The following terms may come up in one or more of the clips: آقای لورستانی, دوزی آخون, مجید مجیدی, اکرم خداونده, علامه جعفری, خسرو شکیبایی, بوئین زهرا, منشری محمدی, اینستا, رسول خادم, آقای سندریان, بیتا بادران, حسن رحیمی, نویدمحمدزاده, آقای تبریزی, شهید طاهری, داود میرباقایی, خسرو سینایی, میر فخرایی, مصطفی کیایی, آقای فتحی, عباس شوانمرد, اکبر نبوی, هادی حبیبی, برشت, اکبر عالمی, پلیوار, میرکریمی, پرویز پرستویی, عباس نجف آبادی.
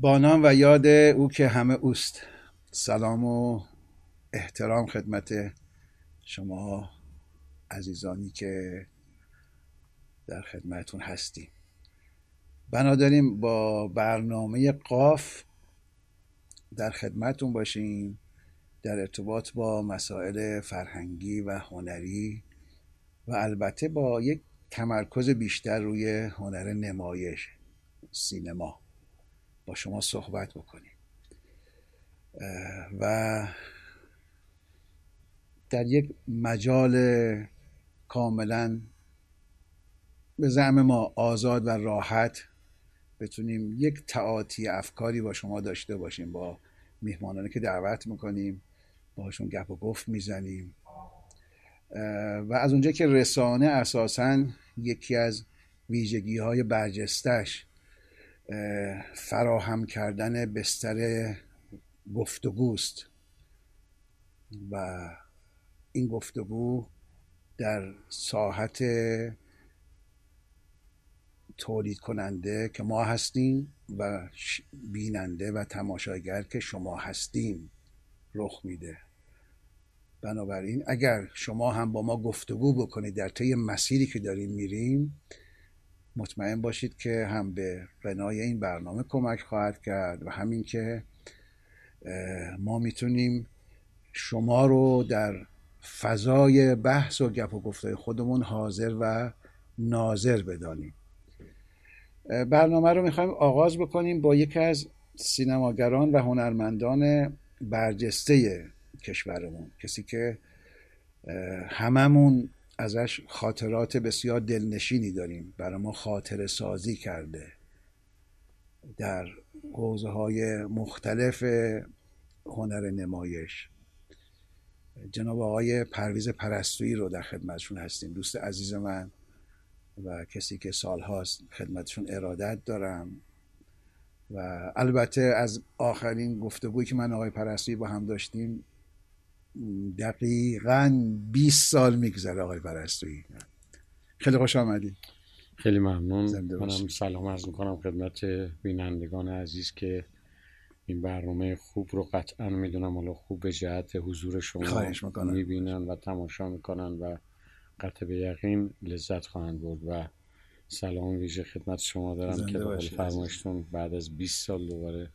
با نام و یاد او که همه اوست. سلام و احترام خدمت شما عزیزانی که در خدمتون هستیم. بناداریم با برنامه قاف در خدمتون باشیم در ارتباط با مسائل فرهنگی و هنری و البته با یک تمرکز بیشتر روی هنر نمایش سینما با شما صحبت بکنیم و در یک مجال کاملا به زعم ما آزاد و راحت بتونیم یک تعاطی افکاری با شما داشته باشیم، با میهمانانی که دعوت میکنیم باشون گپ و گفت میزنیم و از اونجا که رسانه اساساً یکی از ویژگی های برجستش فراهم کردن بستر گفتگوست و این گفتگو در ساحت تولید کننده که ما هستیم و بیننده و تماشاگر که شما هستیم رخ میده. بنابراین اگر شما هم با ما گفتگو بکنید در طی مسیری که داریم میریم، مطمئن باشید که هم به بنای این برنامه کمک خواهد کرد و همین که ما میتونیم شما رو در فضای بحث و گپ و گفت‌های خودمون حاضر و ناظر بدانیم. برنامه رو میخوایم آغاز بکنیم با یکی از سینماگران و هنرمندان برجسته کشورمون، کسی که هممون ازش خاطرات بسیار دلنشینی داریم، برای ما خاطره سازی کرده در حوزه‌های مختلف هنر نمایش. جناب آقای پرویز پرستویی رو در خدمتشون هستیم، دوست عزیز من و کسی که سالهاست خدمتشون ارادت دارم و البته از آخرین گفتگویی که من آقای پرستویی با هم داشتیم دقیقاً 20 سال میگذره. آقای پرستویی خیلی خوش آمدید. خیلی ممنون. منم سلام عرض میکنم خدمت بینندگان عزیز که این برنامه خوب رو قطعاً میدونم حالا خوب به جهت حضور شما میبینن و تماشا میکنن و قطع به یقین لذت خواهند برد و سلام ویژه خدمت شما دارم که قبول فرمایشتون بعد از 20 سال دوباره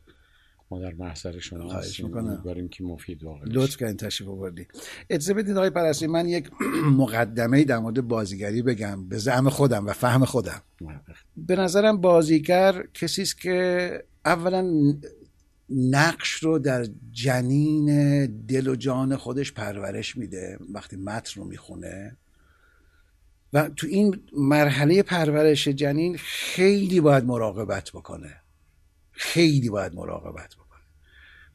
ما در محضر شما هستیم. امیدواریم که مفید واقع بشه. لطف کردین تشریف آوردید. اجازه بدید آقای پرستویی من یک مقدمه‌ای در مورد بازیگری بگم به زعم خودم و فهم خودم. به نظرم بازیگر کسی است که اولا نقش رو در جنین دل و جان خودش پرورش میده وقتی متن رو میخونه و تو این مرحله پرورش جنین خیلی باید مراقبت بکنه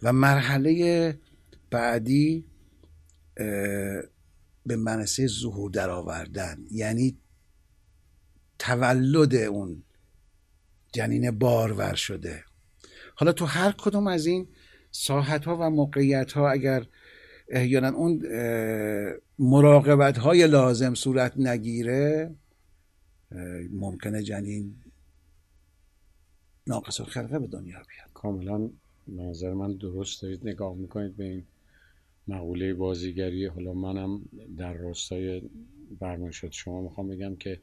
و مرحله بعدی به منصه ظهور در آوردن، یعنی تولد اون جنین بارور شده. حالا تو هر کدوم از این ساحت ها و موقعیت ها اگر احیانا اون مراقبت های لازم صورت نگیره ممکنه جنین ناقص الخلقه به دنیا بیاد. کاملا به نظر من درست دارید نگاه میکنید به این مقوله بازیگری. حالا منم در راستای برنامه‌ریزی شما میخوام بگم که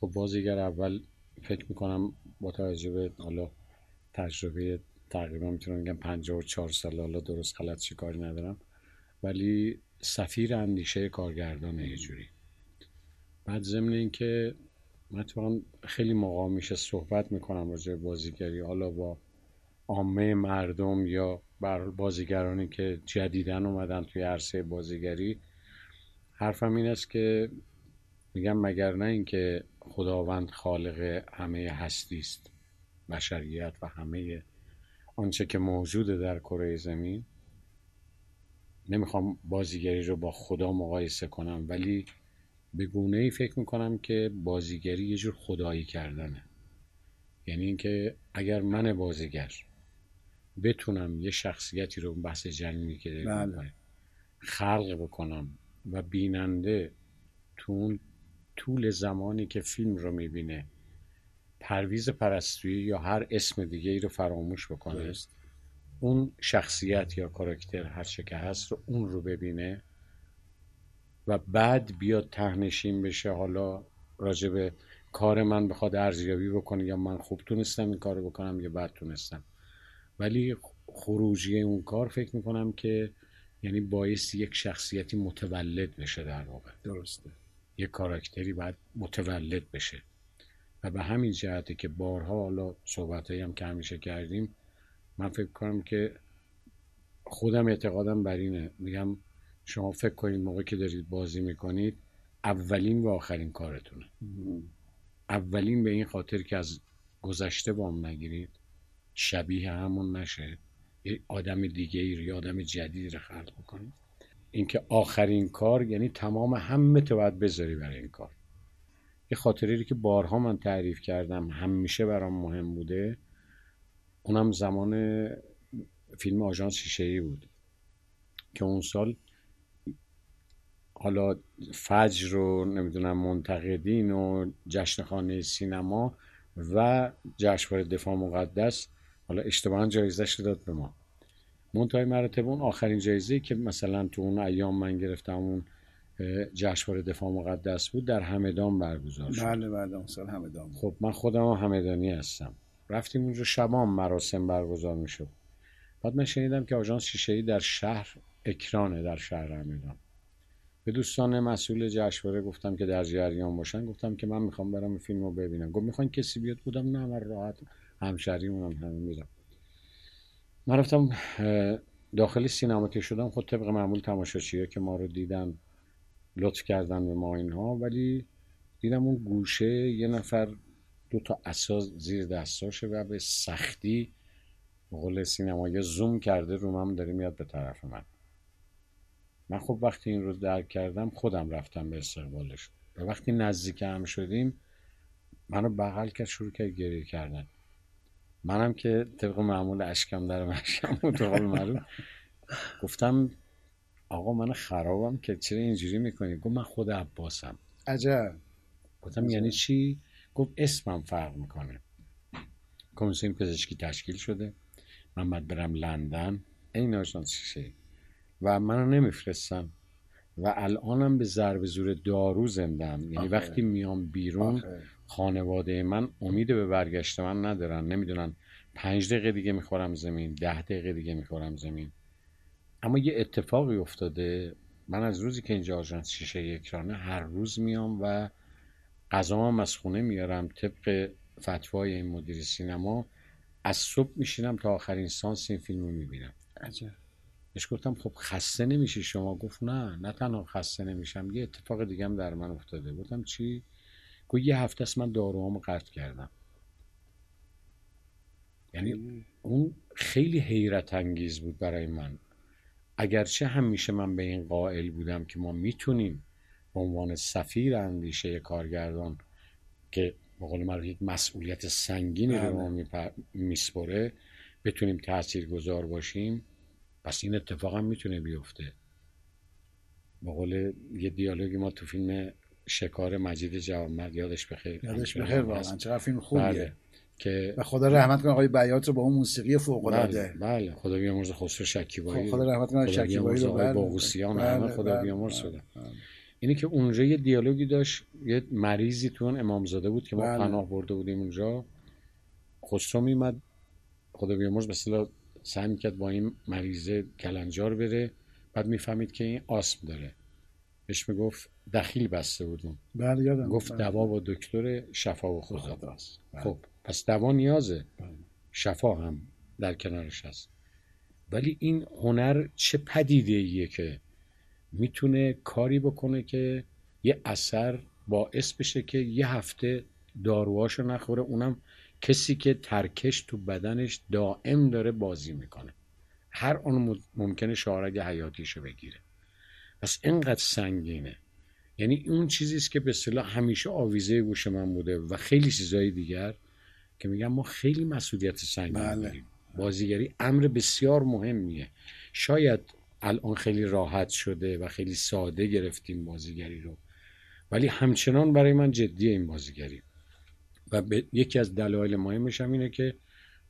خب بازیگر اول فکر میکنم با توجه به حالا تجربه تقریبا میتونم بگم 54 سال، حالا درست غلط چه کاری ندارم، ولی سفیر اندیشه کارگردانه یه جوری. بعد ضمن این که من طبعا خیلی موقع میشه صحبت میکنم راجع به بازیگری، حالا با عامه مردم یا بازیگرانی که جدیدن اومدن توی عرصه بازیگری. حرفم این است که میگم مگر نه این که خداوند خالق همه هستی است، بشریت و همه آنچه که موجوده در کره زمین. نمیخوام بازیگری رو با خدا مقایسه کنم، ولی به گونه‌ای فکر میکنم که بازیگری یه جور خدایی کردنه. یعنی اینکه اگر من بازیگر بتونم یه شخصیتی رو بحث جنینی که داریم خلق بکنم و بیننده تو طول زمانی که فیلم رو میبینه پرویز پرستویی یا هر اسم دیگه ای رو فراموش بکنه، است اون شخصیت یا کاراکتر هر چه که هست رو اون رو ببینه و بعد بیاد تهنشین بشه، حالا راجب کار من بخواد ارزیابی بکنه یا من خوب تونستم این کار بکنم یا بد تونستم. ولی خروجی اون کار فکر میکنم که یعنی باعث یک شخصیتی متولد بشه در واقع. درسته، یک کاراکتری باید متولد بشه و به همین جهته که بارها حالا صحبتایی هم که همیشه کردیم، من فکر کنم که خودم اعتقادم بر اینه، میگم شما فکر کنید موقعی که دارید بازی میکنید اولین و آخرین کارتونه. اولین به این خاطر که از گذشته وام نگیرید، شبیه همون نشه، یه آدم دیگه ای رو یا آدم جدید رو خلق بکنید. اینکه آخرین کار یعنی تمام همه تو باید بذاری برای این کار. یه خاطری که بارها من تعریف کردم همیشه برام مهم بوده، اونم زمان فیلم آژانس شیشه‌ای بود که اون سال حالا فجر رو نمیدونم منتقدین و جشنخانه سینما و جشنواره دفاع مقدس حالا اشتباهاً جایزه‌اش داد به ما. منتهای مرتبه اون آخرین جایزه‌ای که مثلا تو اون ایام من گرفتم اون جشنواره دفاع مقدس بود، در همدان برگزار شد. بله بله اون سال همدان. خب من خودم همدانی هستم، رفتیم اونجا شبام مراسم برگزار میشد. بعد من شنیدم که آژانس شیشه‌ای در شهر اکرانه، در شهر همدان. به دوستان مسئول جشنواره گفتم که در جریان باشن، گفتم که من میخوام برم فیلمو ببینم. گفت میخوان کسی بیاد؟ بودم نه من راحت همشهریمونم همین میرم. من رفتم داخل سینما که شدم، خود طبق معمول تماشاچی‌ها که ما رو دیدن لطف کردن به ما اینها، ولی دیدم اون گوشه یه نفر دو تا عصا زیر دستاشه و به سختی قول سینمایی زوم کرده رو من، داره میاد به طرف من. من خب وقتی این رو درک کردم خودم رفتم به استقبالش و وقتی نزدیک هم شدیم منو بغل کرد، شروع کرد گریه کردن. منم که طبق معمول اشکم در مشکم بود به قول معروف. گفتم آقا من خرابم که چرا اینجوری میکنی؟ گفت من خود عباسم. عجب. گفتم عجب. یعنی چی؟ گفت اسمم فرق میکنه، کمیسیون پزشکی تشکیل شده، من باید برم لندن این آژانس شیشه و منو نمیفرستم و الانم به ضرب زور دارو زندم. یعنی وقتی میام بیرون خانواده من امید به برگشت من ندارن، نمیدونن 5 دقیقه دیگه میخورم زمین، 10 دقیقه دیگه میخورم زمین. اما یه اتفاقی افتاده، من از روزی که اینجا آژانس شیشه اکرانه هر روز میام و غذام از خونه میارم طبق فتوای این مدیر سینما، از صبح میشینم تا آخرین سانس این فیلمو میبینم. عجب. بهش گفتم خب خسته نمیشی شما؟ گفت نه تنها خسته نمیشم، یه اتفاق دیگه هم در من افتاده. گفتم چی؟ گفت یه هفته است من داروهامو قطع کردم. یعنی اون خیلی حیرت انگیز بود برای من، اگرچه همیشه من به این قائل بودم که ما میتونیم به عنوان سفیر اندیشه کارگردان که به قول من یک مسئولیت سنگینی رو ما میسپره بتونیم تاثیرگذار باشیم، پس این اتفاق هم میتونه بیفته. به قول یه دیالوگی ما تو فیلم شکار مجید جوانمرد، یادش بخیر، یادش بخیر واقعا چقدر فیلم خوبیه که و خدا رحمت کنه آقای بیات رو با اون موسیقی فوق العاده. بله خدا بیامرز خسرو شکیبایی، خدا رحمت کنه شکیبایی رو، بله باغوسیان همه خدا بیامرز شدن. اینی که اونجا یه دیالوگی داشت، یه مریضی تو اون امامزاده بود که ما پناه برده بودیم اونجا، خسرو میومد خدا بیامرز به اصطلاح سعی میکرد با این مریضه کلنجار بره، بعد میفهمید که این آسم داره، بهش میگفت دخیل بسته بودم. بله یادم. گفت دوا با دکتر، شفا و خدا است. خب پس دوا نیازه، شفا هم در کنارش هست. ولی این هنر چه پدیده‌ایه که میتونه کاری بکنه که یه اثر باعث بشه که یه هفته داروهاشو نخوره، اونم کسی که ترکش تو بدنش دائم داره بازی میکنه، هر آن ممکنه شارگ حیاتیشو بگیره. پس اینقدر سنگینه، یعنی اون چیزیست که به اصطلاح همیشه آویزه گوش من بوده و خیلی چیزای دیگر که میگم ما خیلی مسئولیت سنگین داریم. بازیگری امر بسیار مهمیه، شاید الان خیلی راحت شده و خیلی ساده گرفتیم بازیگری رو، ولی همچنان برای من جدیه این بازیگری. و یکی از دلایل مهمش هم اینه که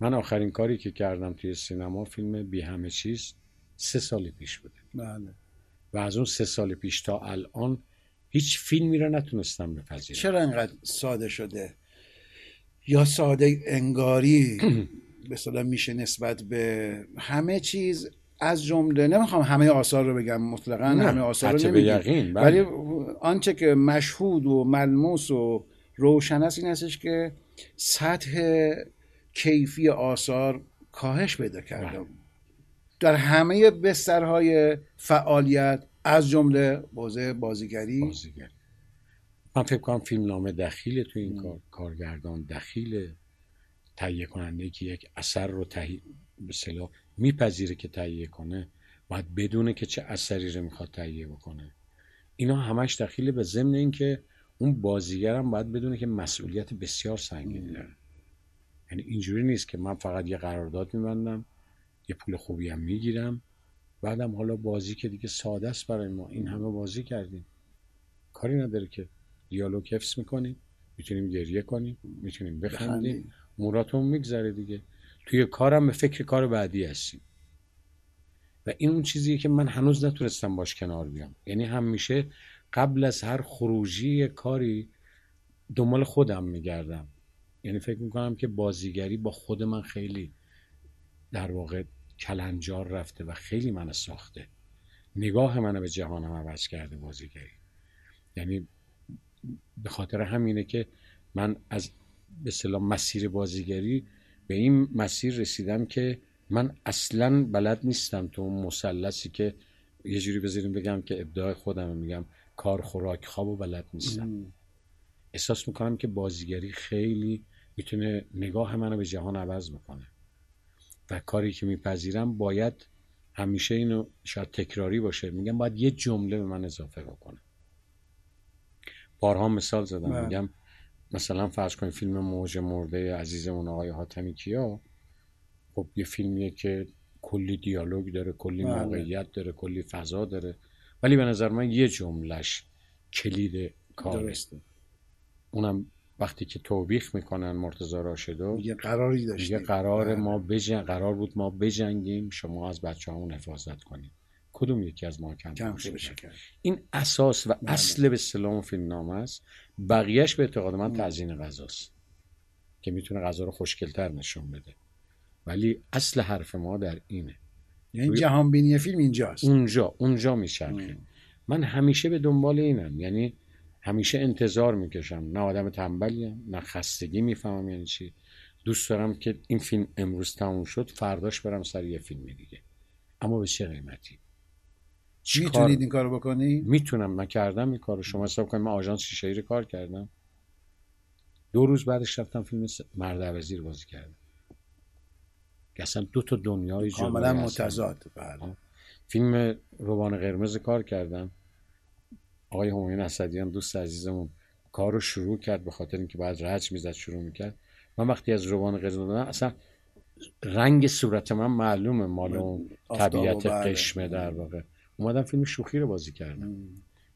من آخرین کاری که کردم توی سینما فیلم بی همه چیز 3 سال پیش بوده. بله. و از اون 3 سال پیش تا الان هیچ فیلمی را نتونستم بپذیرم. چرا انقدر ساده شده یا ساده انگاری به صدا میشه نسبت به همه چیز؟ از جمله نمیخوام همه آثار رو بگم مطلقاً، همه آثار رو نمیگم، ولی آنچه که مشهود و ملموس و روشن است این هستش که سطح کیفی آثار کاهش پیدا کرده در همه بسترهای فعالیت، از جمله حوزه بازیگری. من فکر کنم فیلمنامه دخیل تو این کار، کارگردان دخیل، تهیه کننده که یک اثر رو به اصطلاح میپذیره که تهیه کنه باید بدونه که چه اثری رو میخواد تهیه بکنه. اینا همش دخیله، به ضمن این که اون بازیگرم باید بدونه که مسئولیت بسیار سنگینی داره. یعنی اینجوری نیست که من فقط یه قرارداد میبندم، یه پول خوبی هم میگیرم، بعدم حالا بازی که دیگه ساده است برای ما، این همه بازی کردیم، کاری نداره که دیالوگ حفظ میکنیم، میتونیم گریه کنیم، میتونیم بخندیم، موراتون میگذره دیگه. توی کارم به فکر کار بعدی هستیم و این اون چیزیه که من هنوز نتونستم باش کنار بیام. یعنی همیشه قبل از هر خروجی کاری دنبال خودم میگردم. یعنی فکر میکنم که بازیگری با خود من خیلی در واقع کلنجار رفته و خیلی منو ساخته. نگاه منو به جهانم عوض کرده بازیگری. یعنی به خاطر همینه که من از به اصطلاح مسیر بازیگری به این مسیر رسیدم که من اصلاً بلد نیستم تو اون مثلثی که یه جوری بذاریم بگم که ابداع خودم میگم کار، خوراک، خواب و بلد نیستم. احساس میکنم که بازیگری خیلی میتونه نگاه منو به جهان عوض بکنه و کاری که میپذیرم باید همیشه، اینو شاید تکراری باشه، میگم باید یه جمله به من اضافه بکنه. بارها مثال زدم میگم مثلا فرض کنید فیلم موج مرده عزیزمون آقای حاتمی کیا، خب یه فیلمیه که کلی دیالوگ داره، کلی موقعیت داره، کلی فضا داره، ولی به نظر من یه جملهش کلید کاره. اونم وقتی که توبیخ میکنن مرتضی راشدو، یه قراری داشتیم، یه قرار ما قرار بود ما بجنگیم، شما از بچه‌هامون حفاظت کنید، کدوم یکی از ما کم بشه. این اساس و اصل به اصطلاح فیلمنامه است. بقیهش به اعتقاد من تزیین غذاست که میتونه غذا رو خوشگل‌تر نشون بده، ولی اصل حرف ما در اینه. یعنی جهان بینی فیلم اینجاست، اونجا میچرخه. من همیشه به دنبال اینم، یعنی همیشه انتظار میکشم. نه آدم تنبلیم، نه خستگی میفهمم یعنی چی. دوست دارم که این فیلم امروز تموم شد، فرداش برم سر یه فیلم دیگه، اما به چه قیمتی. میتونید این کارو بکنی؟ میتونم. من کردم این کارو. شما حساب کنید من آژانس شیشه‌ای کار کردم، 2 روز بعدش رفتم فیلم مرد عوضی رو بازی کردم. اصلا 2 تا دنیای جدا کاملا متضاد. بله. فیلم روبان قرمز کار کردم، آقای همایون اسدیان دوست عزیزمون کار رو شروع کرد، به خاطر اینکه بعد رج میزد شروع میکرد. من وقتی از روبان قرمز دادم اصلا رنگ صورت من معلومه، مال طبیعت قشمه در واقع. اومدم فیلم شوخی رو بازی کردم.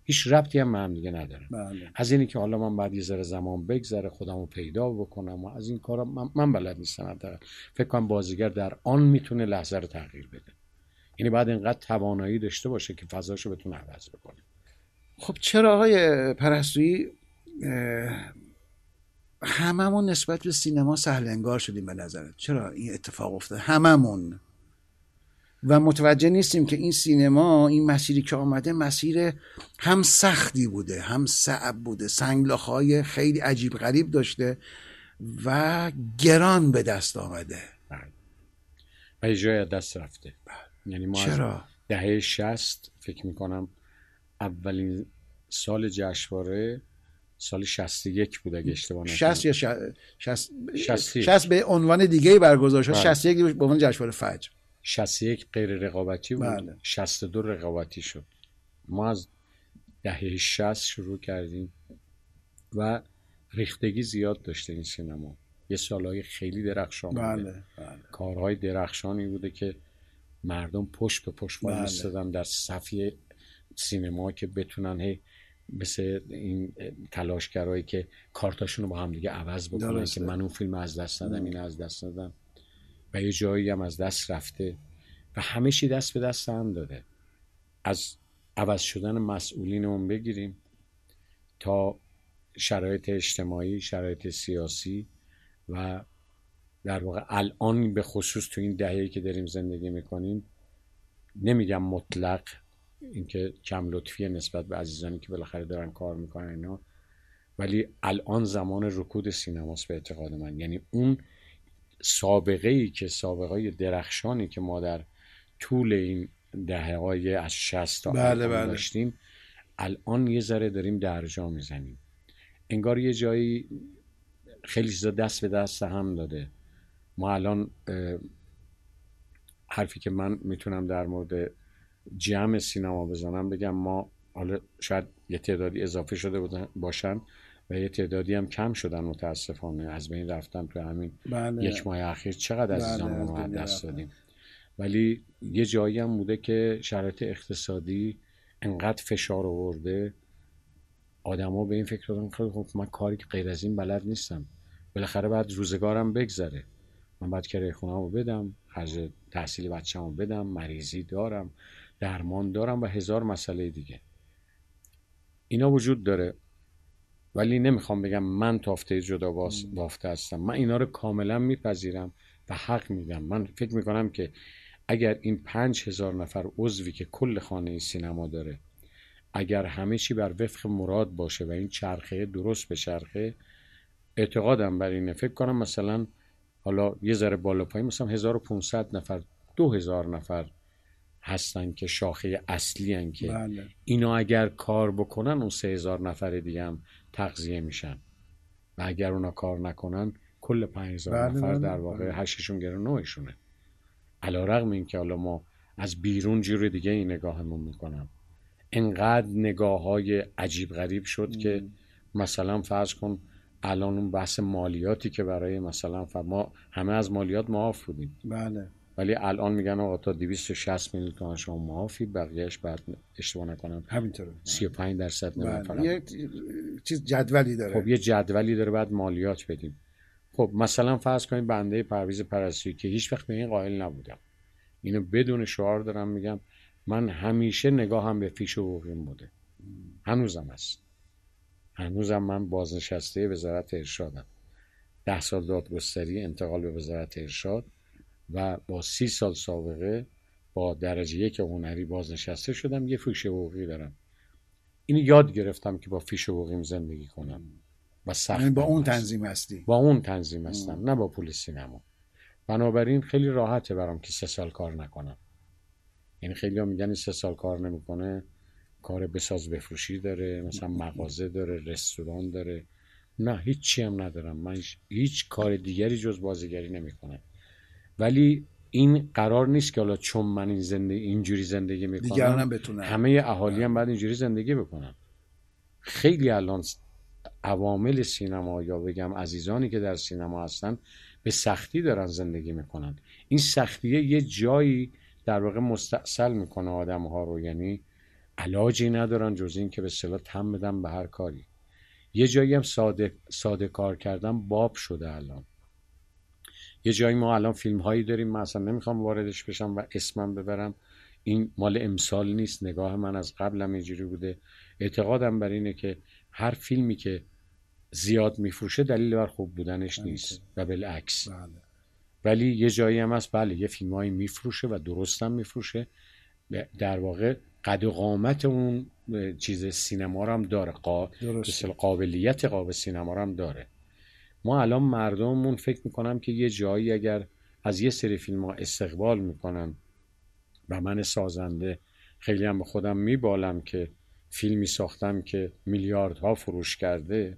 هیچ ربطی هم من دیگه ندارم. بله. از اینی که حالا من بعد یه ذره زمان بگذره خودم رو پیدا بکنم و از این کارا من بلد نیستم. حداقل فکر کنم بازیگر در آن میتونه لحظه رو تغییر بده. یعنی بعد اینقدر توانایی داشته باشه که فضاشو بتونه عوض بکنه. خب چرا آقای پرستویی هممون نسبت به سینما سهل انگار شدیم به نظرت؟ چرا این اتفاق افتاد هممون و متوجه نیستیم که این سینما، این مسیری که آمده، مسیر هم سختی بوده، هم صعب بوده، سنگلاخهای خیلی عجیب غریب داشته و گران به دست آمده و یه جای دست رفته. یعنی ما چرا؟ از دهه 60 فکر میکنم اولین سال جشنواره سال 61 بود اگه اشتباه نکنم. 60 به عنوان دیگه‌ای برگزار شد، 61 به عنوان جشنواره فجر. 61 غیر رقابتی بود. بله. 62 رقابتی شد. ما از دهه 60 شروع کردیم و ریختگی زیاد داشته این سینما. یه سالهای خیلی درخشان بوده. بله. کارهای درخشانی بوده که مردم پشت به پشت وایسادن در صفیه سینما که بتونن هی مثل این تلاشگرایی که کارتاشون رو با هم دیگه عوض بکنن که من اون فیلم از دست ندم، این از دست ندم و یه جایی هم از دست رفته و همه چی دست به دست هم داده، از عوض شدن مسئولینمون بگیریم تا شرایط اجتماعی، شرایط سیاسی و در واقع الان به خصوص تو این دهه‌ای که داریم زندگی میکنیم، نمیگم مطلق، اینکه کم لطفیه نسبت به عزیزانی که بالاخره دارن کار میکنن اینا، ولی الان زمان رکود سینماست به اعتقاد من. یعنی اون سابقه‌ای که سابقه‌ای درخشانی که ما در طول این دهه‌های از 60 تا داشتیم، الان یه ذره داریم درجا میزنیم، انگار یه جایی خیلی چیزا دست به دست هم داده. ما الان حرفی که من میتونم در مورد جمع سینما بزنم بگم، ما حالا شاید یه تعدادی اضافه شده باشن و یه تعدادی هم کم شدن متاسفانه، از بین رفتن تو همین یک ماه اخیر چقدر عزیزامون رو از دست دادیم، ولی یه جایی هم بوده که شرایط اقتصادی انقدر فشار آورده آدما به این فکر کردن خب من کاری که غیر از این بلد نیستم، بالاخره بعد روزگارم بگذره، من باید کرایه خونه‌مو بدم، خرج تحصیل بچه‌مو بدم، مریضی دارم، درمان دارم و هزار مسئله دیگه، اینا وجود داره. ولی نمیخوام بگم من تافته جدا بافته هستم، من اینا رو کاملا میپذیرم و حق میدم. من فکر میکنم که اگر این 5000 نفر عضوی که کل خانه سینما داره، اگر همه چی بر وفق مراد باشه و این چرخه درست به چرخه، اعتقادم بر اینه، فکر کنم مثلا حالا یه ذره بالا پایین مثلا 1500 نفر 2000 نفر هستن که شاخه اصلی ان که بله. اینا اگر کار بکنن اون 3000 نفر دیگه هم تغذیه میشن و اگر اونا کار نکنن کل 5000 بله نفر در واقع هشتشون گره نوعشونه. علیرغم این که حالا ما از بیرون جور دیگه این نگاهمون میکنم، انقدر نگاه های عجیب غریب شد که مثلا فرض کن الان اون بحث مالیاتی که برای مثلا ما همه از مالیات معاف بودیم بله، ولی الان میگن آقا تا 260 میلیون تومان شما معافی، بقیهش بعد اشتباه نکنم همینطوره 35% نمی‌فهمم یه چیز جدولی داره، خب یه جدولی داره بعد مالیات بدیم. خب مثلا فرض کنید بنده پرویز پرستویی که هیچ وقت به این قائل نبودم، اینو بدون شعار دارم میگم، من همیشه نگاهم هم به فیش و بقیم بوده، هنوزم هست، هنوزم من بازنشسته وزارت ارشادم، 10 سال دادگستری، انتقال به وزارت ارشاد و با 30 سال سابقه با درجه 1 هنری بازنشسته شدم، یه فیش حقوقی دارم. اینو یاد گرفتم که با فیش حقوقیم زندگی کنم و سخت با اون تنظیم هستی، با اون تنظیم هستم نه با پول سینما. بنابراین خیلی راحته برام که 3 سال کار نکنم. یعنی خیلی‌ها میگن این 3 سال کار نمیکنه، کار بساز بفروشی داره، مثلا مغازه داره، رستوران داره. نه هیچی هم ندارم، من هیچ کار دیگری جز بازیگری نمیکنم. ولی این قرار نیست که حالا چون من این اینجوری زندگی میکنم همه اهالی هم بعد اینجوری زندگی بکنن. خیلی الان عوامل سینما یا بگم عزیزانی که در سینما هستن به سختی دارن زندگی میکنن. این سختیه یه جایی در واقع مستاصل میکنه آدم‌ها رو، یعنی علاجی ندارن جز این که به اصطلاح تم بدن به هر کاری. یه جایی هم ساده کار کردن باب شده الان. یه جایی ما الان فیلم هایی داریم، من اصلا نمیخوام واردش بشم و اسمم ببرم، این مال امسال نیست، نگاه من از قبلم اینجوری بوده، اعتقادم بر اینه که هر فیلمی که زیاد میفروشه دلیل بر خوب بودنش نیست و بالعکس. ولی یه جایی هم هست بله یه فیلمایی میفروشه و درستم میفروشه، در واقع قد و قامت اون چیز سینما رو هم داره، قابلیت سینما رو هم داره. ما الان مردممون فکر میکنم که یه جایی اگر از یه سری فیلم ها استقبال میکنن و من سازنده خیلی هم به خودم میبالم که فیلمی ساختم که میلیاردها فروش کرده،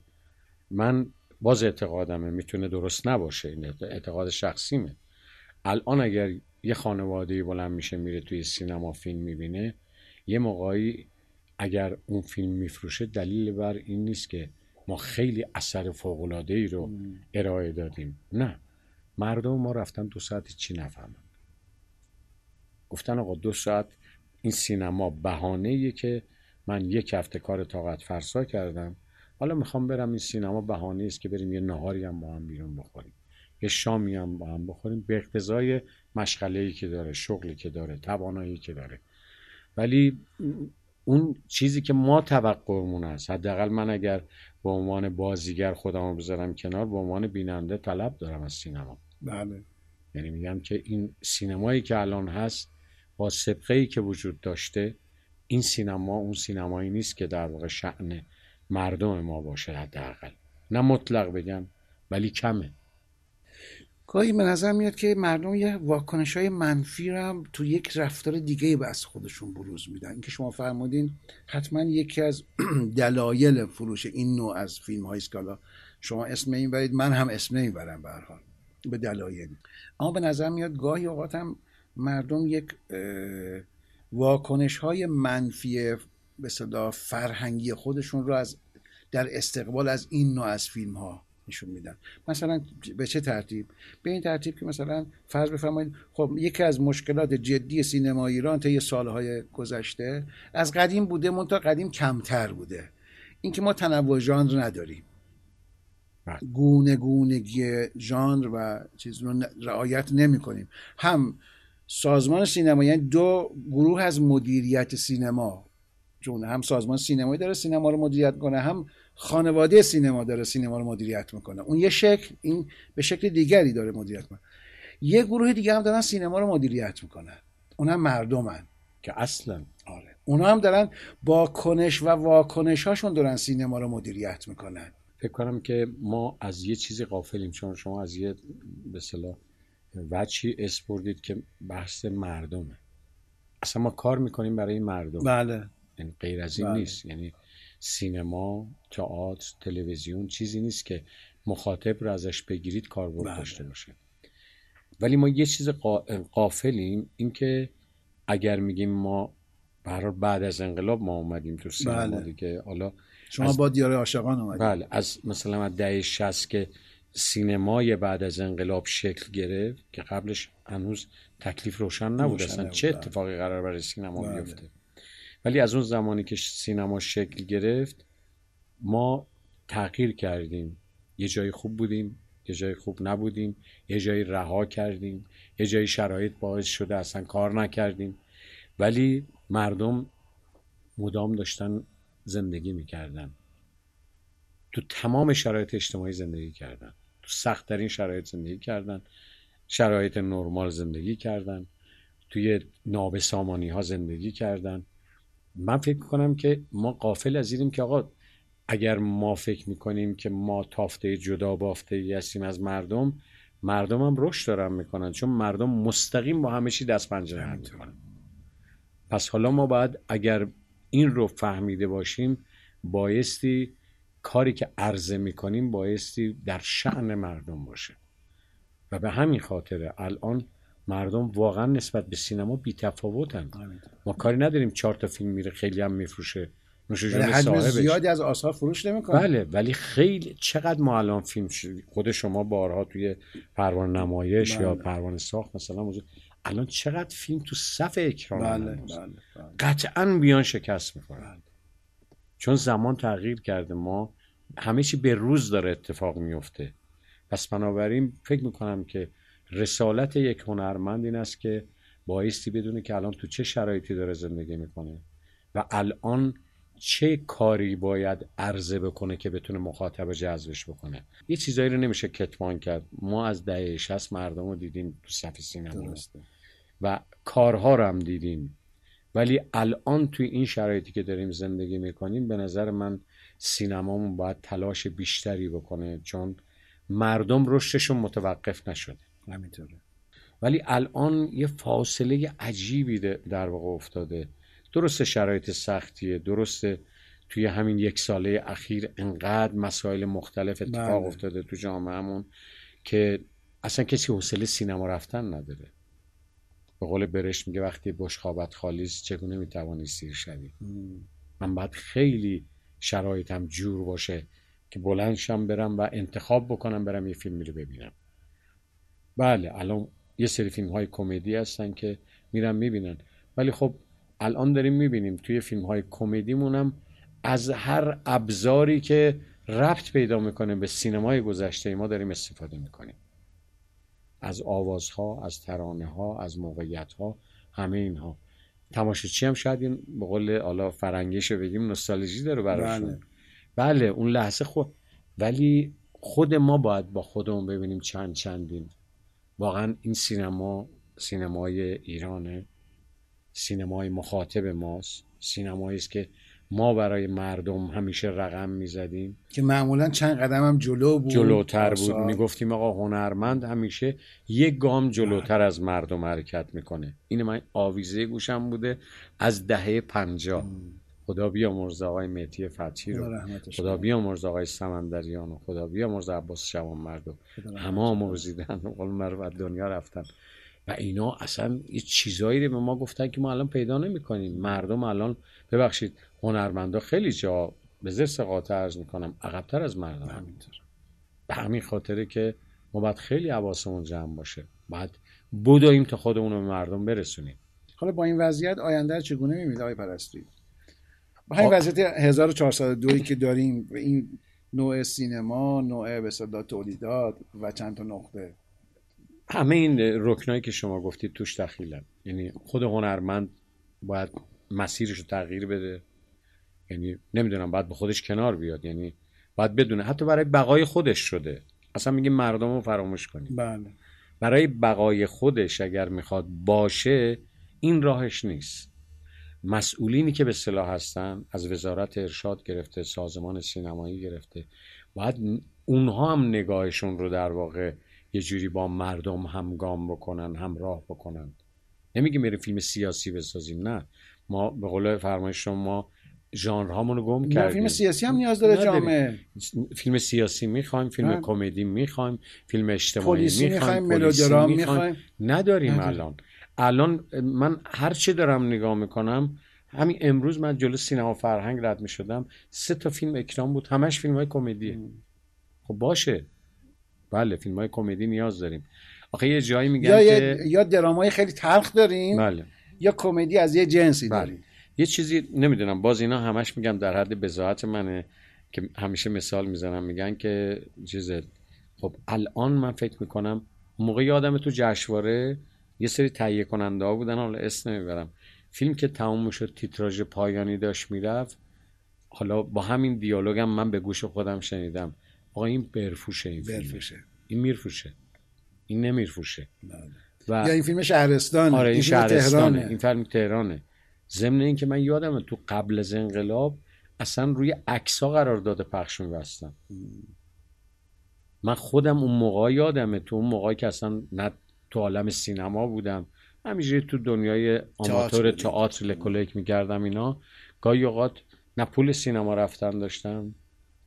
من باز اعتقادمه میتونه درست نباشه، این اعتقاد شخصیمه. الان اگر یه خانوادهی بلند میشه میره توی سینما فیلم میبینه، یه موقعی اگر اون فیلم میفروشه دلیل بر این نیست که ما خیلی اثر فوق‌العاده‌ای رو ارائه دادیم. نه، مردم ما رفتن 2 ساعت چی نفهمن، گفتن آقا 2 ساعت این سینما بهانه‌ایه که من یک هفته کار طاقت فرسا کردم، حالا میخوام برم این سینما بهانه است که بریم یه ناهاری هم با هم بیرون بخوریم، یه شامی هم با هم بخوریم، به اقتضای مشغله‌ای که داره، شغلی که داره، توانایی که داره. ولی اون چیزی که ما توقعمون است، حداقل من اگر به عنوان بازیگر خودمو بذارم کنار، به عنوان بیننده طلب دارم از سینما. بله، یعنی میگم که این سینمایی که الان هست با سابقه‌ای که وجود داشته، این سینما اون سینمایی نیست که در واقع شأن مردم ما باشه، حداقل نه مطلق بگم ولی کمه. گاهی به نظر میاد که مردم یه واکنش‌های منفی رو هم تو یک رفتار دیگه‌ای از خودشون بروز میدن. اینکه شما فرمودین حتما یکی از دلایل فروش این نوع از فیلم‌هایی است که حالا شما اسم این برید، من هم اسم این برم، به هر حال به دلایل. اما به نظر میاد گاهی اوقات هم مردم یک واکنش‌های منفی به صدا فرهنگی خودشون رو از در استقبال از این نوع از فیلم‌ها نشون میدن. مثلا به چه ترتیب؟ به این ترتیب که مثلا فرض بفرمایید خب یکی از مشکلات جدی سینما ایران طی سالهای گذشته از قدیم بوده، منتها قدیم کمتر بوده، اینکه ما تنوع ژانر نداریم، گونه گونگی ژانر و چیز رو رعایت نمی کنیم. هم سازمان سینما، یعنی دو گروه از مدیریت سینما، چون هم سازمان سینمایی داره سینما رو مدیریت کنه، هم خانواده سینما داره سینما رو مدیریت میکنه، اون یه شکل، این به شکل دیگری داره مدیریت میکنه. یه گروه دیگه هم دارن سینما رو مدیریت میکنن، اونم مردمن که اصلا آره، اونا هم دارن با کنش و واکنش هاشون دارن سینما رو مدیریت میکنن. فکر کنم که ما از یه چیزی غافلیم، چون شما از یه به اصطلاح وجهی اسپوردید که بحث مردمه، اصلا ما کار میکنیم برای مردم. بله، یعنی غیر از این نیست. یعنی سینما، تئاتر، تلویزیون چیزی نیست که مخاطب رو ازش بگیرید کاربرد داشته باشه. ولی ما یه چیز غافلیم، این که اگر میگیم ما برای بعد از انقلاب ما اومدیم تو سینما دیگه، حالا شما با دیار عاشقان اومدید. بله، از مثلا از دهه 60 که سینمای بعد از انقلاب شکل گرفت، که قبلش هنوز تکلیف روشن نبود اصلا چه اتفاقی قرار برای سینما بیفته. ولی از اون زمانی که سینما شکل گرفت ما تغییر کردیم، یه جایی خوب بودیم، یه جایی خوب نبودیم، یه جایی رها کردیم، یه جایی شرایط باعث شده اصلا کار نکردیم، ولی مردم مدام داشتن زندگی میکردن، تو تمام شرایط اجتماعی زندگی کردن، تو سخت‌ترین شرایط زندگی کردن، شرایط نرمال زندگی کردن، توی نابسامانی ها زندگی کردن. من فکر میکنم که ما غافل از اینیم که آقا اگر ما فکر میکنیم که ما تافته جدا بافته ای هستیم از مردم، مردم هم رشد دارن میکنن، چون مردم مستقیم با همه چی دست پنجه نرم میکنن. پس حالا ما باید اگر این رو فهمیده باشیم، بایستی کاری که عرضه میکنیم بایستی در شأن مردم باشه. و به همین خاطر الان مردم واقعا نسبت به سینما بی‌تفاوتن. ما کاری نداریم 4 تا فیلم میره، خیلی هم میفروشه، نوش جون صاحبش، زیادی از آثار فروش نمیکنه. بله، ولی خیلی چقدر ما الان فیلم شد. خود شما بارها توی پروانه نمایش یا پروانه ساخت مثلا موضوع، الان چقدر فیلم تو صف اکران قطعا بیان شکست میخوره، چون زمان تغییر کرده، ما همه چی به روز داره اتفاق میفته. پس بنابراین فکر میکنم که رسالت یک هنرمند این است که بایستی بدونه که الان تو چه شرایطی داره زندگی میکنه و الان چه کاری باید عرضه بکنه که بتونه مخاطب جذبش بکنه. یه چیزایی رو نمیشه کتمان کرد. ما از دهه 60 مردم رو دیدیم تو صف سینما و کارها رو هم دیدیم، ولی الان توی این شرایطی که داریم زندگی میکنیم، به نظر من سینمامون باید تلاش بیشتری بکنه، چون مردم رشدشون متوقف نشده. نمیتونه. ولی الان یه فاصله عجیبی در واقع افتاده. درسته شرایط سختیه، درسته توی همین یک ساله اخیر انقدر مسائل مختلف اتفاق افتاده تو جامعهمون که اصلا کسی حوصله سینما رفتن نداره. به قول برشت میگه وقتی بشقابت خالیست چگونه میتوانی سیر شوی. من باید خیلی شرایطم جور باشه که بلندشم برم و انتخاب بکنم برم یه فیلمی رو ببینم. بله، الان یه سری فیلم‌های کمدی هستن که میرن میبینن، ولی خب الان داریم میبینیم توی فیلم‌های کمدیمون هم از هر ابزاری که ربط پیدا میکنه به سینمای گذشته ما داریم استفاده میکنیم. از آوازها، از ترانه‌ها، از موقعیت‌ها، همه اینها. تماشاچی هم شاید این به قول حالا فرنگیشو بگیم نوستالژی داره براشون. بله اون لحظه ولی خود ما باید با خودمون ببینیم چندین واقعا این سینما سینمای ایرانه، سینمای مخاطب ماست، سینمایی است که ما برای مردم همیشه رقم میزدیم که معمولا چند قدم هم جلوتر بود. میگفتیم آقا هنرمند همیشه یک گام جلوتر از مردم حرکت میکنه. این من آویزه گوشم بوده از دهه 50. خدا بیامرز آقای مهدی فتحی رو، خدا بیامرز آقای سمندریان رو، خدا بیامرز عباس شوانمرد رو، همه آمرزیدن و دنیا رفتن و اینا. اصلا یه چیزایی رو به ما گفتن که ما الان پیدا نمی‌کنیم. مردم الان ببخشید هنرمندا خیلی جا به زرس قاطع عرض می‌کنم عقب‌تر از مردم همینطور. به همین خاطره که ما باید خیلی حواسمون جمع باشه، باید بدویم تا خودمون رو به مردم برسونیم. حالا با این وضعیت آینده رو چگونه می‌بینید آقای پرستویی؟ با این وضعیت 1402 که داریم، این نوع سینما، نوع به اصطلاح تولیدات و چند تا نقطه، همه این رکنایی که شما گفتید توش دخیلن. یعنی خود هنرمند باید مسیرش رو تغییر بده، یعنی نمیدونم باید به خودش کنار بیاد، یعنی باید بدونه حتی برای بقای خودش شده. اصلا میگه مردم رو فراموش کنید. بله. برای بقای خودش اگر میخواد باشه این راهش نیست. مسئولینی که به اصطلاح هستن، از وزارت ارشاد گرفته، سازمان سینمایی گرفته، باید اونها هم نگاهشون رو در واقع یه جوری با مردم همگام بکنن، همراه بکنن. نمیگیم بریم فیلم سیاسی بسازیم، نه. ما به قول فرمایش شما ژانرهامون رو گم کردیم. فیلم سیاسی هم نیاز داره جامعه. فیلم سیاسی میخوایم، فیلم کمدی میخوایم، فیلم اجتماعی میخوایم، ملودرام میخوایم. نداریم الان من هر چی دارم نگاه میکنم. همین امروز من جلو سینما فرهنگ رد میشدم، 3 تا فیلم اکران بود، همش فیلم‌های کمدیه. خب باشه، بله فیلم‌های کمدی نیاز داریم. آخه یه جایی میگن که یا درامای خیلی تلخ داریم، بله. یا کمدی از یه جنسی داریم، بله. یه چیزی نمیدونم، باز اینا همش میگم در حد بضاعت منه که همیشه مثال میزنم، میگن که چیزه. خب الان من فکر میکنم موقع یادم تو جشنواره یه سری تهیه کننده ها بودن، حالا اسم نمیبرم، فیلم که تموم شد تیتراژ پایانی داشت میرفت، حالا با همین دیالوگ هم من به گوش خودم شنیدم آقا این برفوشه، این فیلم برفوشه، این میرفوشه، این نمیرفوشه. و یا این فیلم شهرستانه، آره این فیلم تهرانه، این فیلم تهرانه. ضمن این که من یادمه تو قبل از انقلاب اصلا روی عکس‌ها قرارداد پخش می‌بستن. من خودم اون موقع یادمه، تو اون موقعی که اصلا نه تو عالم سینما بودم، همیشه تو دنیای آماتور تئاتر لکولک می‌کردم. اینا گاهی اوقات نه پول سینما رفتن داشتم،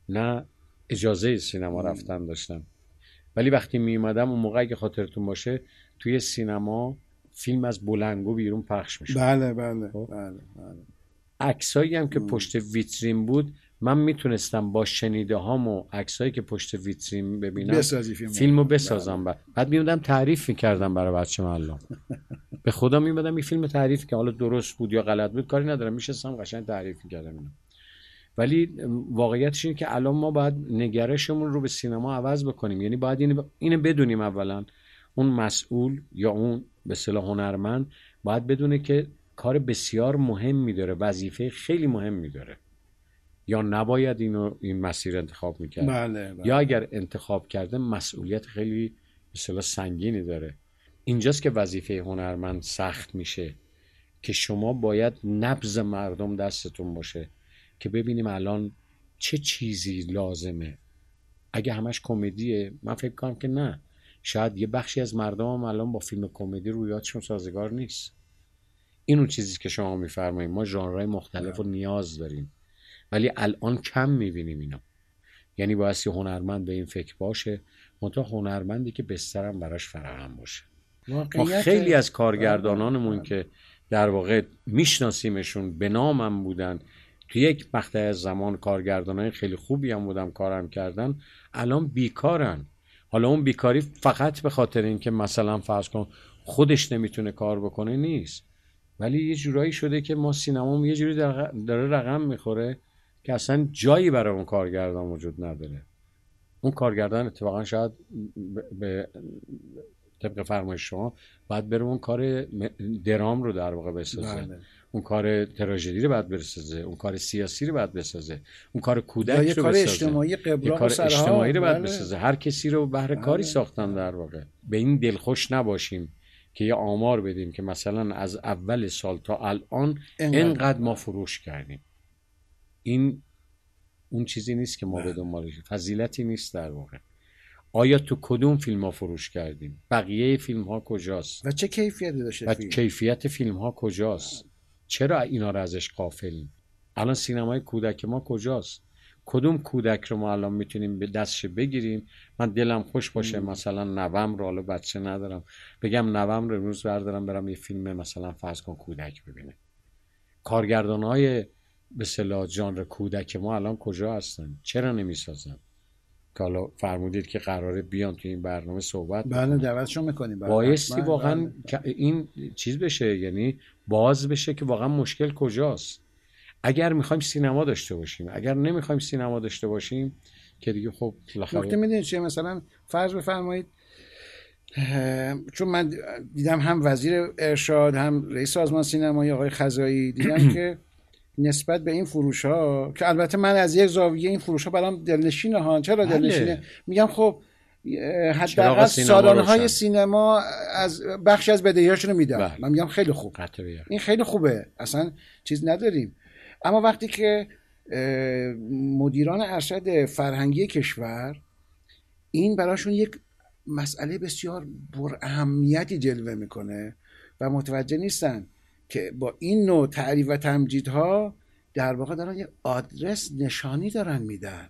نه اجازه سینما رفتن داشتم، ولی وقتی می اومدم اون موقعی که خاطرتون باشه توی سینما فیلم از بلندگو بیرون پخش میشد. بله. عکسایی هم که پشت ویترین بود، من میتونستم با شنیده هام و عکسایی که پشت ویترین ببینم فیلمو بسازم. بله. بعد میومدم تعریف میکردم برای بچه معلم. به خدا میومدم این فیلم تعریف که حالا درست بود یا غلط بود کاری ندارم، میشستم قشنگ تعریف میکردم اینا. ولی واقعیتش اینه که الان ما باید نگرشمون رو به سینما عوض بکنیم. یعنی باید اینو بدونیم، اولا اون مسئول یا اون به اصطلاح هنرمند باید بدونه که کار بسیار مهمی داره، وظیفه خیلی مهمی داره، یا نباید این مسیر انتخاب میکرد. بله. یا اگر انتخاب کرده مسئولیت خیلی به اصطلاح سنگینی داره. اینجاست که وظیفه هنرمند سخت میشه که شما باید نبض مردم دستتون باشه که ببینیم الان چه چیزی لازمه. اگه همش کمدیه، من فکر کنم که نه، شاید یه بخشی از مردم هم الان با فیلم کمدی رویاتشون سازگار نیست. این اون چیزی که شما میفرمایید، ما ژانرهای مختلف رو نیاز داریم ولی الان کم میبینیم اینا. یعنی بایستی هنرمند به این فکر باشه، منتها هنرمندی که بسترم براش فراهم باشه. ما خیلی از کارگردانانمون که در واقع میشناسیمشون، به نامم بودن، تو یک مقطع از زمان کارگردانای خیلی خوبی هم بودم، کارم کردن، الان بیکارن. حالا اون بیکاری فقط به خاطر این که مثلا فرض کن خودش نمیتونه کار بکنه نیست، ولی یه جورایی شده که ما سینمام یه جوری داره رقم میخوره که اصلا جایی برای اون کارگردان وجود نداره. اون کارگردان اتفاقا شاید به طبق فرمایش شما باید بره اون کار درام رو در واقع بسازه، اون کار تراژدی رو باید بسازه، اون کار سیاسی رو باید بسازه، اون کار کودک رو بسازه، کار اجتماعی قبراق و سرها اجتماعی رو باید بسازه. هر کسی رو بهر کاری ساختن در واقع. به این دلخوش نباشیم که یه آمار بدیم که مثلا از اول سال تا الان اینقدر ما فروش کردیم. این اون چیزی نیست که ما به دنبالش، فضیلتی نیست در واقع. آیا تو کدوم فیلم ها فروش کردیم؟ بقیه فیلم ها کجاست؟ و چه کیفیتی داشته و فیلم؟ کیفیت فیلم ها کجاست؟ چرا اینا رو ازش غافلیم؟ الان سینمای کودک ما کجاست؟ کدوم کودک رو ما الان میتونیم به دستش بگیریم؟ من دلم خوش باشه مثلا نوام رو، حالا بچه ندارم، بگم نوام رو امروز بردارم برم یه فیلم مثلا فرض کن کودک ببینه. کارگردان‌های به اصطلاح ژانر کودک ما الان کجا هستن؟ چرا نمیسازن؟ که حالا فرمودید که قراره بیان تو این برنامه صحبت بله دعوتشون میکنیم. بایستی واقعا این چیز بشه، یعنی باز بشه که واقعا مشکل کجاست. اگر میخوایم سینما داشته باشیم، اگر نمیخوایم سینما داشته باشیم که دیگه خب بالاخره نکته میدونید چیه. مثلا فرض بفرمایید، چون من دیدم هم وزیر ارشاد هم رئیس سازمان سینمایی آقای خزایی دیدم که نسبت به این فروش ها که البته من از یک زاویه این فروش ها برام دلنشینه ها، چرا دلنشینه؟ میگم خب حداقل سالن های سینما از بخشی از بدهیاشونو میدن. من میگم خیلی خوب، این خیلی خوبه، اصلا چیز نداریم. اما وقتی که مدیران ارشد فرهنگی کشور این براشون یک مسئله بسیار پراهمیتی جلوه میکنه و متوجه نیستن که با این نوع تعریف و تمجیدها در واقع دارن یک آدرس نشانی دارن میدن،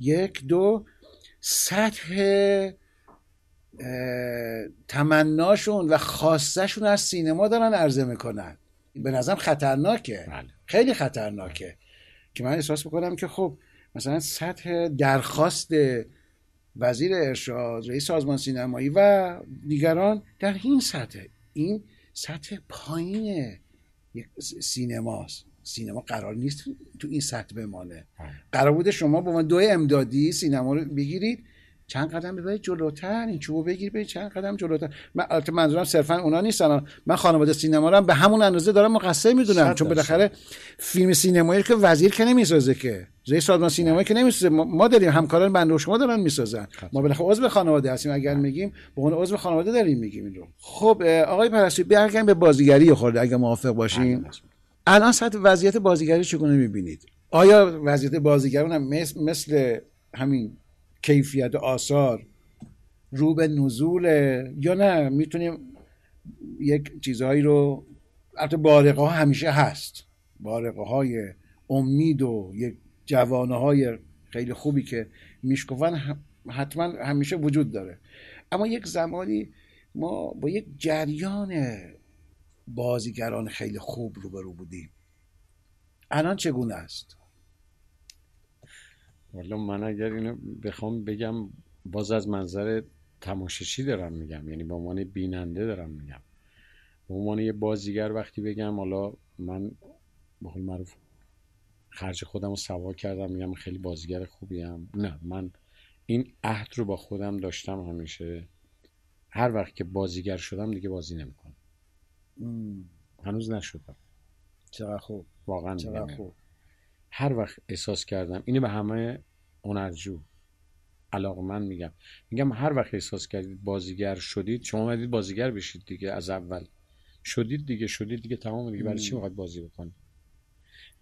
یک دو سطح تمناشون و خواستشون از سینما دارن عرضه میکنن. به نظرم خطرناکه، خیلی خطرناکه که من احساس میکنم که خب مثلا سطح درخواست وزیر ارشاد، رئیس سازمان سینمایی و دیگران در این سطح، این سطح پایین سینماست. سینما قرار نیست تو این سطح بمانه. قرار بوده شما با من دوی امدادی سینما رو بگیرید چند قدم ببرید جلوتر، این چوبو بگیرید برید چند قدم جلوتر. من البته منظورم صرفا اونا نیستن، من خانواده سینما رو هم به همون اندازه دارم مقصر میدونم، چون بالاخره فیلم سینمایی که وزیر که نمیسازه، که رئیس سازمان سینمایی که نمیسازه، ما داریم، همکاران بنده و شما دارن میسازن. ما بالاخره عضو خانواده هستیم، اگر میگیم به عنوان عضو خانواده داریم میگیم این رو. خب آقای پرستویی برگردیم به بازیگری خورده اگه موافق باشیم. الان سطح وضعیت بازیگری چگونه میبینید؟ آیا وضعیت بازیگران هم مثل همین کیفیت آثار رو به نزول یا نه میتونیم یک چیزهایی رو، البته بارقه ها همیشه هست، بارقه های امید و یک جوانه های خیلی خوبی که میشکوفن حتما همیشه وجود داره، اما یک زمانی ما با یک جریان بازیگران خیلی خوب روبرو بودیم. الان چگونه است؟ والا من اگر اینو بخوام بگم باز از منظر تماشاچی دارم میگم، یعنی به عنوان بیننده دارم میگم. به عنوان یه بازیگر وقتی بگم حالا من به قول معروف خرج خودم رو سوا کردم، میگم خیلی بازیگر خوبیم، نه، من این عهد رو با خودم داشتم همیشه، هر وقت که بازیگر شدم دیگه بازی نمیکنم. هنوز نشدم. چرا خوب، واقعا چرا خوب. هر وقت احساس کردم، اینو به همه هنرجو علاقمند میگم، میگم هر وقت احساس کردید بازیگر شدید، شما اومدید بازیگر بشید دیگه، از اول شدید دیگه تمام دیگه، برای چی میخواد بازی بکنید؟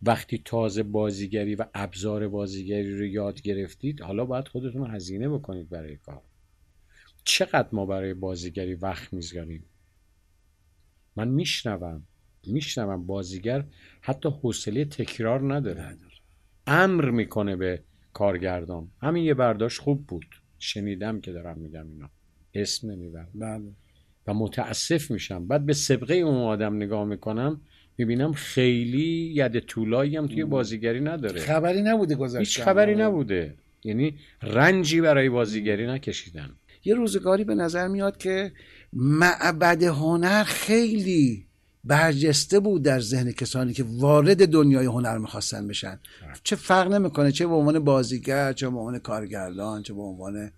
وقتی تازه بازیگری و ابزار بازیگری رو یاد گرفتید، حالا باید خودتون رو هزینه بکنید برای کار. چقدر ما برای بازیگری وقت میذاریم؟ من میشنوم بازیگر حتی حوصله تکرار نداره، امر میکنه به کارگردان. همین یه برداشت خوب بود، شنیدم که دارم میگم، اینا اسم نمیبرم. بله. و متاسف میشم بعد به سابقه اون آدم نگاه میکنم، میبینم خیلی ید طولایی هم توی بازیگری نداره، خبری نبوده گذاشتن، هیچ خبری نبوده، یعنی رنجی برای بازیگری نکشیدن. یه روزگاری به نظر میاد که معبد هنر خیلی برجسته بود در ذهن کسانی که وارد دنیای هنر میخواستن بشن، چه فرق نمیکنه، چه به عنوان بازیگر، چه به عنوان کارگردان، چه به عنوان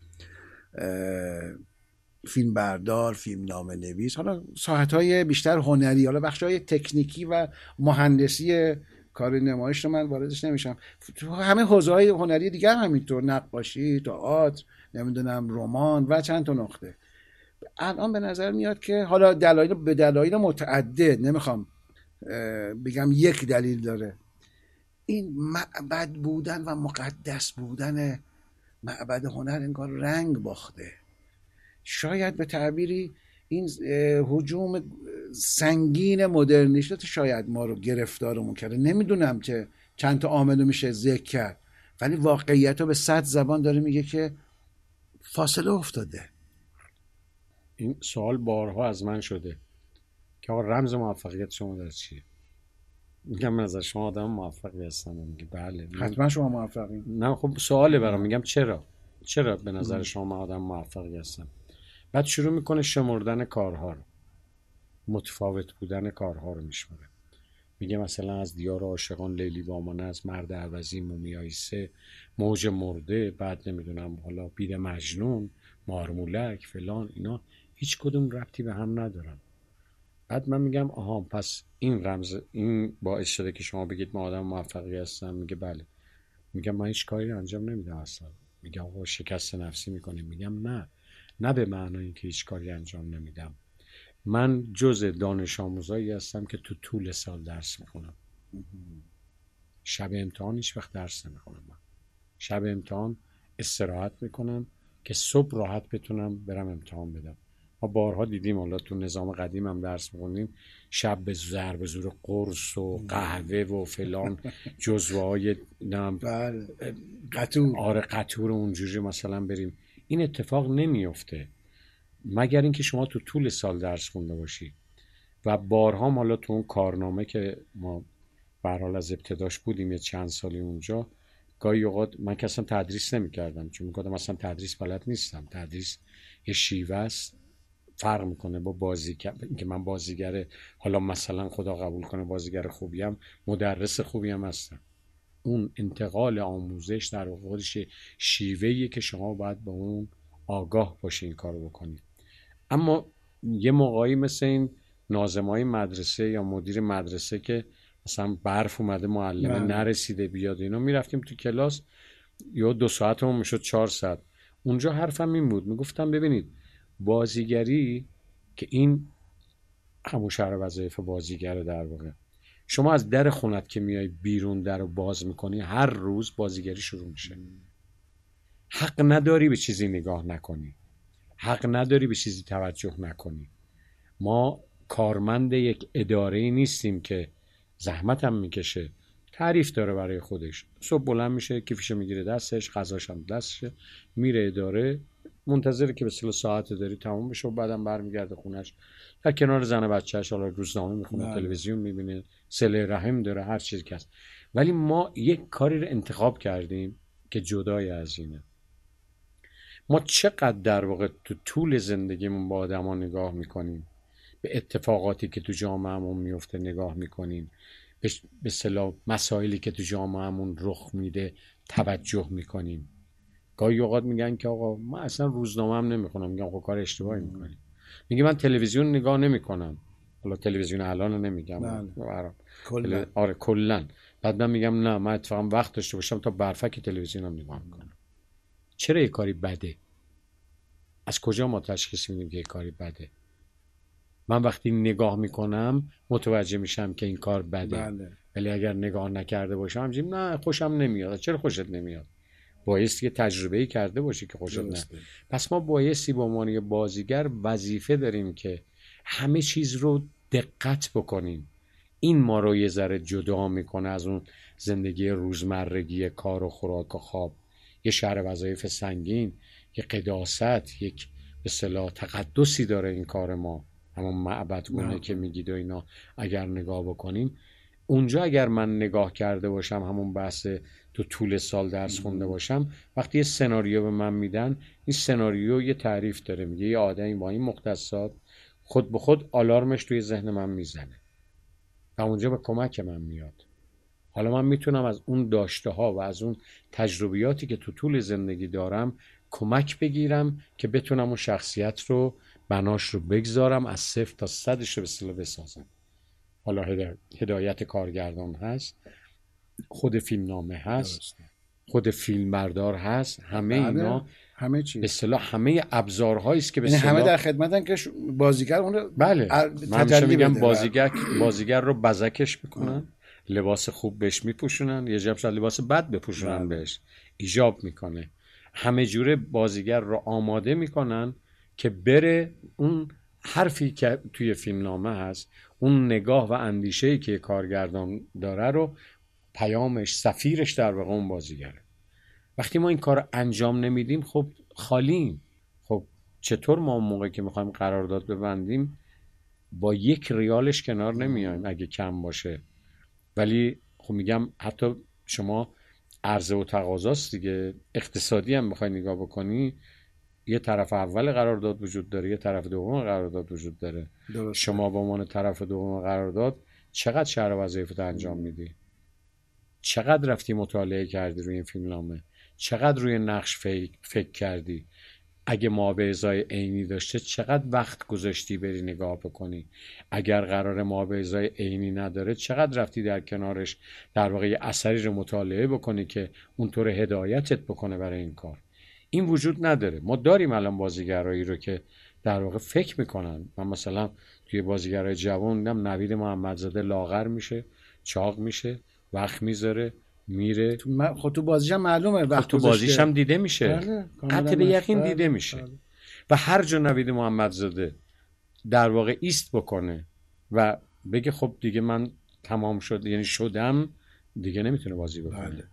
فیلم بردار، فیلم نامه نویس، حالا ساحت‌های بیشتر هنری، حالا بخش‌های تکنیکی و مهندسی کار نمایش رو من واردش نمیشم. تو همه حوزه‌های هنری دیگر همینطور، نقاشی، تئاتر، نمیدونم رمان و چند تا نقطه. الان به نظر میاد که حالا دلایل به دلایل متعدد، نمیخوام بگم یک دلیل داره، این معبد بودن و مقدس بودن معبد هنر انگار رنگ باخته. شاید به تعبیری این هجوم سنگین مدرنیست شاید ما رو گرفتارمون کرده، نمیدونم که چند تا عامل رو میشه ذکر کرد، ولی واقعیت رو به 100 زبان داره میگه که فاصله افتاده. این سوال بارها از من شده که آقا رمز موفقیت شما در چیه؟ میگم من از شما آدم موفقی هستم. میگه بله حتما شما موفقی. نه خب سواله برام، میگم چرا به نظر شما آدم موفقی هستم؟ بعد شروع میکنه شمردن کارها رو، متفاوت بودن کارها رو میشمره. میگه مثلا از دیار عاشقان لیلی بامانه، از مرد عوضی، مومیایی سه، موج مرده، بعد نمیدونم حالا بید مجنون، مارمولک، فلان، اینا هیچ کدوم ربطی به هم ندارن. بعد من میگم آها پس این رمز، این باعث شده که شما بگید من آدم موفقی هستم؟ میگه بله. میگم من هیچ کاری انجام نمیدم اصلا. میگم آقا شکست نفسی میکنه؟ میگم نه به معنای اینکه هیچ کاری انجام نمیدم. من جز دانش آموزایی هستم که تو طول سال درس میخونم. شب امتحان هیچ وقت درس نمیخونم. من شب امتحان استراحت میکنم که صبح راحت بتونم برم امتحان بدم. ما بارها دیدیم حالا تو نظام قدیم هم درس میخونیم، شب به ضرب زور قرص و قهوه و فلان جزوه‌های قطور، آره قطور، اونجوری مثلا بریم. این اتفاق نمیفته مگر اینکه شما تو طول سال درس خونده باشی. و بارها حالا تو اون کارنامه که ما به هر حال از ابتداش بودیم یه چند سالی اونجا، گاهی اوقات من که اصلا تدریس نمی‌کردم، چون می‌گفتم اصلا تدریس بلد نیستم. تدریس یه شیوه است، فرق میکنه با بازیگر. اینکه من بازیگر، حالا مثلا خدا قبول کنه بازیگر خوبیم، مدرس خوبیم هستم، اون انتقال آموزش در خودش شیوهیه که شما باید به اون آگاه باشی این کارو بکنید. اما یه موقعی مثل این ناظمای مدرسه یا مدیر مدرسه که مثلا برف اومده معلمه نرسیده بیاد، اینا میرفتیم تو کلاس یا 2 ساعت هم میشد 4 ساعت. اونجا حرفم این بود، میگفتم ببینید بازیگری که این هموشهر وظایف بازیگره در واقع، شما از در خونت که میای بیرون در رو باز میکنی هر روز بازیگری شروع میشه. حق نداری به چیزی نگاه نکنی، حق نداری به چیزی توجه نکنی. ما کارمند یک اداره نیستیم که زحمت هم میکشه، تعریف داره برای خودش، صبح بلند میشه کیفش میگیره دستش، غذاش هم دستشه، میره اداره، منتظره که به اصطلاح ساعت داری تمام بشه و بعدم برمیگرده خونش، در کنار زن بچه‌اش حالا روزنامه میخونه، تلویزیون میبینه، صله رحم داره، هر چیزی که هست. ولی ما یک کاری رو انتخاب کردیم که جدای از اینه. ما چقدر در واقع تو طول زندگیمون با آدما نگاه میکنیم، به اتفاقاتی که تو جامعهمون میفته نگاه میکنیم، به اصطلاح مسائلی که تو جامعهمون رخ میده توجه میکنیم. گاهی اوقات میگن که آقا من اصلا روزنامه هم نمیخونم. میگم خب کار اشتباهی میکنی. میگه من تلویزیون نگاه نمیکنم. حالا تلویزیون الانو نمیگم، آره کلا. بعد من میگم نه، من اتفاقا وقت داشته باشم تا برفک تلویزیونم نگاه میکنم. چرا یه کاری بده؟ از کجا ما تشخیص میدیم که یه کاری بده؟ من وقتی نگاه میکنم متوجه میشم که این کار بده، ولی اگر نگاه نکرده باشم همچین نه خوشم نمیاد. چرا خوشت نمیاد؟ بایستی که تجربه‌ای کرده باشی که خوشت نه. پس ما بایستی به عنوان یه بازیگر وظیفه داریم که همه چیز رو دقت بکنیم. این ما رو یه ذره جدا میکنه از اون زندگی روزمرگی، کار و خوراک و خواب، یه شهر وظایف سنگین، یه قداست، یک به اصطلاح تقدسی داره این کار ما، همون معبدونه که میگید و اینا. اگر نگاه بکنیم اونجا، اگر من نگاه کرده باشم، همون بحث تو طول سال درس خونده باشم، وقتی یه سناریو به من میدن، این سناریو یه تعریف داره، میگه یه آدمی با این مختصات خود به خود آلارمش توی ذهن من میزنه. و اونجا به کمک من میاد. حالا من میتونم از اون داشته ها و از اون تجربیاتی که تو طول زندگی دارم کمک بگیرم که بتونم اون شخصیت رو، بناش رو بگذارم، از 0 تا 100 رو به اصطلاح بسازم. حالا هدایت کارگردان هست، خود فیلم نامه هست، خود فیلم بردار هست، همه اینا همه چیز به اصطلاح همه ابزارهایی است که به اصطلاح همه در خدمتن که بازیگر اون رو بله من میگم بازیگر رو بزکش میکنن، لباس خوب بهش میپوشونن، یه جا شاید لباس بد بپوشونن بهش، ایجاب میکنه، همه جوره بازیگر رو آماده میکنن که بره اون حرفی که توی فیلم نامه هست، اون نگاه و اندیشه‌ای که کارگردان داره رو، پیامش، سفیرش در واقع اون بازیگره. وقتی ما این کار انجام نمیدیم خب خالیم. خب چطور ما اون موقع که میخوایم قرارداد ببندیم با 1 ریالش کنار نمیایم اگه کم باشه؟ ولی خب میگم حتی شما عرضه و تقاضاست دیگه، اقتصادی هم میخوای نگاه بکنی، یه طرف اول قرارداد وجود داره، یه طرف دوم قرارداد وجود داره. شما به عنوان طرف دوم قرارداد چقدر شرح وظیفت انجام میدی؟ چقدر رفتی مطالعه کردی روی این فیلمنامه؟ چقدر روی نقش فکر کردی؟ اگه مابعضای عینی داشته چقدر وقت گذاشتی بری نگاه بکنی؟ اگر قرار مابعضای عینی نداره چقدر رفتی در کنارش در واقع اثری رو مطالعه بکنی که اونطور هدایتت بکنه برای این کار؟ این وجود نداره. ما داریم الان بازیگرایی رو که در واقع فکر میکنن. من مثلا توی بازیگرای جوان دیدم نوید محمدزاده لاغر میشه، چاق میشه، وقت میذاره، میره. خب تو بازیش هم معلومه وقت تو بازیش هم دیده میشه، قطع به یقین دیده میشه. و هر جا نوید محمدزاده در واقع ایست بکنه و بگه خب دیگه من تمام شد، یعنی شدم دیگه، نمیتونه بازی بکنه.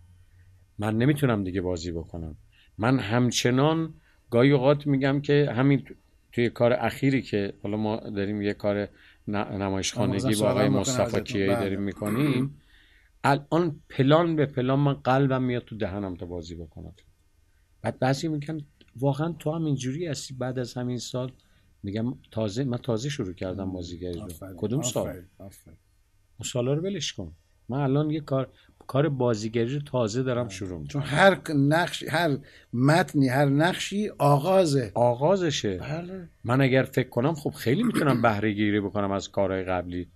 من نمیتونم دیگه بازی بکنم. من همچنان گاهی اوقات میگم که همین توی کار اخیری که حالا ما داریم یه کار نمایشخانگی با آقای مصطفی کیایی داریم میکنیم، الان پلان به پلان من قلبم میاد تو دهنم تا بازی بکنم. بعد بعضی میگن واقعا تو هم اینجوری هستی بعد از همین سال؟ میگم تازه من شروع کردم بازیگری رو. کدوم سال؟ اون سالا رو ولش کن. من الان یه کار بازیگری رو تازه دارم شروع میکنم. چون هر نقش، هر متنی، هر نقشی آغازشه. بله. من اگر فکر کنم خب خیلی میتونم بهره گیری بکنم از کارهای قبلی.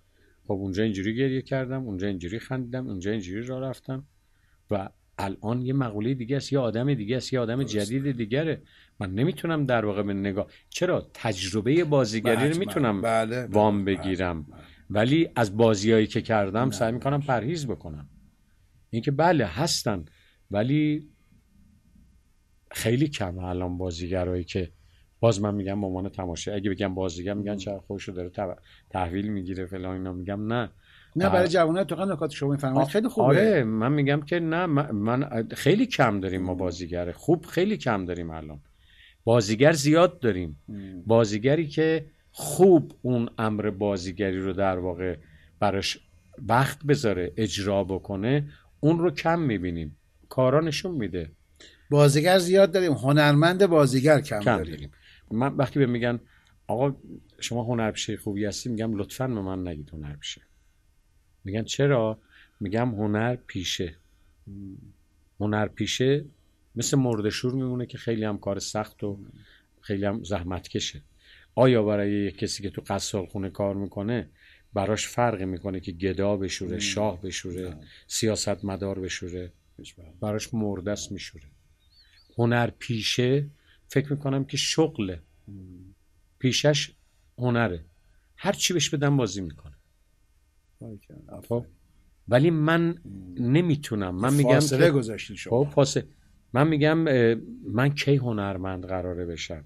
خب اونجا اینجوری گریه کردم، اونجا اینجوری خندیدم، اونجا اینجوری راه رفتم و الان یه مقوله دیگه است، یه آدم دیگه است، یه آدم جدید دیگره. من نمیتونم در واقع به نگاه تجربه بازیگری رو میتونم وام بگیرم، ولی از بازیایی که کردم سعی میکنم پرهیز بکنم. اینکه بله هستن، ولی خیلی کمه الان بازیگرایی که باز من میگم به عنوان تماشاگر، اگه بگم بازیگر میگن چرا خودشو داره تحویل میگیره فلان اینا، میگم نه برای جوانان تو نکات شما میفرمایید خیلی خوبه. آره من میگم که نه، من خیلی کم داریم ما بازیگر خوب، خیلی کم داریم. الان بازیگر زیاد داریم، بازیگری که خوب اون امر بازیگری رو در واقع براش وقت بذاره اجرا بکنه، اون رو کم میبینیم. کارا نشون میده بازیگر زیاد داریم، هنرمند بازیگر کم داریم. من وقتی به میگن آقا شما هنرپیشه خوبی هستی، میگم لطفاً به من نگید هنرپیشه. میگن چرا؟ میگم هنرپیشه. هنرپیشه مثل مردشور میمونه که خیلی هم کار سخت و خیلی هم زحمت کشه. آیا برای کسی که تو قصالخونه کار میکنه براش فرقی میکنه که گدا بشوره، شاه بشوره، سیاستمدار بشوره؟ براش مردست میشوره. هنرپیشه فکر میکنم که شغله، پیشش هنره، هر چی بهش بدن بازی میکنه. ولی من نمیتونم. من میگم فاصله گذاشتی شما. من میگم من کی هنرمند قراره بشم؟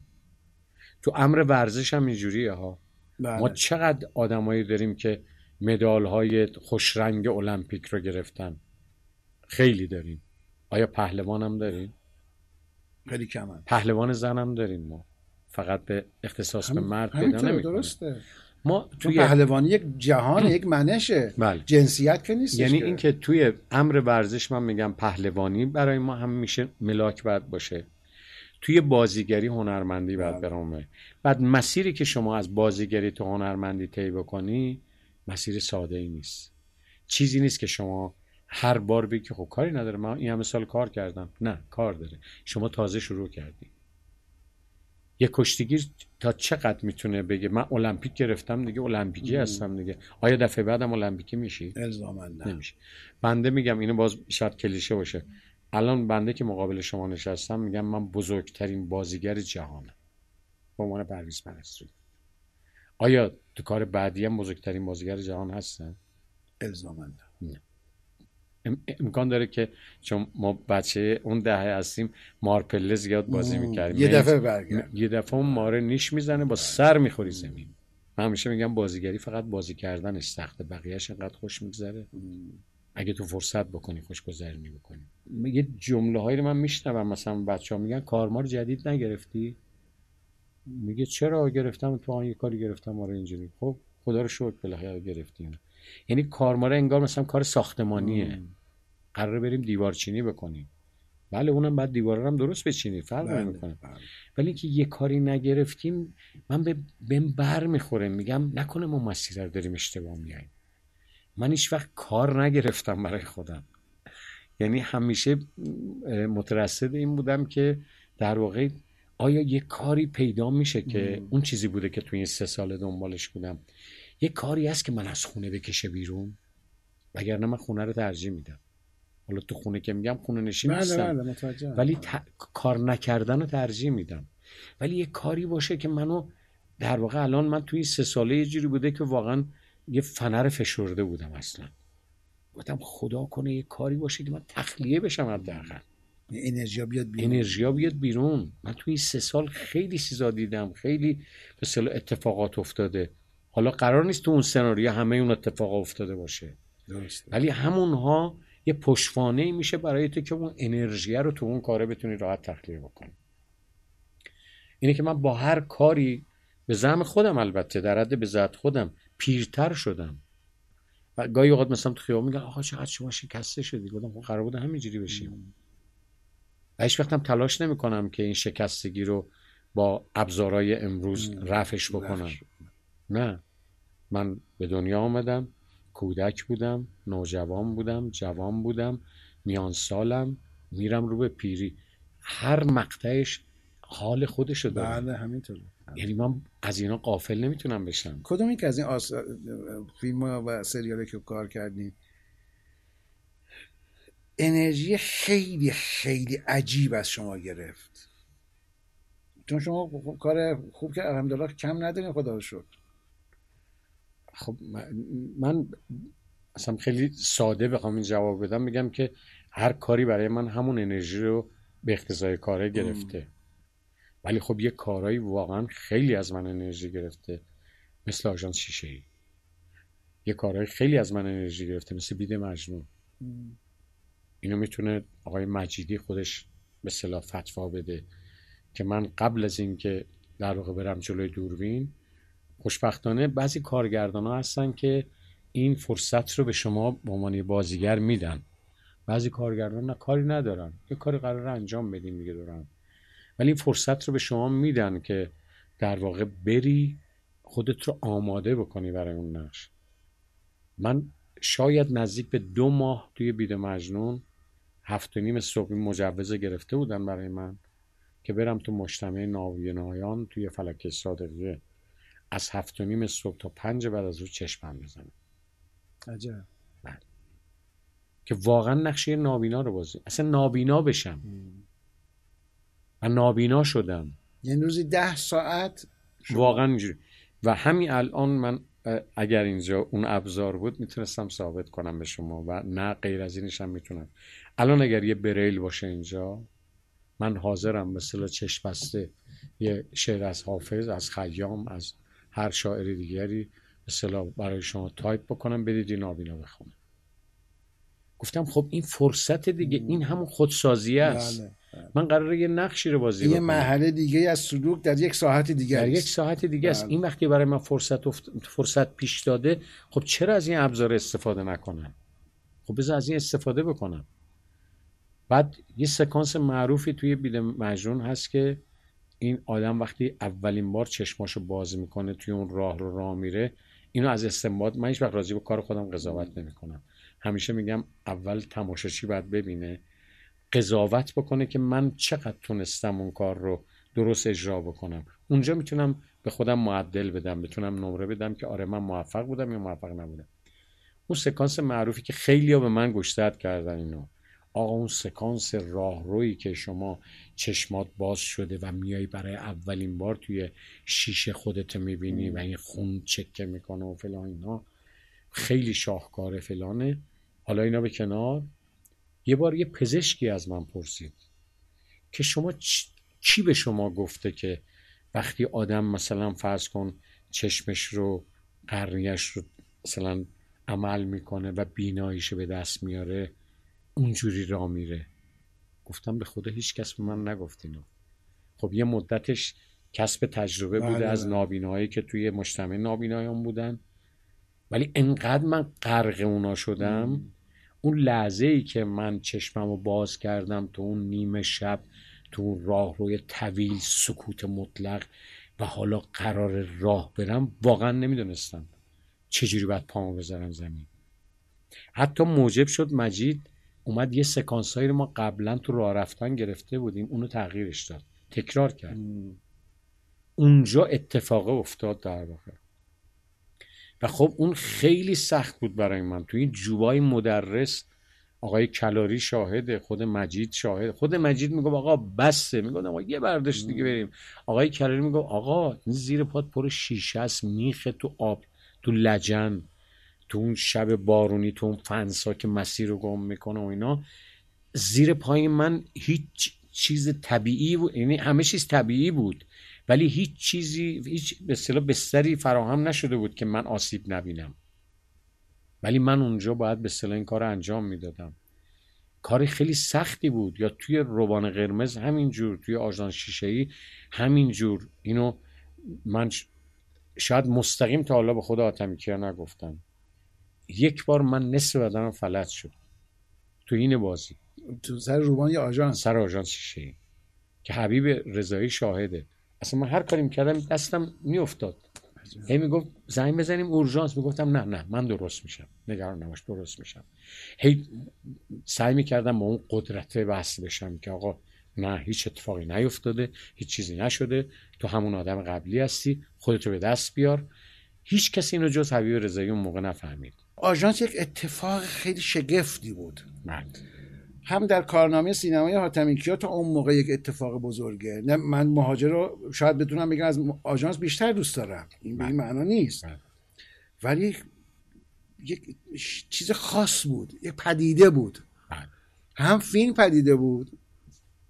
تو امر ورزش هم اینجوریه ها. ما چقدر آدمایی داریم که مدال های خوش رنگ المپیک رو گرفتن، خیلی داریم. آیا پهلوان هم داریم؟ خیلی کم. پهلوان زن هم داریم. ما فقط به اختصاص به مرد پیدا نمی‌کنیم. ما توی پهلوانی یک جهان، یک منشه، جنسیت که نیست. یعنی این که توی امر ورزش من میگم پهلوانی برای ما همیشه ملاک باید باشه، توی بازیگری هنرمندی باید برامه. بعد مسیری که شما از بازیگری تا هنرمندی طی بکنی مسیر ساده ای نیست. چیزی نیست که شما هر بار بگی خب کاری نداره من این همه سال کار کردم. نه، کار داره، شما تازه شروع کردی. یک کشتیگیر تا چقدر میتونه بگه من المپیک گرفتم دیگه، المپیکی هستم دیگه، آیا دفعه بعدم المپیکی میشی؟ الزاما نه، نمیشه. بنده میگم اینو باز شاید کلیشه باشه، الان بنده که مقابل شما نشستم میگم من بزرگترین بازیگر جهانم به عنوان پرویز پرستویی. آیا تو کار بعدی هم بزرگترین بازیگر جهان هستم؟ الزاما نه. امکان داره که چون ما بچه اون دهه هستیم مارپله زیاد بازی میکردیم، یه دفعه برگرد، یه دفعه اون ماره نیش میزنه با سر میخوری زمین. من همیشه میگم بازیگری فقط بازی کردنش سخته، بقیهش انقدر خوش میگذره اگه تو فرصت بکنی خوشگذرونی میکنی. یه جمله هایی رو من میشنوم، مثلا بچه‌ها میگن کارمار جدید نگرفتی؟ میگه چرا گرفتم، تو اون یه کاری گرفتم آره اینجوری. خب خدا رو شکر بالاخره گرفتین. یعنی کارماره انگار مثلا کار ساختمانیه، قراره بریم دیوارچینی بکنیم، بله اونم بعد دیوارا هم درست بچینی فرق نمیکنه، ولی اینکه یه کاری نگرفتیم من بهم بر میخوره، میگم نکنه ما مسیر رو داریم اشتباه میایم. من هیچ وقت کار نگرفتم برای خودم، یعنی همیشه مترصد این بودم که در واقع آیا یه کاری پیدا میشه که اون چیزی بوده که توی این 3 سال دنبالش بودم، یه کاری هست که من از خونه بکشه بیرون، وگرنه من خونه رو ترجیح میدم. حالا تو خونه که میگم خونه نشین نیستم، ولی کار نکردن رو ترجیح میدم، ولی یه کاری باشه که منو در واقع الان من توی 3 ساله یه جوری بوده که واقعا یه فنر فشرده بودم، اصلا گفتم خدا کنه یه کاری باشه که من تخلیه بشم، حداقل انرژیا بیاد بیرون. من توی این 3 سال خیلی چیزا دیدم، خیلی به اصطلاح اتفاقات افتاده. حالا قرار نیست تو اون سناریو همه اون اتفاقا افتاده باشه، درسته، ولی همونها یه پشتوانه‌ای میشه برای تو که اون انرژی رو تو اون کاره بتونی راحت تخلیه بکنی. اینه که من با هر کاری به زعم خودم، البته در حد به ذات خودم، پیرتر شدم و گاهی اوقات مثلا تو خیابون میگن آها چقدر شما شکسته شدی، گفتم خب قرار بود همینجوری بشیم. هیچ وقتم تلاش نمی‌کنم که این شکستگی رو با ابزارهای امروز رفعش بکنم. نه، من به دنیا آمدم، کودک بودم، نوجوان بودم، جوان بودم، میان سالم، میرم رو به پیری، هر مقطعش حال خودشو داره. بله همینطوره، یعنی من از اینا غافل نمیتونم بشم. کدوم یک از این فیلم‌ها و سریالی که کار کردین انرژی خیلی خیلی عجیب از شما گرفت؟ چون شما کار خوب که الحمدلله کم ندارین خدا رو شکر. خب من اصلا خیلی ساده بخوام این جواب بدم، میگم که هر کاری برای من همون انرژی رو به اقتضای کاره گرفته. ولی خب یه کارایی واقعا خیلی از من انرژی گرفته، مثل آژانس شیشه‌ای. یه کارایی خیلی از من انرژی گرفته، مثل بید مجنون. اینو میتونه آقای مجیدی خودش به اصطلاح فتوا بده که من قبل از این که در واقع برم جلوی دوربین، خوشبختانه بعضی کارگردان‌ها هستن که این فرصت رو به شما به عنوان بازیگر میدن، بعضی کارگردان کاری ندارن، یه کاری قراره انجام بدیم دیگه دوران، ولی این فرصت رو به شما میدن که در واقع بری خودت رو آماده بکنی برای اون نقش. من شاید نزدیک به 2 ماه توی بید مجنون 7:30 صبح مجوز گرفته بودن برای من که برم تو مجتمع نابینایان توی فلکه صادقیه، از 7:30 صبح تا 5 بعد از ظهر چشمم بزنم. عجب. بله. که واقعا نقشه نابینا رو بازی، اصلا نابینا بشم. من نابینا شدم. یعنی روزی 10 ساعت واقعا اینجوری. و همین الان من اگر اینجا اون ابزار بود میتونستم ثابت کنم به شما و نه غیر از اینش هم میتونم. الان اگر یه بریل باشه اینجا، من حاضرم مثلا چشم بسته یه شعر از حافظ، از خیام، از هر شاعر دیگری مثلا برای شما تایپ بکنم بدید این نابینا بخونم. گفتم خب این فرصت دیگه، این همون خودسازی است. من قراره یه نقشی رو بازی بکنم، یه مرحله دیگه از سلوک در یک ساعت دیگه است. این وقتی برای من فرصت پیش داده، خب چرا از این ابزار استفاده نکنم؟ خب بذار از این استفاده بکنم. بعد یه سکانس معروفی توی بید مجنون هست که این آدم وقتی اولین بار چشماشو باز میکنه توی اون راه رو راه میره، اینو از استنباط، من هیچ وقت راضی به کار خودم قضاوت نمیکنم، همیشه میگم اول تماشاچی باید ببینه، قضاوت بکنه که من چقدر تونستم اون کار رو درست اجرا بکنم. اونجا میتونم به خودم معدل بدم، میتونم نمره بدم که آره من موفق بودم یا موفق نبودم. اون سکانس معروفی که خیلی‌ها به من گوشزد کردن اینو، آقا اون سکانس راهرویی که شما چشمات باز شده و میای برای اولین بار توی شیشه خودت میبینی و این خون چکه میکنه و فلان، اینا خیلی شاهکاره فلانه. حالا اینا به کنار، یه بار یه پزشکی از من پرسید که شما کی به شما گفته که وقتی آدم مثلا فرض کن چشمش رو، قرنیش رو مثلا عمل میکنه و بیناییش به دست میاره اونجوری را میره؟ گفتم به خدا هیچ کس به من نگفت اینو. خب یه مدتش کسب تجربه بوده از نابینایی که توی مجتمع نابینایان بودن، ولی انقدر من غرق اونا شدم اون لحظه‌ای که من چشممو باز کردم تو اون نیمه شب، تو اون راه روی طویل، سکوت مطلق و حالا قرار راه برم، واقعا نمیدونستم چجوری باید پامو بذارم زمین. حتی موجب شد مجید اومد یه سکانس هایی رو ما قبلا تو راه رفتن گرفته بودیم اونو تغییرش داد، تکرار کرد. اونجا اتفاق افتاد در واقع. و خب اون خیلی سخت بود برای من. تو این جوبای مدرس آقای کلاری شاهده، خود مجید شاهده. خود مجید میگه آقا بسه، میگم آقا یه برداشت دیگه بریم. آقای کلاری میگه آقا این زیر پات پر شیشه است، میخه تو آب، تو لجن، تو اون شب بارونی، تو اون فنسا که مسیر رو گم میکنه و اینا. زیر پای من هیچ چیز طبیعی بود، یعنی همه چیز طبیعی بود ولی هیچ چیزی، هیچ به اصطلاح بستری فراهم نشده بود که من آسیب نبینم، ولی من اونجا باید به اصطلاح این کار رو انجام میدادم. کار خیلی سختی بود. یا توی روبان قرمز همینجور، توی آژان شیشه‌ای همینجور. اینو من شاید مستقیم تا حالا به خود حاتمی کیا نگفتم. یک بار من نصف بدنم فلج شد تو این بازی، تو سر روبان یا آژانس، سر آژانس شیشه‌ای که حبیب رضایی شاهده. اصلا من هر کاری میکردم دستم میافتاد، هی میگفت زنگ بزنیم اورژانس، میگفتم نه نه من درست میشم، نگران نباش درست میشم. هی سعی میکردم با اون قدرت وصل بشم که آقا نه هیچ اتفاقی نیفتاده، هیچ چیزی نشده، تو همون آدم قبلی هستی، خودتو به دست بیار. هیچ کسی اینو جز حبیب رضایی اون موقع نفهمید. آژانس یک اتفاق خیلی شگفتی بود. هم در کارنامه سینمایی حاتمی کیا تا اون موقع یک اتفاق بزرگه. نه من مهاجر رو شاید بتونم بگم از آژانس بیشتر دوست دارم، این به این معنا نیست، ولی یک چیز خاص بود، یک پدیده بود. هم فیلم پدیده بود،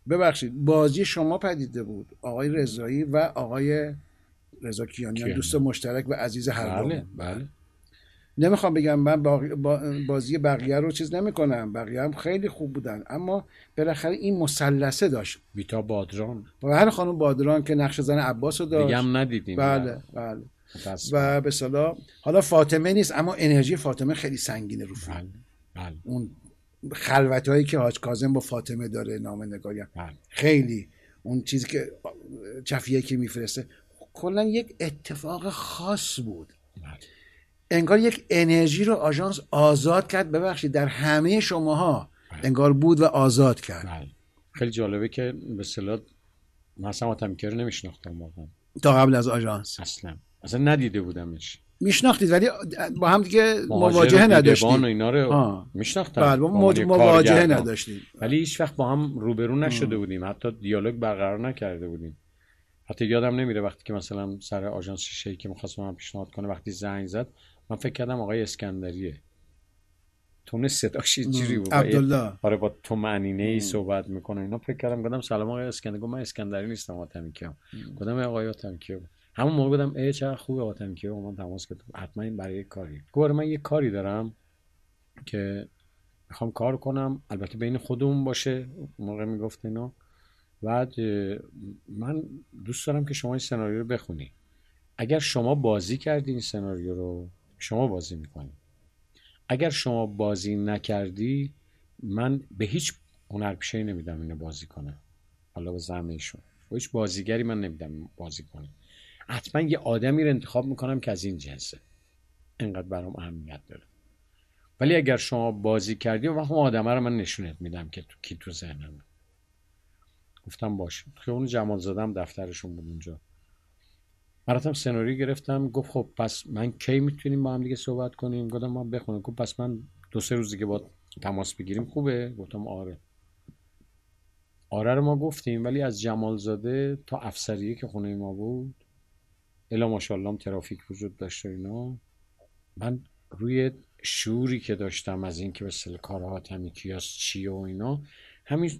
ببخشید بازی شما پدیده بود، آقای رضایی و آقای رضا کیانیان، دوست مشترک و عزیز هر دو. بله. نمیخوام بگم من بازی بقیه رو چیز نمیکنم، بقیه هم خیلی خوب بودن، اما بالاخره این مثلثه داشت. بیتا بادران و هر خانم بادران که نقش زن عباس رو داشت، دیگه هم ندیدیم. بله. و به صلاح حالا فاطمه نیست، اما انرژی فاطمه خیلی سنگینه رو فیلم. بله. اون خلوتایی که حاج کاظم با فاطمه داره، نامه‌نگاری، خیلی اون چیزی که چفیه که میفرسته، کلا یک اتفاق خاص بود. بله. انگار یک انرژی رو آژانس آزاد کرد، ببخشید در همه شماها انگار بود و آزاد کرد. خیلی جالبه که به اصطلاح من اصلا حاتمی کیا رو نمیشناختم واقعا تا قبل از آژانس، اصلا ندیده بودمش. میشناختید ولی با هم دیگه مواجهه نداشتید. ماجرای اینا رو میشناختم، بله، مواجهه نداشتید، ولی هیچ وقت با هم روبرو نشده بودیم، حتی دیالوگ برقرار نکرده بودیم. حتی یادم نمیره وقتی که مثلا سر آژانس شیشه‌ای که می‌خواست من پیشنهاد کنه، وقتی زنگ زد من فکر کردم آقای اسکندریه، تون صداش اینجوری بود، عبدالله آره با تو معنینه‌ای صحبت میکنه اینا. فکر کردم گفتم سلام آقای اسکندری، گفت من اسکندری نیستم حاتمی کیام. گفتم آقای حاتمی کیا. همون موقع گفتم ای چقدر خوبه حاتمی کیا، من تماس گرفتم حتما این برای کاری. گفتم من یه کاری دارم که میخوام کار کنم، البته بین خودمون باشه موقع میگفت اینا. بعد من دوست دارم که شما این سناریو رو بخونی، اگر شما بازی کردی این سناریو رو شما بازی میکنی، اگر شما بازی نکردی من به هیچ هنرپیشه‌ای نمیدم اینو بازی کنه، حالا به زعم ایشون، به هیچ بازیگری من نمیدم بازی کنه، حتما یه آدمی رو انتخاب میکنم که از این جنسه، اینقدر برام اهمیت داره. ولی اگر شما بازی کردی اون وقت اون آدمه رو من نشونت میدم که تو کی تو ذهنم. گفتم باشه. خیابون جمال زاده هم دفترشون بود اونجا. رفتم سناریو گرفتم، گفت خب پس من کی میتونیم با هم دیگه صحبت کنیم؟ گفتم ما بخونم. گفت پس من 2-3 روز دیگه با تماس بگیریم خوبه؟ گفتم آره. آره رو ما گفتیم، ولی از جمال زاده تا افسریه که خونه ما بود الا ماشاءالله ترافیک وجود داشت و اینا، من روی شعوری که داشتم از این که به سل کار حاتمی کیا چی و اینا، همین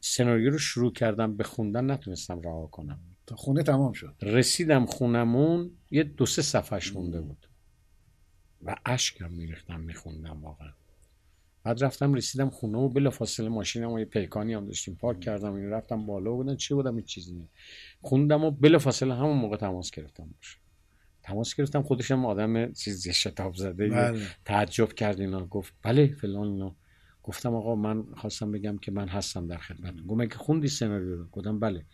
سناریو رو شروع کردم به خوندن، نتونستم رها کنم تا خونه تمام شد. رسیدم خونمون یه 2-3 صفحه‌اش مونده بود و اشکم میریختم میخوندم واقعا. بعد رفتم رسیدم خونه و بلافاصله ماشینمو یه پیکانی هم داشتیم پارک کردم اینو، رفتم بالا بودن چی بودم این چیزی نه خوندم و بلافاصله همون موقع تماس گرفتم باشه. تماس گرفتم، خودش هم آدم چیزی شتاب زده بله. تعجب کرد اینا، گفت بله فلان اینا. گفتم آقا من خواستم بگم که من هستم در خدمت. گفت مگه خوندی سناریو رو؟ گفتم بله.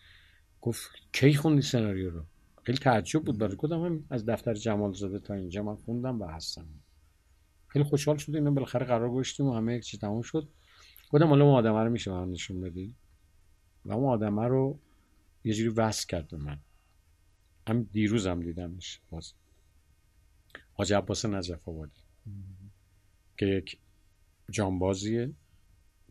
گفت کی خوندی سناریو رو؟ خیلی تعجب بود برای گفتم از دفتر جمال زاده تا اینجا من خوندم و هستم. خیلی خوشحال شد اینا، بالاخره قرار گذاشتیم و همه یک چی تموم شد. گفتم حالا اون آدمه رو میشه من نشون بدی؟ و اون آدمه رو یه جوری وصل کرد به من. هم دیروزم دیدمش باز. حاج عباس نجف آبادی که یک جانبازیه،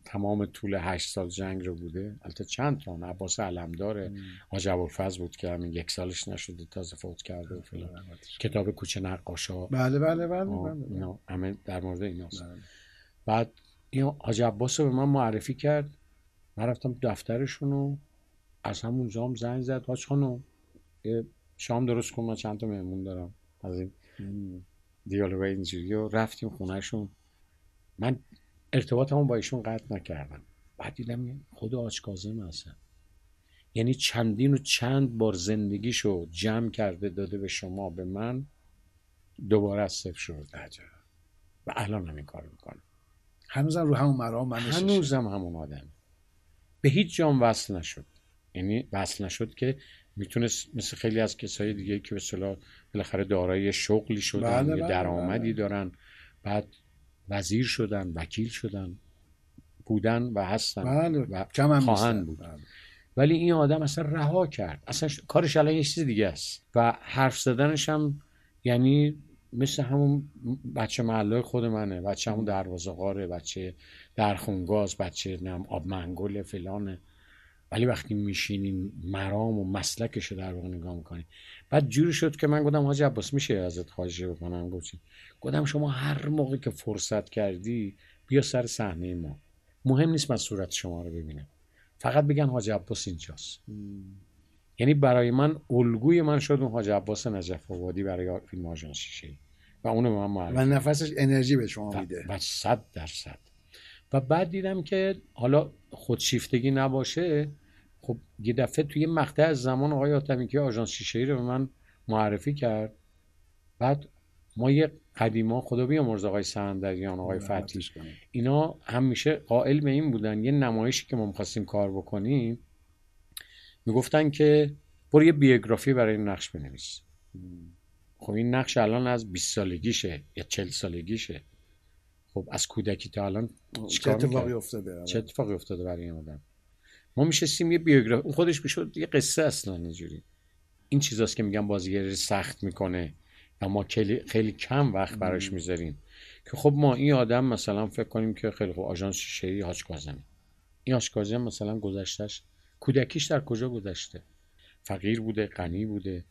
تمام طول 8 سال جنگ رو بوده، البته چند تا عباس علمدار حاج ابوالفضل بود که همین 1 سالش نشده تازه فوت کرده و فلان. کتاب کوچه نقاشا بله بله بله همه در مورد ایناست. بعد این حاج عباس رو به من معرفی کرد، من رفتم دفترشون و از همونجا هم زنگ زد حاج خانم شام درست کن من چند تا مهمون دارم از این دیالوگ اینجوری. و رفتیم خونهشون، من ارتباطمون با ایشون قطع نکردم. بعد دیدم خود آج کاظم هستن، یعنی چندین و چند بار زندگیشو جمع کرده داده به شما به من، دوباره از صفر شروع کرده و الان هم این کارو میکنه. هنوزم رو همون مرام من نشسته، هنوزم همون آدمه، به هیچ جام وصل نشد. یعنی وصل نشد که میتونست مثل خیلی از کسای دیگه که به اصطلاح بالاخره دارای شغلی شدن، درآمدی دارن، بعد وزیر شدن، وکیل شدن، بودن و هستن و خواهند بود. ولی این آدم اصلا رها کرد، اصلا کارش الان یه چیز دیگه است و حرف زدنش هم یعنی مثل همون بچه محله خود منه، بچه همون دروازه غاره، بچه درخونگاز، بچه آب منگل فلانه. ولی وقتی میشینین مرام و مسلکشو در واقع نگاه میکنین. بعد جوری شد که من گفتم حاج عباس میشه ازت خواهش بکنم؟ گفتم شما هر موقع که فرصت کردی بیا سر صحنه ما، مهم نیست من صورت شما رو ببینم، فقط بگن حاج عباس اینجاست. یعنی برای من الگوی من شد اون حاج عباس نجف آبادی برای فیلم آژانس شیشه و اونو به من معرفی و نفسش انرژی به شما میده و 100%. و بعد دیدم که حالا خودشیفتگی نباشه، خب یه دفعه توی مقطع از زمان آقای حاتمی کیا آژانس شیشه‌ای رو به من معرفی کرد. بعد ما یه قدیما خدا بیامرز آقای سندریان، آقای فتحی، اینا همیشه قائل به این بودن یه نمایشی که ما می‌خواستیم کار بکنیم میگفتن که برو یه بیوگرافی برای این نقش بنویس. خب این نقش الان از 20 سالگیشه یا 40 سالگیشه، خب از کودکی تا الان چه اتفاقی افتاده؟ چه اتفاقی افتاده برای این آدم؟ ما میشستیم یه بیوگرافی، اون خودش میشد یه قصه اصلا اینجوری. این چیزاست که میگم بازیگری سخت میکنه و ما خیلی کم وقت براش میذاریم که خب ما این آدم مثلا فکر کنیم که خیلی خوب آژانس شیشه‌ای حاج کاظم، این حاج کاظم مثلا گذشتهش کودکیش در کجا گذشته؟ فقیر بوده، غنی بوده،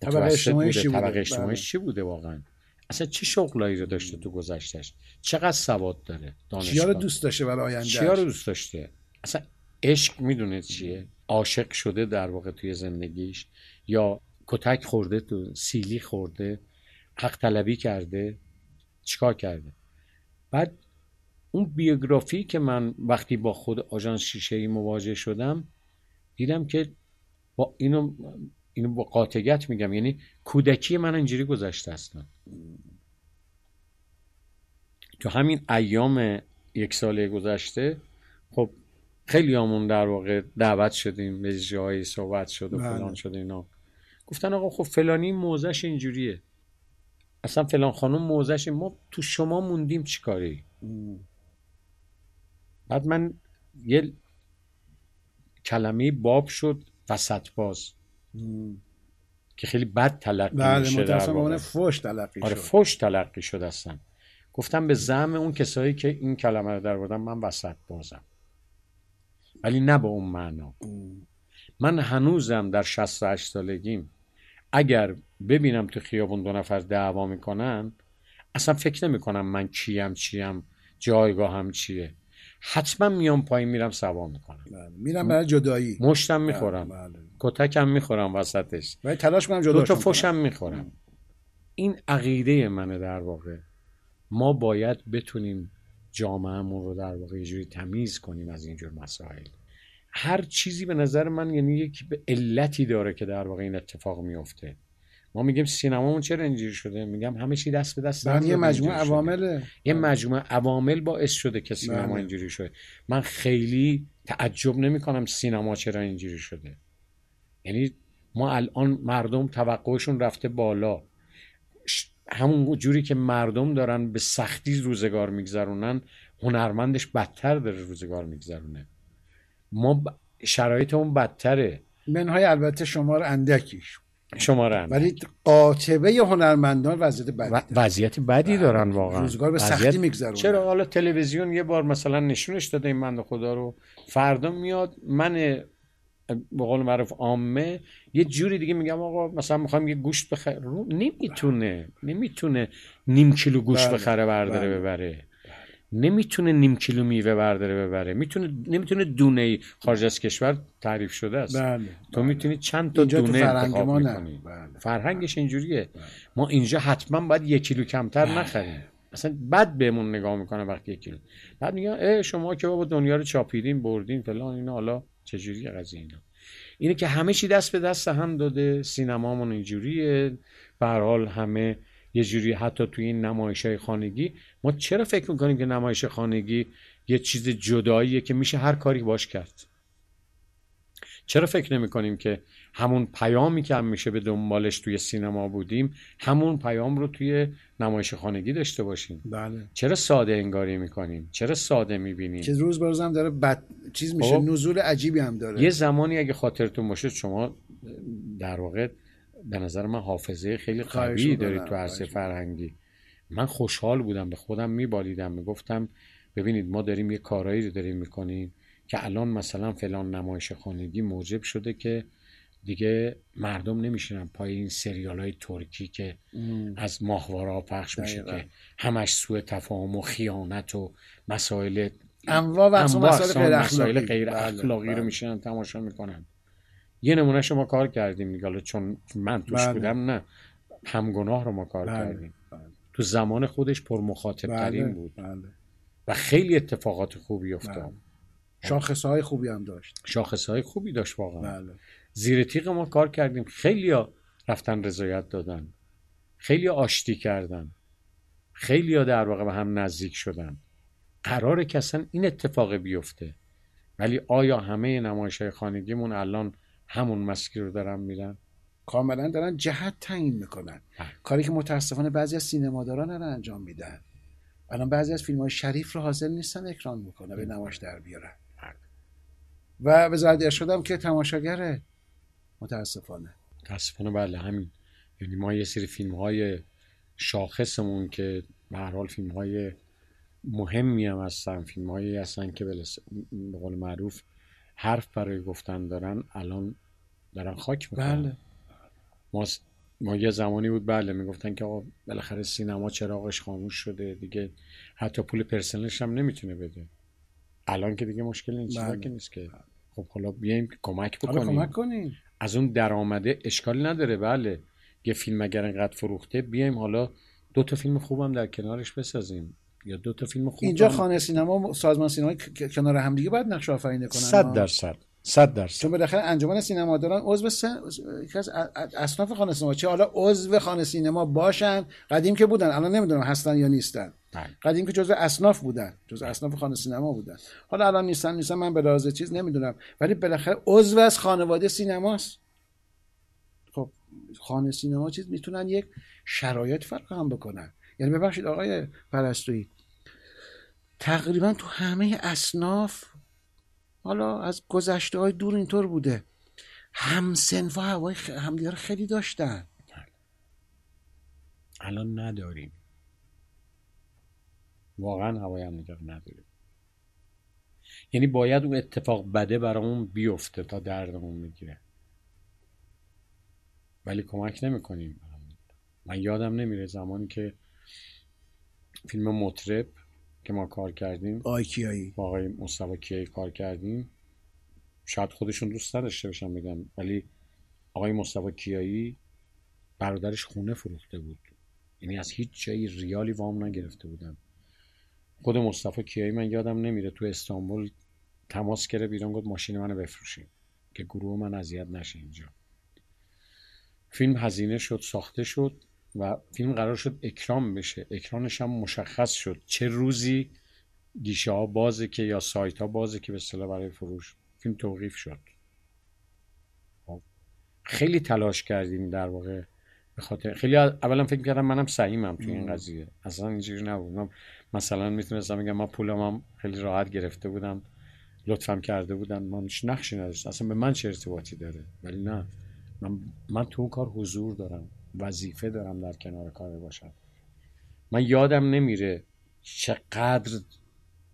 طبقه اجتماعیش چی بوده واقعا؟ اصلا چه شغلایی رو داشته تو گذشتهش؟ چقدر سواد داره؟ چیا رو دوست داشته برای آیندهش؟ چیا رو دوست داشته؟ اصلا عشق میدونه چیه؟ عاشق شده در واقع توی زندگیش یا کتک خورده، تو سیلی خورده، حق طلبی کرده، چیکار کرده؟ بعد اون بیوگرافی که من وقتی با خود آژانس شیشه‌ای مواجه شدم دیدم که با اینو با قاطعیت میگم، یعنی کودکی من اینجوری گذشته است. تو همین ایام 1 ساله گذشته خب خیلی همون در واقع دعوت شدیم به جایی، صحبت شد و فلان شد اینا. گفتن آقا خب فلانی موزش اینجوریه، اصلا فلان خانم موزش ما تو شما موندیم چی کاری؟ بعد من یه کلمه باب شد وسط باز که خیلی بد تلقی میشه. بله متأسفانه فوش تلقی شد. آره فوش تلقی شد. اصلا گفتم به زعم اون کسایی که این کلمه رو در آوردن من وسط بازم، ولی نه به اون معنا. من هنوزم در 68 سالگیم اگر ببینم تو خیابون دو نفر دعوا میکنن اصلا فکر نمیکنم من کیم جایگاهم چیه، حتما میام پایین میرم سوا میکنم. بله. میرم برای جدایی مشتم میخورم. بله. کتکم میخورم وسطش و تلاش کنم جداشم، دو تا فوشم میخورم. این عقیده منه در واقع. ما باید بتونیم جامعهمون رو در واقع یه جوری تمیز کنیم از اینجور مسائل. هر چیزی به نظر من یعنی یک علتی داره که در واقع این اتفاق میفته. ما میگیم سینمامون چرا اینجوری شده، میگم همه چی دست به دست داره. یه مجموعه عوامله، یه مجموعه عوامل باعث شده که سینما اینجوری شده. من خیلی تعجب نمیکنم سینما چرا اینجوری شده. یعنی ما الان مردم توقعشون رفته بالا، همون جوری که مردم دارن به سختی روزگار میگذرونن هنرمندش بدتر داره روزگار میگذرونه. ما شرایطمون بدتره. منهای البته شمار اندکیش شمارن، ولی قاطبه هنرمندان وضعیت بدی دارن واقعا. روزگار به سختی میگذرن. چرا حالا تلویزیون یه بار مثلا نشونش داده این بنده خدا رو، فردا میاد من به قول معروف عامه یه جوری دیگه میگم آقا مثلا میخوام یه گوشت بخره، نمیتونه نیم کیلو گوشت بخره برداره ببره، نمیتونه نیم کیلو میوه برداره ببره، نمیتونه دونه خارج از کشور تعریف شده است. بله. تو میتونی چند تا دونه انتخاب کنی. بله. فرهنگش اینجوریه. بله. ما اینجا حتما باید یک کیلو کمتر نخریم. اصلا بد بهمون نگاه میکنه وقتی یک کیلو. بعد میگن ای شما که بابا دنیا رو چاپیدین بردین فلان اینا، حالا چجوریه قضیه اینا؟ اینه که همه چی دست به دست هم داده، سینمامون اینجوریه. به هر حال همه یه جوری حتی توی این نمایش‌های خانگی. ما چرا فکر میکنیم که نمایش خانگی یه چیز جداییه که میشه هر کاری باش کرد؟ چرا فکر نمیکنیم که همون پیامی که هم میشه به دنبالش توی سینما بودیم همون پیام رو توی نمایش خانگی داشته باشیم؟ بله. چرا ساده انگاری میکنیم؟ چرا ساده میبینیم؟ که روز به روز هم داره بد چیز میشه، نزول عجیبی هم داره. یه زمانی اگه خاطرتون باشه شما در واقع به نظر من حافظه خیلی قوی دارید تو عرصه فرهنگی. من خوشحال بودم، به خودم میبالیدم، میگفتم ببینید ما داریم یه کارایی رو داریم میکنیم که الان مثلا فلان نمایش خانگی موجب شده که دیگه مردم نمیشینن پای این سریال های ترکی که از ماهواره‌ها پخش میشه که همش سوء تفاهم و خیانت و مسائل مسائل غیر اخلاقی رو میشینن تماشا میکنن. یه نمونه شما کار کردیم دیگه، چون من توش بودم نه، همگناه رو ما کار کردیم. تو زمان خودش پر مخاطب ترین بود. و خیلی اتفاقات خوبی افتاد. شاخصه های خوبی هم داشت. شاخصه های خوبی داشت واقعا. زیر تیغ ما کار کردیم. خیلیا رفتن رضایت دادن، خیلیا آشتی کردن، خیلیا در واقع به هم نزدیک شدن. قراره که اصلا این اتفاق بیفته، ولی آیا همه نمایش های خانگیمون الان همون مسیر رو دارن میرن؟ کاملا دارن جهت تعیین میکنن. کاری که متاسفانه بعضی از سینماداران رو انجام میدن. الان بعضی از فیلم‌های شریف رو حاضر نیستن اکران میکنن به نمایش در بیارن. و وزارت ارشاد هم که تماشاگره متاسفانه بله همین. یعنی ما یه سری فیلم‌های شاخصمون که به هر حال فیلم‌های مهمی هم هستن، فیلم‌هایی هستن که به قول معروف حرف برای گفتن دارن، الان دارن خاک میکنن. بله. ما یه زمانی بود بله میگفتن که آقا بالاخره سینما چراغش خاموش شده دیگه، حتی پول پرسنلش هم نمیتونه بده. الان که دیگه مشکل این چیزا که نیست که خب حالا بیایم کمک بکنیم. از اون درآمده اشکال نداره. بله یه فیلم اگر انقدر فروخته بیایم حالا دو تا فیلم خوبم در کنارش بسازیم یا دو تا فیلم خوب. اینجا خانه سینما سازمان سینما کنار هم دیگه باید نقش آفرینی کنن. 100%. چون بالاخره انجمن سینماداران عضو یکی از اصناف خانه سینما، چه حالا عضو خانه سینما باشن، قدیم که بودن، الان نمیدونم هستن یا نیستن. قدیم که جزء اصناف بودن، جزء اصناف خانه سینما بودن. حالا الان نیستن من به لحاظ چیز نمیدونم، ولی بالاخره عضو از خانواده سینماست. خب خانه سینما چیز میتونن یک شرایط فرق هم بکنن. یعنی ببخشید آقای پرستویی، تقریبا تو همه اصناف، حالا از گذشته های دور اینطور بوده، همسنف و هوای همدیگر خیلی داشتن، الان نداریم، واقعا هوای همدیگر نداریم. یعنی باید اون اتفاق بده برامون بیفته تا دردمون میگیره، ولی کمک نمیکنیم. من یادم نمیره زمانی که فیلم مطرب که ما کار کردیم آقای کیایی با آقای مصطفی کیایی کار کردیم، شاید خودشون دوست نداشته باشن بگم، ولی آقای مصطفی کیایی برادرش خونه فروخته بود، یعنی از هیچ جایی ریالی وام نگرفته بودن. خود مصطفی کیایی من یادم نمیره تو استانبول تماس گرفت ایران، گفت ماشین منو بفروشین که گروه من اذیت نشه اینجا. فیلم هزینه شد، ساخته شد و فیلم قرار شد اکران بشه. اکرانش هم مشخص شد چه روزی گیشه ها بازه که یا سایت ها بازه که به اصطلاح برای فروش. فیلم توقیف شد. خیلی تلاش کردیم در واقع، به خاطر خیلی اولا فکر کردم منم سعیمم توی این قضیه، اصلا اینجوری نبودم. مثلا میتونستم بگم من پولمم خیلی راحت گرفته بودم، لطفم کرده بودن، من نقشی نداشتم، اصلا به من چه ارتباطی داره. ولی نه، من تو اون کار حضور دارم، وظیفه دارم در کنار کار باشم. من یادم نمیره چقدر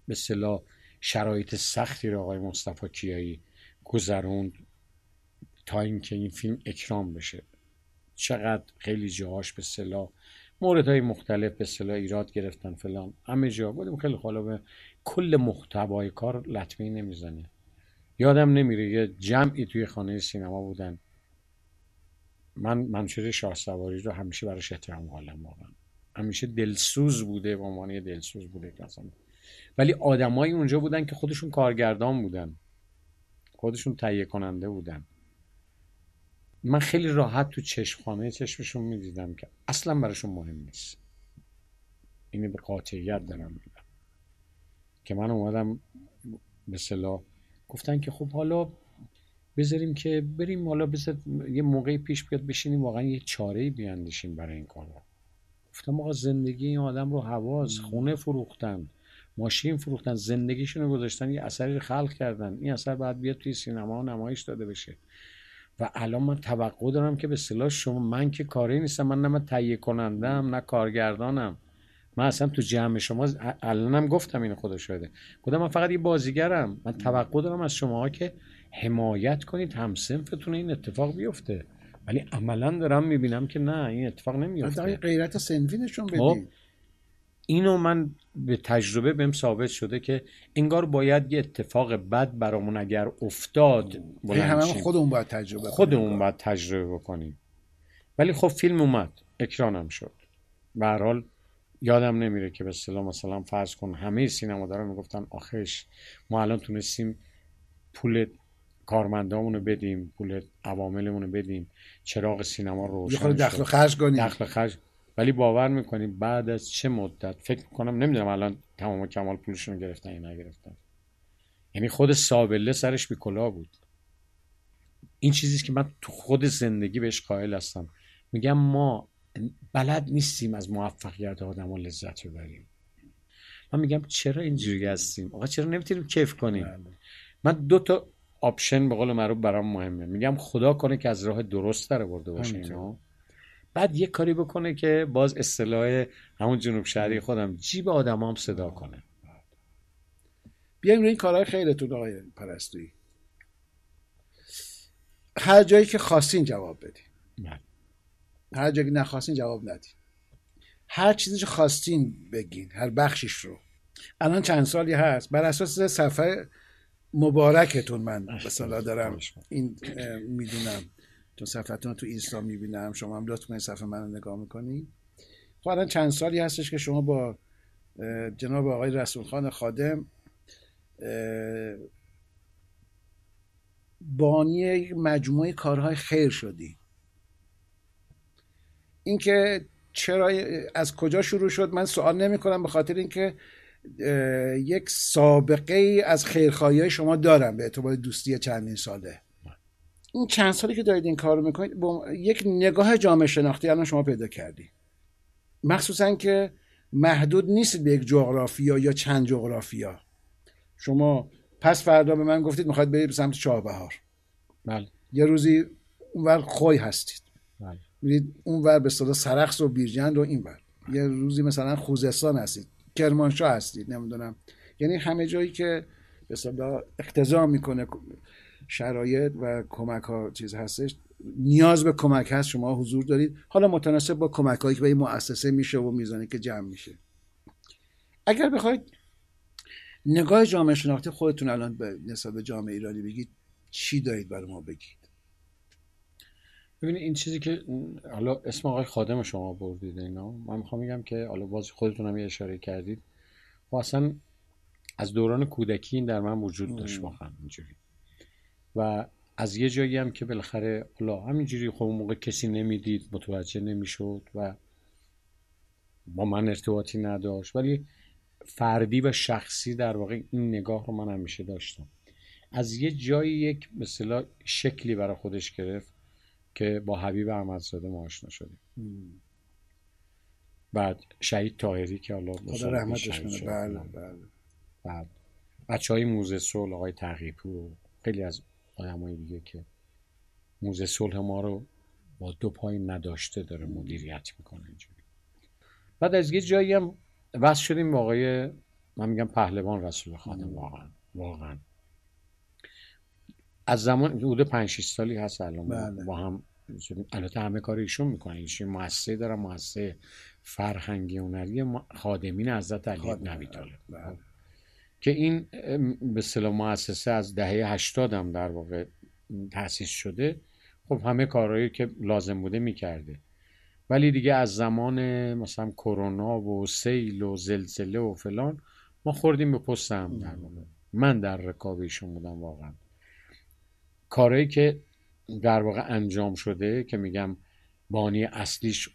به اصطلاح شرایط سختی رو آقای مصطفی کیایی گذروند تا اینکه این فیلم اکران بشه. چقدر خیلی جاهاش به اصطلاح موردهای مختلف به اصطلاح ایراد گرفتن فلان، همه جا بودیم. خیلی حالا به کل محتوای کار لطمه‌ای نمیزنه. یادم نمیره یه جمعی توی خانه سینما بودن، من منشور شاه سواریج رو همیشه براش احترام قائلم، واقعا همیشه دلسوز بوده، به عنوان دلسوز بوده مثلا. ولی آدمایی اونجا بودن که خودشون کارگردان بودن، خودشون تهیه کننده بودن. من خیلی راحت تو چشمشون میدیدم که اصلا براشون مهم نیست. اینو به قاطعیت دارم میگم که من اومدم به اصطلاح گفتن که خب حالا بذاریم که بریم، حالا یه موقعی پیش بیاد بشینیم واقعا یه چاره‌ای بیاندیشیم برای این کارا. گفتم آقا زندگی این آدم رو حواس، خونه فروختن، ماشین فروختن، زندگیشون رو گذاشتن، یه اثری خلق کردن، این اثر باید بیاد توی سینما و نمایش داده بشه. و الان من توقع دارم که به اصطلاح شما، من که کاری نیستم، من تهیه کنندم نه کارگردانم، من اصلا تو جمع شما الانم گفتم اینو خدا شده، گفتم من فقط یه بازیگرم. من توقع دارم از شماها که حمایت کنید، همسنفتون این اتفاق بیفته، ولی عملا دارم میبینم که نه، این اتفاق نمیفته. این غیرت سنفی نشون بدید. اینو من به تجربه بهم ثابت شده که انگار باید یه اتفاق بد برامون اگر افتاد خودمون باید تجربه کنیم. ولی خب فیلم اومد، اکرانم شد. به هر حال یادم نمیره که به اصطلاح مثلا فرض کن همه سینمادارا میگفتن آخرش ما الان تونستیم پول کارمندامونو بدیم، پول عواملمونو بدیم، چراغ سینما رو روشن کنیم، دخل خرج کنیم. ولی باور میکنیم بعد از چه مدت، فکر میکنم نمیدونم الان تمام کمال پولشون رو گرفتن یا نگرفتن. یعنی خود سابله سرش بی کلاه بود. این چیزیست که من تو خود زندگی بهش قائل هستم، میگم ما بلد نیستیم از موفقیت آدم‌ها لذت ببریم. من میگم چرا اینجوری هستیم آقا، چرا نمیتونیم کیف کنیم؟ من دو تا آپشن به قول معروف برام مهمه. میگم خدا کنه که از راه درست در برده باشه اینا، بعد یه کاری بکنه که باز اصطلاح همون جنوب شهری خودم، جیب آدمام صدا کنه. بیایم روی این کارهای خیرتون آقای پرستویی، هر جایی که خواستین جواب بدین، هر جایی که نخواستین جواب ندین، هر چیزی که خواستین بگین، هر بخشیش رو. الان چند سالی هست بر اساس صفحه مبارکتون، من مثلا دارم این میدونم، چون صفحتون تو اینستا میبینم، شما هم لطف کنید صفحه من رو نگاه میکنید. خب الان چند سالی هستش که شما با جناب آقای رسول خادم بانی مجموعه کارهای خیر شدی. این که چرا، از کجا شروع شد، من سوال نمی کنم، به خاطر اینکه یک سابقه ای از خیرخواهی‌های شما دارم به اعتبار دوستی چندین ساله. این چند سالی که دارید این کار رو میکنید، با یک نگاه جامعه شناختی الان شما پیدا کردید. مخصوصا که محدود نیست به یک جغرافیا یا چند جغرافیا. شما پس فردا به من گفتید میخواید برید به سمت چابهار، بله، یه روزی اونور خوی هستید، بله، میرید اونور به اصطلاح سرخس و بیرجند و اینور، بله. یه روزی مثلا خوزستان هستید، کرمانشاه هستید، نمیدونم، یعنی همه جایی که به اصطلاح اقتضا میکنه شرایط و کمک ها چیز هستش، نیاز به کمک هست، شما حضور دارید، حالا متناسب با کمک هایی که به این مؤسسه میشه و میزانی که جمع میشه. اگر بخواید نگاه جامعه شناختی خودتون الان به نسبت به جامعه ایرانی بگید، چی دارید برای ما بگید؟ ببینید این چیزی که حالا اسم آقای خادم شما بردید اینا، من میخوام بگم که حالا باز خودتون هم اشاره کردید، اصلا از دوران کودکی این در من وجود داشت واقعا اینجوری، و از یه جایی هم که بالاخره حالا همینجوری خب اون موقع کسی نمیدید، متوجه نمیشد و با من ارتباطی نداشت، ولی فردی و شخصی در واقع این نگاه رو من همیشه داشتم. از یه جایی یک مثلا شکلی برای خودش گرفت که با حبیب احمدزاده ما آشنا شدیم، بعد شهید طاهری که حالا خدا رحمتش کنه، بله بله، بعد بچهای موزه صلح، آقای تقریب و خیلی از آدمای دیگه که موزه صلح ما رو با دو پای نداشته داره مدیریت میکنه اینجوری. بعد از یه جایی هم واسه شدیم آقای، من میگم پهلوان رسول خادم، واقعا از زمان حدود 5-6 سالی هست الان با هم، البته همه کار ایشون میکنه، ایشون مؤسسه داره، مؤسسه فرهنگی هنری خادمین حضرت علی نبی طالب، که این به اصطلاح مؤسسه از دهه 80 هم در واقع تأسیس شده. خب همه کارهایی که لازم بوده میکرده، ولی دیگه از زمان مثلا کرونا و سیل و زلزله و فلان ما خوردیم به پست هم در واقع. من در رکاب ایشون بودم واقعا. کارهایی که در واقع انجام شده که میگم بانی اصلیش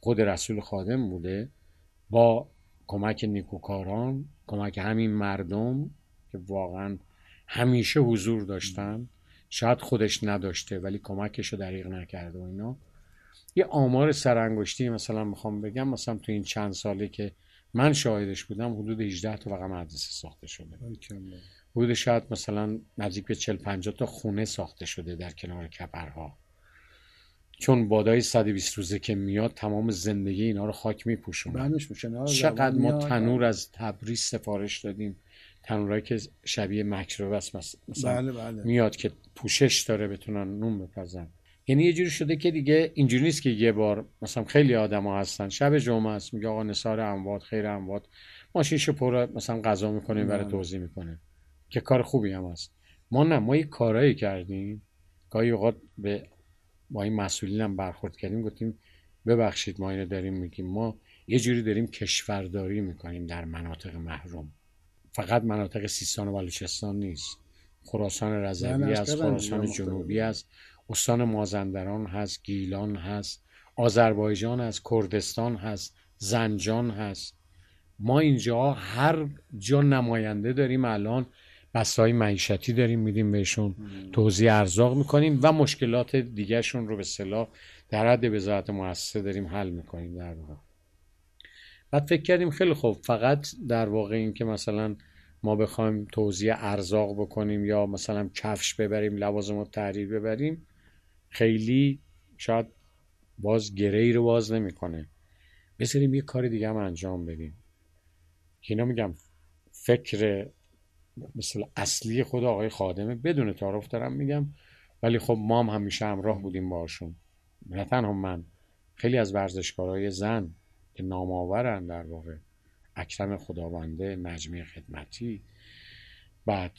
خود رسول خادم بوده، با کمک نیکوکاران، کمک همین مردم که واقعا همیشه حضور داشتن، شاید خودش نداشته ولی کمکش رو دریغ نکرده و اینا. یه آمار سرانگشتی مثلا میخوام بگم، مثلا تو این چند ساله که من شاهدش بودم حدود 18 تا واقعا مدرسه ساخته شده، حدود شاید مثلا نزدیک به 40-50 تا خونه ساخته شده در کنار کپرها، چون بادای 120 روزه که میاد تمام زندگی اینا رو خاک میپوشونه. چقدر ما تنور از تبریز سفارش دادیم، تنورایی که شبیه مکروبه است مثلا، بله بله، میاد که پوشش داره بتونن نون بپزن. یعنی یه جوری شده که دیگه اینجوری نیست که یه بار مثلا خیلی آدما هستن شب جمعه است میگه آقا نثار اموات، خیر اموات، ماشینشو پر مثلا غذا میکنه برای توزیع میکنه، که کار خوبی هم است. ما نه، ما یه کارایی کردیم، گاهی اوقات با این مسئولین هم برخورد کردیم، گفتیم ببخشید ما اینو داریم میگیم، ما یه جوری داریم کشورداری میکنیم در مناطق محروم، فقط مناطق سیستان و بلوچستان نیست، خراسان رضوی است، خراسان جنوبی است، استان مازندران هست، گیلان هست، آذربایجان هست، کردستان هست، زنجان هست. ما اینجا هر جا نماینده داریم الان، بسته‌های معیشتی داریم میدیم بهشون، توزیع ارزاق میکنیم و مشکلات دیگرشون رو به اصطلاح در حد وزارت مؤسسه داریم حل میکنیم در واقع. بعد فکر کردیم خیلی خوب، فقط در واقع این که مثلا ما بخوایم توزیع ارزاق بکنیم یا مثلا کفش ببریم، لوازمات تحریر ببریم، خیلی شاید باز گره‌ای رو باز نمیکنه، بذاریم یه کار دیگه هم انجام بدیم. اینا میگم فکر مثل اصلی خود آقای خادمه، بدون تعارف دارم میگم، ولی خب ما هم همیشه همراه بودیم باشون، نه تنها من، خیلی از ورزشکارهای زن که نام‌آورن در واقع، اکرم خداونده، نجمه خدمتی، بعد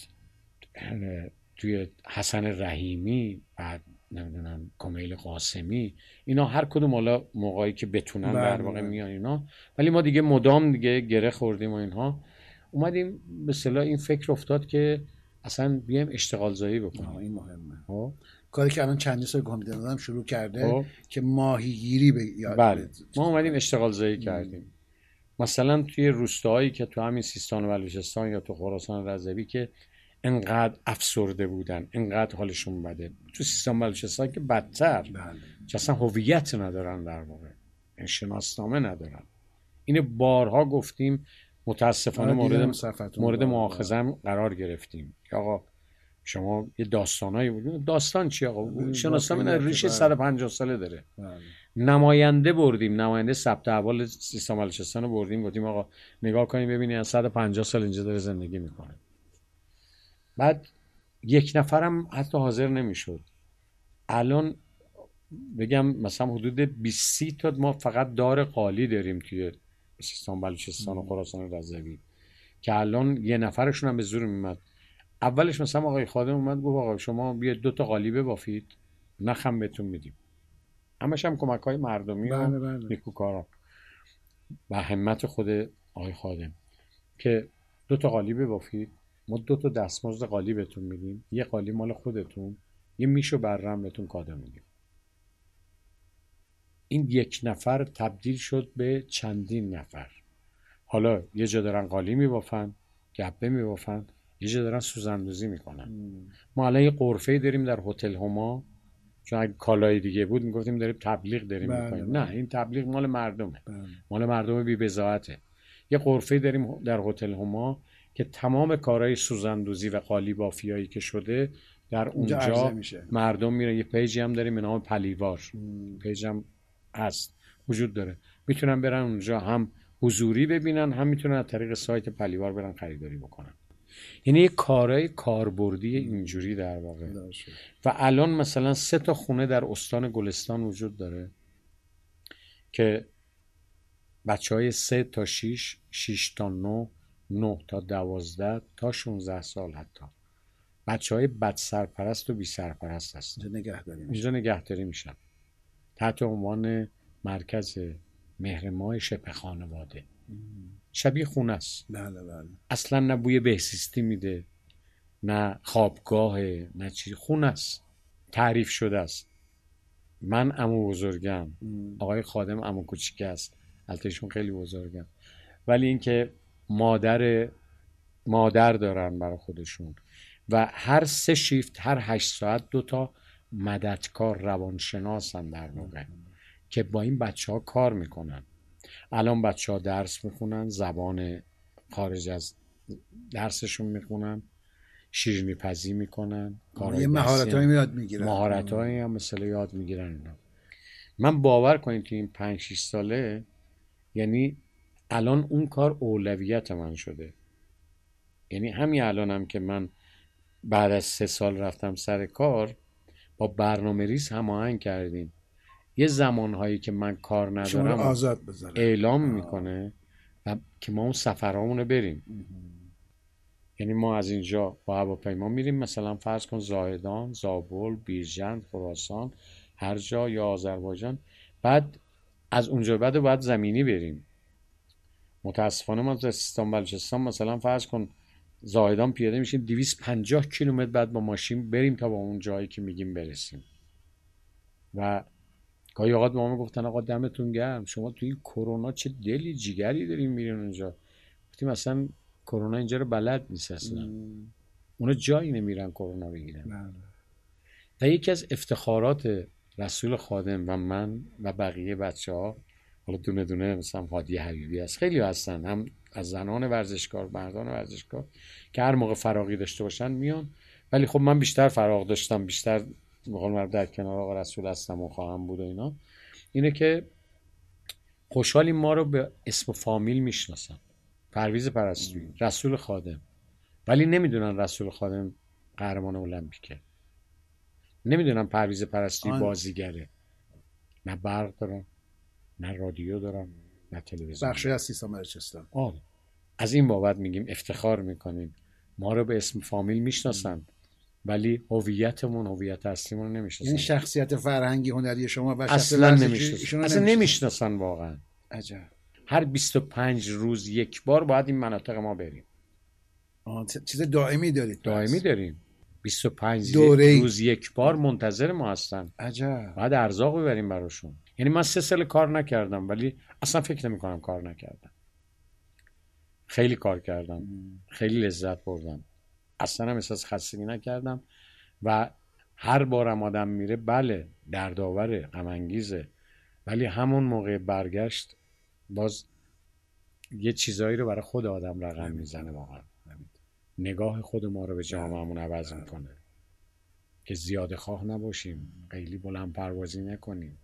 توی حسن رحیمی، بعد نمیدونم کمیل قاسمی، اینا هر کدوم حالا موقعی که بتونن در واقع میان اینا، ولی ما دیگه مدام دیگه گره خوردیم و اینها، اومدیم به اصطلاح این فکر افتاد که اصلا بیایم اشتغال زایی بکنیم. این مهمه، کاری که الان چند سال کمیته دادم شروع کرده که ماهیگیری به یاد، بله، ما اومدیم اشتغال زایی کردیم، مثلا توی روستاهایی که تو همین سیستان و بلوچستان یا تو خراسان رضوی که انقدر افسرده بودن، انقدر حالشون بده، تو سیستان و بلوچستان که بدتر، اصلا هویت ندارن در واقع، شناسنامه ندارن. اینو بارها گفتیم، متاسفانه مورد مؤاخذه هم قرار گرفتیم. آقا شما یه داستانایی بود. داستان چی آقا؟ شناسنامه نه، ریش 150 ساله داره. نماینده بردیم، نماینده ثبت احوال سیستان بلوچستان رو بردیم، گفتیم آقا نگاه کنیم ببینید 150 سال اینجا داره زندگی میکنه. بعد یک نفرم حتی حاضر نمیشد. الان بگم مثلا حدود 20 تا ما فقط دار قالی داریم توی سیستان بلوچستان و خراسان رضوی که الان یه نفرشون هم به زور میمد. اولش مثلا آقای خادم اومد گفت آقا شما بیا 2 تا قالی ببافید نخم بهتون میدیم. همش هم کمک‌های مردمی و نیکوکارا و همت خود آقای خادم که 2 تا قالی ببافید، ما 2 تا دستمزد قالی بهتون میدیم، یه قالی مال خودتون، یه میشو بررم بهتون کادو میدیم. این یک نفر تبدیل شد به چندین نفر. حالا یه جا دارن قالی میبافن، گبه میبافن، یه جا دارن سوزندوزی میکنن. ما الان یه قرفه‌ای داریم در هتل هما، چون اگه کالای دیگه بود میگفتیم داریم تبلیغ داریم میکنیم. نه، این تبلیغ مال مردمه، مال مردم بی بضاعته. یه قرفه‌ای داریم در هتل هما که تمام کارهای سوزندوزی و قالی بافیایی که شده در اونجا مردم میرن. یه پیجی هم داریم به نام پلیوار، پیج هم هست، وجود داره، میتونن برن اونجا هم حضوری ببینن، هم میتونن از طریق سایت پلیوار برن خریداری بکنن. یعنی یه کارهای کاربردی اینجوری در واقع داشت. و الان مثلا 3 تا خونه در استان گلستان وجود داره که بچهای 3 تا 6، 6 تا 9، 9 تا 12 تا 16 سال حتی بچهای بد سرپرست و بی سرپرست هستن، اینجا نگهداری میشن تحت عنوان مرکز مهرماه شبه خانواده. شبیه خونه است. بله بله. اصلا نه بوی بهسیستی میده، نه خوابگاهه، نه چیزی، خونه است، تعریف شده است. من عمو بزرگم، آقای خادم عمو کوچیک است، البتهشون خیلی بزرگم، ولی اینکه مادر دارن برای خودشون و هر 3 شیفت، هر 8 ساعت 2 تا مددکار روانشناس هم در واقع که با این بچه ها کار میکنن. الان بچه ها درس میخونن، زبان خارج از درسشون میخونن، شیرینی‌پزی میکنن، یه مهارتایی یاد میگیرن، مهارتایی هم مثلا یاد میگیرن. من باور کنید که این 5-6 ساله، یعنی الان اون کار اولویت من شده. یعنی همین الانم که من بعد از 3 سال رفتم سر کار، با برنامه ریز هماهنگ کردیم یه زمانهایی که من کار ندارم آزاد بذارم اعلام میکنه و که ما اون سفرامونه بریم. یعنی ما از اینجا با هواپیما میریم، مثلا فرض کن زاهدان، زابل، بیرجند، خراسان، هر جا، یا آذربایجان. بعد از اونجا بعد زمینی بریم. متاسفانه ما از سیستان بلوچستان مثلا فرض کن زاهدان پیاده میشیم 250 کیلومتر بعد با ماشین بریم تا با اون جایی که میگیم برسیم. و گاهی اوقات به ما میگفتن آقا دمتون گرم، شما توی کرونا چه دلی جیگری دارین میرین اونجا. گفتیم اصلا کرونا اینجا رو بلد نیست اصلا. اونا جایی نمیرن کرونا بگیرن. و یکی از افتخارات رسول خادم و من و بقیه بچه‌ها، حالا دونه دونه مثلا هادی حبیبی هست، خیلی هستن، هم از زنان ورزشکار، مردان ورزشکار که هر موقع فراغی داشته باشن میان. ولی خب من بیشتر فراغ داشتم، بیشتر به قول معروف در کنار آقا رسول هستم و خواهم بود و اینا. اینه که خوشحالی ما رو به اسم و فامیل میشناسن، پرویز پرستویی، رسول خادم، ولی نمیدونن رسول خادم قهرمان المپیکه، نمیدونن پرویز پرستویی بازیگره. نه برق دارن، نه رادیو دارن، نه تلویزیون. بخشی از سیستان بلوچستان. آره. از این بابت میگیم افتخار میکنیم، ما رو به اسم فامیل میشناسن ولی هویتمون، هویت اصلیمون رو نمیشناسن. این شخصیت فرهنگی هنری شما و اصلا نمیشناسن. اصلا نمیشناسن واقعا. عجب. هر 25 روز یک بار باید این مناطق ما بریم. چیز دائمی دارید. دائمی داریم. 25 روز یک بار منتظر ما هستن. عجب. بعد ارزاق ببریم براشون. یعنی من 3 سال کار نکردم ولی اصلا فکر نمی کنم کار نکردم. خیلی کار کردم، خیلی لذت بردم، اصلا هم احساس خستگی نکردم. و هر بارم آدم میره بله دردآوره، غم انگیزه، ولی همون موقع برگشت باز یه چیزایی رو برای خود آدم رقم میزنه، واقعا نگاه خود ما رو به جامعهمون عوض میکنه که زیاده خواه نباشیم، خیلی بلند پروازی نکنیم.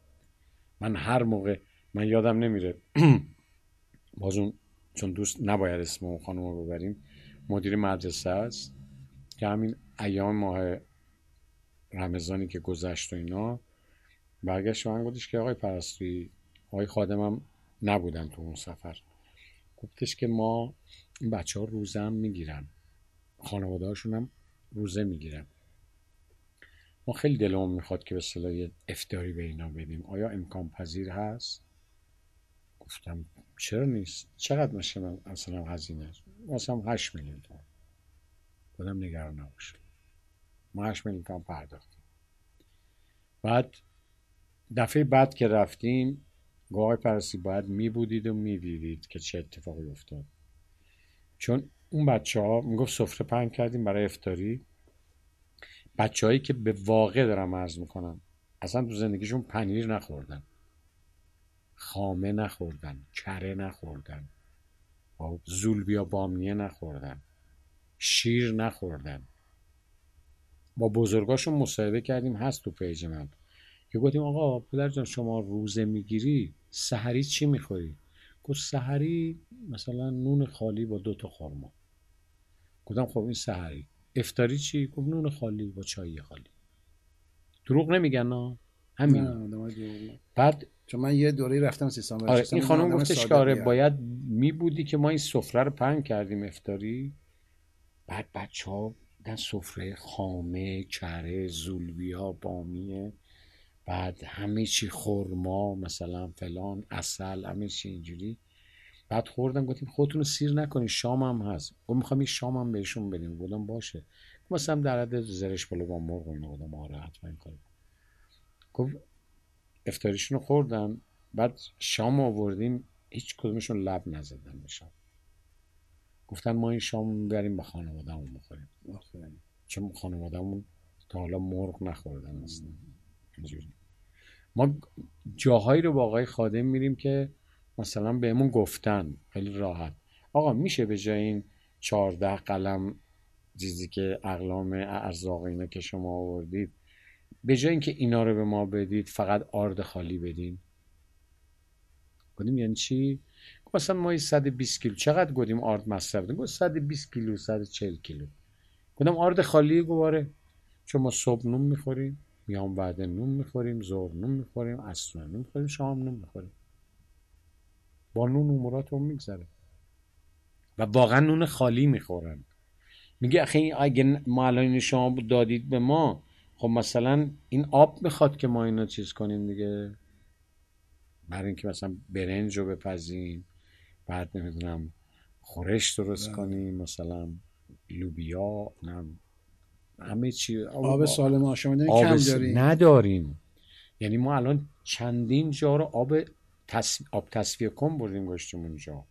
من هر موقع، من یادم نمیره باز اون، چون دوست نباید اسم اون خانم رو ببریم، مدیر مدرسه است که همین ایام ماه رمضانی که گذشت و اینا برگشت و من گفتش که آقای پرستویی، آقای خادمم نبودن تو اون سفر، گفتش که ما این بچه ها روزه هم میگیرن، خانواده هاشون هم روزه میگیرن، ما خیلی دلمون میخواد که به صلاح افطاری به اینا بدیم، آیا امکان پذیر هست؟ گفتم چرا نیست؟ چقدر میشه من اصلا هزینه؟ اصلا 8 میلیون تومان. گفتم نگران نباش. ما 8 میلیون تومان پرداختیم. بعد دفعه بعد که رفتیم گوهای پرسی باید میبودید و میدیدید که چه اتفاقی افتاد. چون اون بچه ها میگفت سفره پهن کردیم برای افطاری، بچه هایی که به واقع دارم عرض میکنم اصلا تو زندگیشون پنیر نخوردن، خامه نخوردن، کره نخوردن، زولبیا بامنیه نخوردن، شیر نخوردن. با بزرگاشون مصاحبه کردیم، هست تو پیج من، که گفتیم آقا پدر جان شما روزه میگیری، سحری چی میخوری؟ گفت سحری مثلا نون خالی با 2 تا خرما. گفتم خب این سحری، افطاری چی؟ گفت نون خالی با چای خالی. دروغ نمیگن ها، همین. بعد چون من یه دوره رفتم سیستان برای این خانم گفتش که آره باید میبودی که ما این سفره رو پهن کردیم افطاری. بعد بچه ها بودن سفره خامه، کره، زولبیا، بامیه، بعد همه چی، خرما مثلا فلان، عسل، همه چی اینجوری. بعد خوردم، گفتیم خودتون رو سیر نکنین، شام هم هست. گفتم میخوام این شام هم بهشون بدیم. گفتم باشه. مثلا در حد زرش پلو با مرغ و اینا. گفتم آره حتما این کارو. گفت افطاریشون رو خوردن، بعد شام آوردیم، هیچ کدومشون لب نزدن به شام. گفتن ما این شام میبریم به خانواده‌مون بخوریم. چون خانواده‌مون تا حالا مرغ نخوردن اصلا. اینجوری. ما جاهایی رو با آقای خادم میریم که مثلا بهمون گفتن خیلی راحت آقا میشه به جای این 14 قلم چیزی که اقلام ارزاق اینا که شما آوردید، به جای اینکه اینا رو به ما بدید فقط آرد خالی بدین. گفتیم یعنی چی؟ مثلا ما 120 کیلو چقدر گفتیم آرد مصرف کردیم؟ گفت 120 کیلو 140 کیلو. گفتم آرد خالی گواره، چون ما صبح نون میخوریم، میام بعد نون میخوریم، ظهر نون میخوریم، عصر نون میخوریم، شام نون میخوریم. با نون عمراتون میگذره و واقعا نون خالی میخورن. میگه آخه اگه ما الان شما دادید به ما، خب مثلا این آب میخواد که ما اینو چیز کنیم دیگه، برای اینکه مثلا برنج رو بپزیم، بعد نمیدونم خورش درست کنیم، مثلا لوبیا، همه چی، آب سالم آشامیدنی کم داریم، نداریم. یعنی ما الان چندین جا رو آب تصفیه کن بردیم گشتمون جا.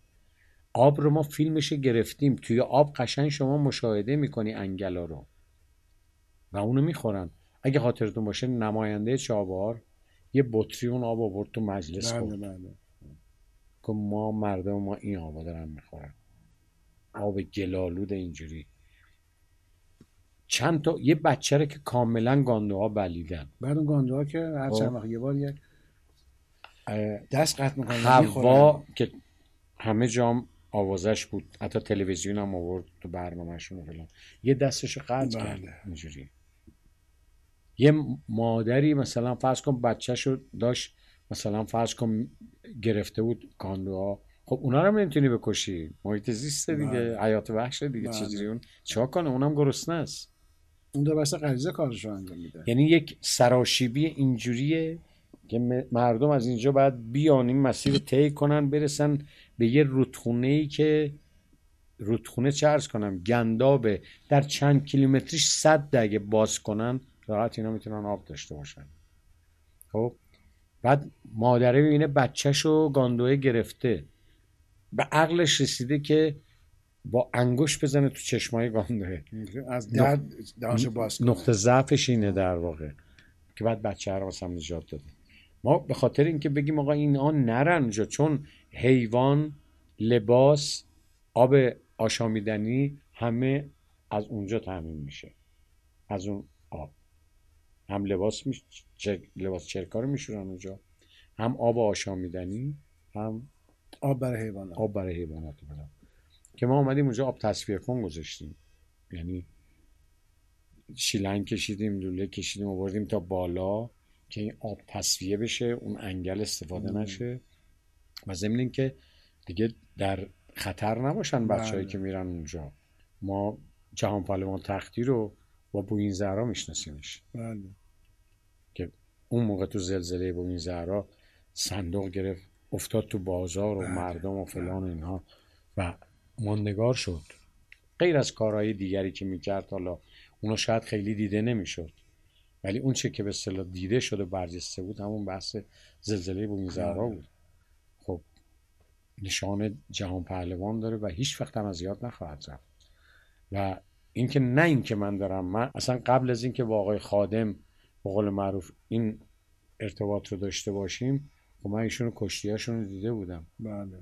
آب رو ما فیلمش گرفتیم، توی آب قشنگ شما مشاهده میکنی انگلا رو و اونو میخورن. اگه خاطرتون باشه نماینده چابهار یه بطری اون آب آورد تو مجلس خورد که ما مردم ما این آب دارن میخورن، آب گلالود اینجوری. چند تا یه بچه رو که کاملا گاندوها بلیدن، بعد اون گاندوها که هر چند وقت یه بار یک دست قطع میکنن. هوا که همه جام آوازش بود، حتی تلویزیون هم آورد تو برنامهشون و فلان، یه دستش رو قطع کرد اینجوری. یه مادری مثلا فرض کن بچه‌ش رو داشت، مثلا فرض کن گرفته بود گاندوها، خب اونا رو نمیتونی بکشی، محیط زیست دیگه، حیات وحش دیگه، چجوری اون چیکار کنه؟ اونم گرسنه است، اون دو بسته غریزه کارش رو انجام میده. یعنی یک سراشیبی اینجوریه که مردم از اینجا باید بیان این مسیر رو طی کنن، برسن به یه رودخونه‌ای که رودخونه چرز کنم گندابه، در چند کیلومتریش 100 دقیقه باز کنن راحت اینا میتونن آب داشته باشن. خب بعد مادره ببینه بچه‌شو گاندوه گرفته، به عقلش رسیده که با انگشت بزنه تو چشمای گاندوه، از درد دانش باز کنه. نقطه ضعفش اینه در واقع، که بعد بچه‌ها رو مثلا نجات داده. ما به خاطر اینکه بگیم آقا اینا نرن اونجا، چون حیوان، لباس، آب آشامیدنی همه از اونجا تامین میشه، از اون آب. هم لباس لباس چرکا رو میشورن اونجا، هم آب آشامیدنی، هم آب برای حیوانات. آب برای حیوانات که ما اومدیم اونجا آب تصفیه کن گذاشتیم، یعنی شیلنگ کشیدیم، لوله کشیدیم، آوردیم تا بالا که این آب تصفیه بشه، اون انگل استفاده نشه و ضمن این که دیگه در خطر نباشن بچه‌هایی که میرن اونجا. ما جهان پهلوان تختی رو با بوئین زهرا میشناسیمش، بله، که اون موقع تو زلزله بوئین زهرا صندوق گرفت افتاد تو بازار و مردم و فلان و اینها و ماندگار شد. غیر از کارهای دیگری که میکرد، حالا اونا شاید خیلی دیده نمیشد، ولی اون چه که به اصطلاح دیده شد و برجسته بود همون بحث زلزله بوئین زهرا بود. خب نشان جهان پهلوان داره و هیچ وقت هم از یاد نخواهد رفت. و اینکه نه اینکه من دارم، من اصلا قبل از اینکه با آقای خادم به قول معروف این ارتباط رو داشته باشیم، خب من ایشونو کشتیاشونو دیده بودم، بله،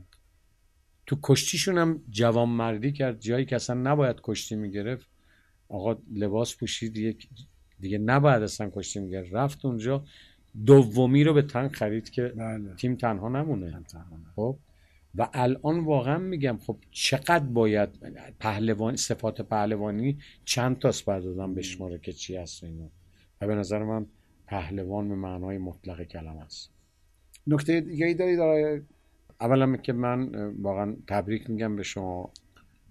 تو کشتیشون هم جوانمردی کرد، جایی که اصلا نباید کشتی میگرفت آقا لباس پوشید، دیگه نباید اصلا کشتی میگرفت، رفت اونجا دومی رو به تن خرید که بله، تیم تنها نمونه. خب و الان واقعا میگم خب چقدر باید پهلوان، صفات پهلوانی چند تاست بردادم به شماره که چی هست اینو. و به نظر من پهلوان به معنای مطلق کلمه است. نکته دیگه ای دارید؟ اولا که من واقعا تبریک میگم به شما،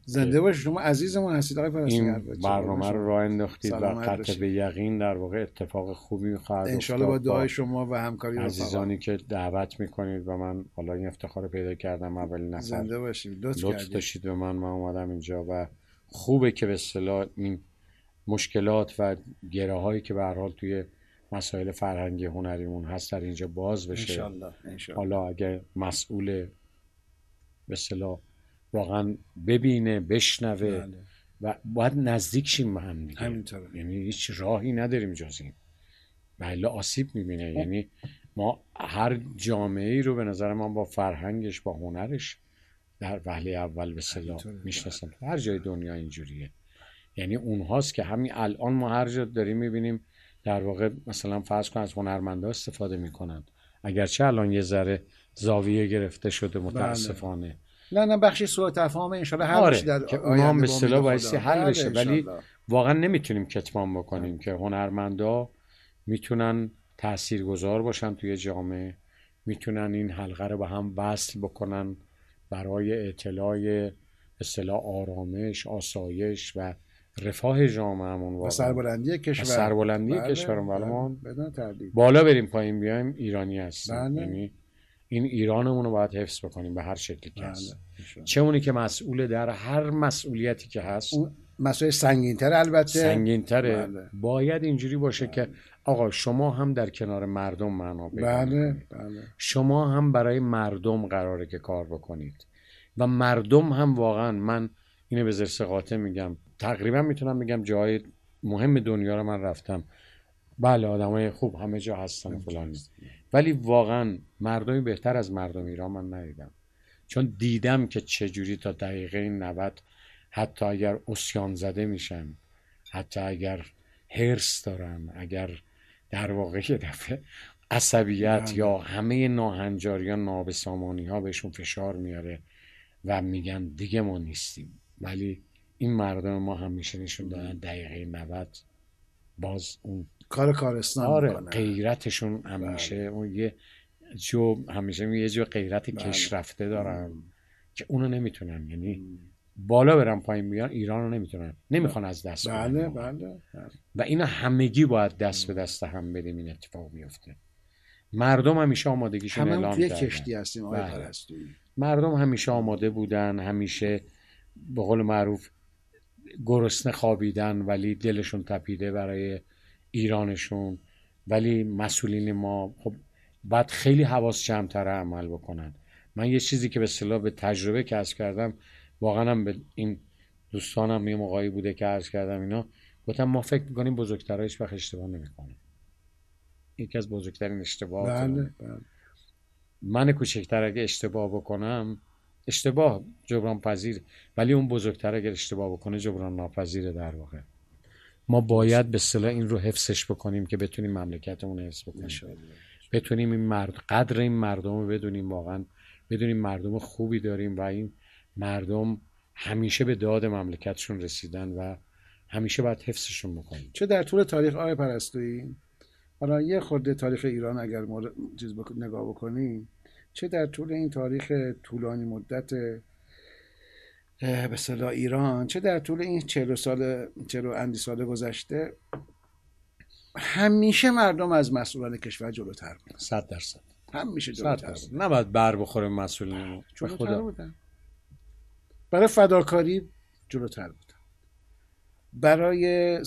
زنده باش، شما عزیزمون هستید آقای پرستویی، این برنامه رو راه انداختید و قطع به یقین در واقع اتفاق خوبی خواهد افتاد ان شاء الله با دعای شما و همکاری عزیزانی که دعوت میکنید و من حالا این افتخار رو پیدا کردم اولین نفر. زنده باشید، لطف داشتید به من اومدم اینجا و خوبه که به اصطلاح این مشکلات و گره‌هایی که به هر حال توی مسائل فرهنگی هنریمون هست در اینجا باز بشه ان شاء الله. حالا اگه مسئول به اصطلاح واقعا ببینه، بشنوه بله، و باید نزدیک شیم به هم دیگه، یعنی هیچ راهی نداریم جز این، بله آسیب میبینه. یعنی ما هر جامعه‌ای رو به نظر من با فرهنگش، با هنرش در وهله اول به صلاح میشناسن، هر جای دنیا اینجوریه. یعنی اونهاست که همین الان ما هر جا داریم میبینیم در واقع مثلا فرض کن از هنرمندا استفاده میکنن، اگرچه الان یه ذره زاویه گرفته شده متاسفانه بله. نه بخشی سوء تفاهم ان شاء الله هر چیزی در آینده به اصطلاح واسه حل بشه، ولی واقعا نمیتونیم کتمان بکنیم که هنرمندا میتونن تاثیرگذار باشن توی جامعه، میتونن این حلقه رو به هم وصل بکنن برای اطلاع به اصطلاح آرامش، آسایش و رفاه جامعهمون واقعا، سربلندی کشور، سربلندی کشورمون، بدون تردید بالا بریم پایین بیایم ایرانی هستیم. یعنی این ایرانمون رو باید حفظ بکنیم به هر شکلی که هست، چه اونی که مسئوله در هر مسئولیتی که هست، مسئول سنگین‌تر، البته سنگین‌تره، باید اینجوری باشه که آقا شما هم در کنار مردم معنا پیدا کنید، شما هم برای مردم قراره که کار بکنید و مردم هم واقعا، من اینو به زرس قاطع میگم، تقریبا میتونم بگم جای مهم دنیا رو من رفتم، بله آدمای خوب همه جا هستن فلان، ولی واقعا مردمی بهتر از مردم ایران من ندیدم، چون دیدم که چجوری تا دقیقه 90 حتی اگر عصیان زده میشن، حتی اگر هرس دارن، اگر در واقع یه دفعه عصبیت یا همه ناهنجاریان، نابسامانی ها بهشون فشار میاره و میگن دیگه ما نیستیم، ولی این مردم ما همیشه نشون دادن دقیقه 90 باز اون کار کارستان میکنه، غیرتشون همیشه اون یه جو، همیشه یه جو غیرت کش رفته دارن که اونو نمیتونن، یعنی بالا برن پایین بیان ایرانو نمیتونن، نمیخوان از دست بدن. بله. و اینا همگی باید دست به دست هم بدیم این اتفاق میفته. مردم همیشه آمادگیشون اعلام کردن، همون یه کشتی هستیم آقای پرستویی، مردم همیشه آماده بودن، همیشه به قول معروف گرسنه خوابیدن ولی دلشون تپیده برای ایرانشون، ولی مسئولین ما خب بعد خیلی حواس جمع‌تره عمل بکنن. من یه چیزی که به اصطلاح به تجربه کسب کردم، واقعا هم به این دوستانم یه موقعی بوده که عرض کردم اینا، گفتم ما فکر می‌کنیم بزرگترا هیچ وقت اشتباه نمی‌کنه، یکی از بزرگترین اشتباهات. من کوچکتر اگه اشتباه بکنم، اشتباه جبران پذیر، ولی اون بزرگتر اگر اشتباه بکنه جبران ناپذیره. در واقع ما باید به اصطلاح این رو حفظش بکنیم که بتونیم مملکتمون رو حفظ بکنیم، بتونیم این مرد قدر این مردم رو بدونیم، واقعا بدونیم مردم خوبی داریم و این مردم همیشه به داد مملکتشون رسیدن و همیشه باید حفظشون بکنیم. چه در طول تاریخ آقای پرستویی، حالا یه خورده تاریخ ایران اگر ما نگاه بکنیم، چه در طول این تاریخ طولانی مدت به اصطلاح ایران، چه در طول این 40 سال گذشته، همیشه مردم از مسئولان کشور جلوتر بودن. 100% همیشه جلوتر بودن. نباید بر بخوره مسئولین، به خدا بودن. برای فداکاری جلوتر بودن، برای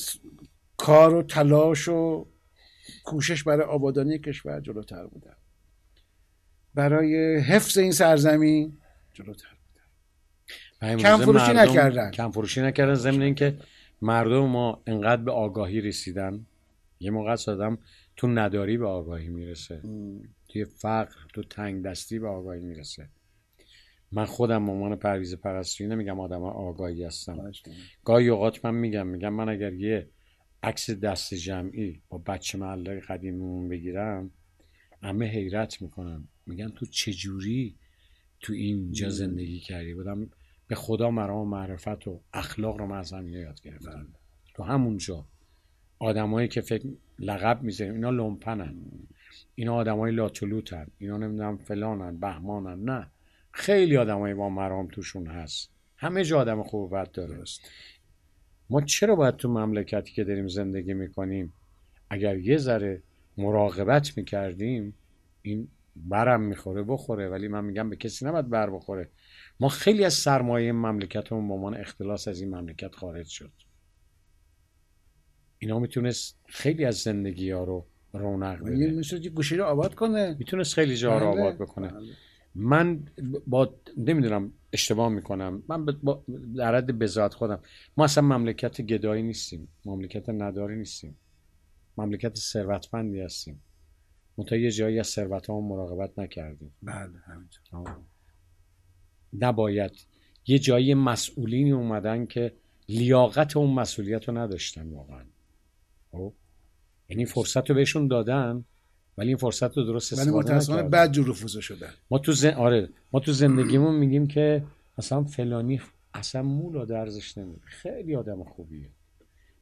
کار و تلاش و کوشش برای آبادانی کشور جلوتر بودن، برای حفظ این سرزمین جلوتر بودن. کم فروشی نکردن. ضمن اینکه مردم ما انقدر به آگاهی رسیدن، یه موقع آدم تو نداری به آگاهی میرسه، توی فقر، تو تنگ دستی به آگاهی میرسه. من خودم مامان پرویز پرستویی نمیگم آدم آگاهی هستم، گاهی اوقات من میگم من اگر یه عکس دست جمعی با بچه محله قدیممون بگیرم، همه حیرت میکنن، میگن تو چجوری تو اینجا زندگی کردی. بودم به خدا مرام معرفت و اخلاق رو من از همینجا یاد گرفتم، تو همونجا. آدمایی که فکر لقب میذاریم اینا لومپنن، اینا آدمای لاتولوتن، اینا نمیدونم فلانن بهمانن، نه، خیلی آدمای با مرام توشون هست. همه جا آدم خوب و بد داره. ما چرا باید تو مملکتی که داریم زندگی میکنیم اگر یه ذره مراقبت میکردیم، این برم میخوره بخوره، ولی من میگم به کسی نباید بر بخوره. ما خیلی از سرمایه مملکتمون به عنوان اختلاس از این مملکت خارج شد. اینا میتونست خیلی از زندگی ها رو رونق بده، میتونست گوشی رو آباد کنه، میتونست خیلی جا رو آباد بکنه. من با نمیدونم اشتباه میکنم، من در حد بذات خودم، ما اصلا مملکت گدایی نیستیم، مملکت نداری نیستیم، مملکت ثروتمندی هستیم، منتها یه جایی از ثروتمون مراقبت نکردیم. بله همینطور. نباید، یه جایی مسئولینی اومدن که لیاقت اون مسئولیت رو نداشتن واقعا، یعنی فرصت رو بهشون دادن ولی این فرصت رو درست استفاده نکردن، ولی متأسفانه بد جور رفوزه شدن. ما تو زندگیمون میگیم که اصلا فلانی اصلا مولا درزش نمیده، خیلی آدم خوبیه،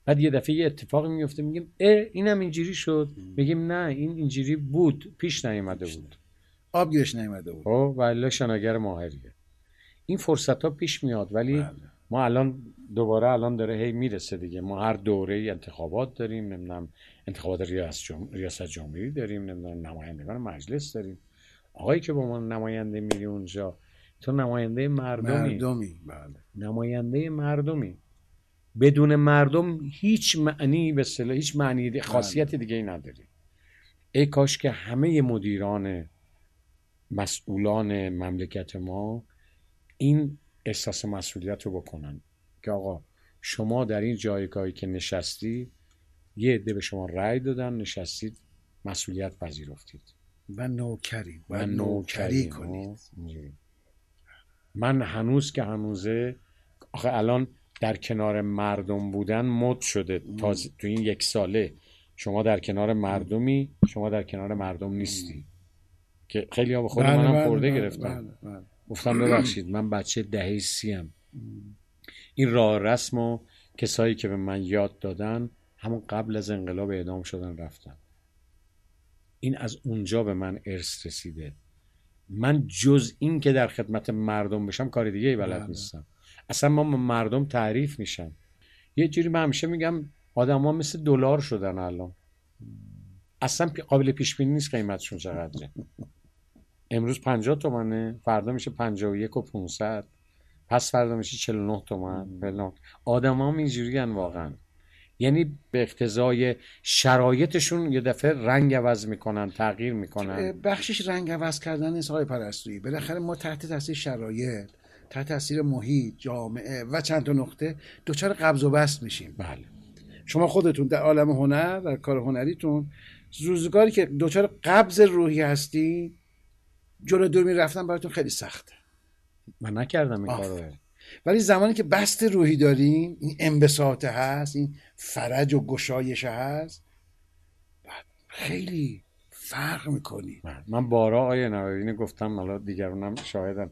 بعد یه دفعه یه اتفاقی میفته میگیم اینم اینجوری شد، میگیم نه این اینجوری بود، پیش نیامده بود، آبگیرش نیامده بود، ولی شناگر ماهریه. این فرصت ها پیش میاد، ولی بله. ما الان داره هی میرسه دیگه. ما هر دوره انتخابات داریم، نمیدونم انتخابات ریاست جمهوری داریم، نمیدونم نمایندگان مجلس داریم. آقایی که با ما نماینده میری اونجا، تو نماینده مردمی. بله. نماینده مردمی، بدون مردم هیچ معنی به اصطلاح، هیچ معنی خاصیت دیگه ای نداری. ای کاش که همه مدیران مسئولان مملکت ما این احساس مسئولیت رو بکنن که آقا شما در این جایگاهی که نشستی، یه عده به شما رأی دادن، نشستید، مسئولیت پذیرفتید و نوکری کنید. من هنوز که هنوزه، آخه الان در کنار مردم بودن مد شده، تازه تو این یک ساله شما در کنار مردمی، شما در کنار مردم نیستی، که خیلی ها به خود منم خورده گرفتم، گفتم ببخشید من بچه دهه 30 ام، این راه رسم و کسایی که به من یاد دادن همون قبل از انقلاب اعدام شدن رفتن، این از اونجا به من ارث رسیده. من جز این که در خدمت مردم بشم کار دیگه ای بلد نیستم، اصلا ما مردم تعریف میشم. یه جوری من همیشه میگم آدم ها مثل دلار شدن الان، اصلا قابل پیش بینی نیست قیمتشون چقدره. امروز 50 تومنه، فردا میشه 51,500، پس فردا میشه 49 تومن. آدم ها اینجوری هن واقعا، یعنی به اقتضای شرایطشون یه دفعه رنگ عوض میکنن، تغییر میکنن. بخشش رنگ عوض کردن نیست آقای پرستویی، بالاخره ما تحت تاثیر شرایط، تحت تاثیر محیط، جامعه و چند تا نقطه دچار قبض و بسط میشیم. بله. شما خودتون در عالم هنر، در کار هنریتون روزگاری که دوچار قبض روحی هستی، جلو دور می رفتن براتون خیلی سخته. من نکردم این کارو، ولی زمانی که بست روحی داریم، این انبساط هست، این فرج و گشایش هست، خیلی فرق میکنی. من بارها آیه نویدین گفتم، حالا دیگرونم شاهدن،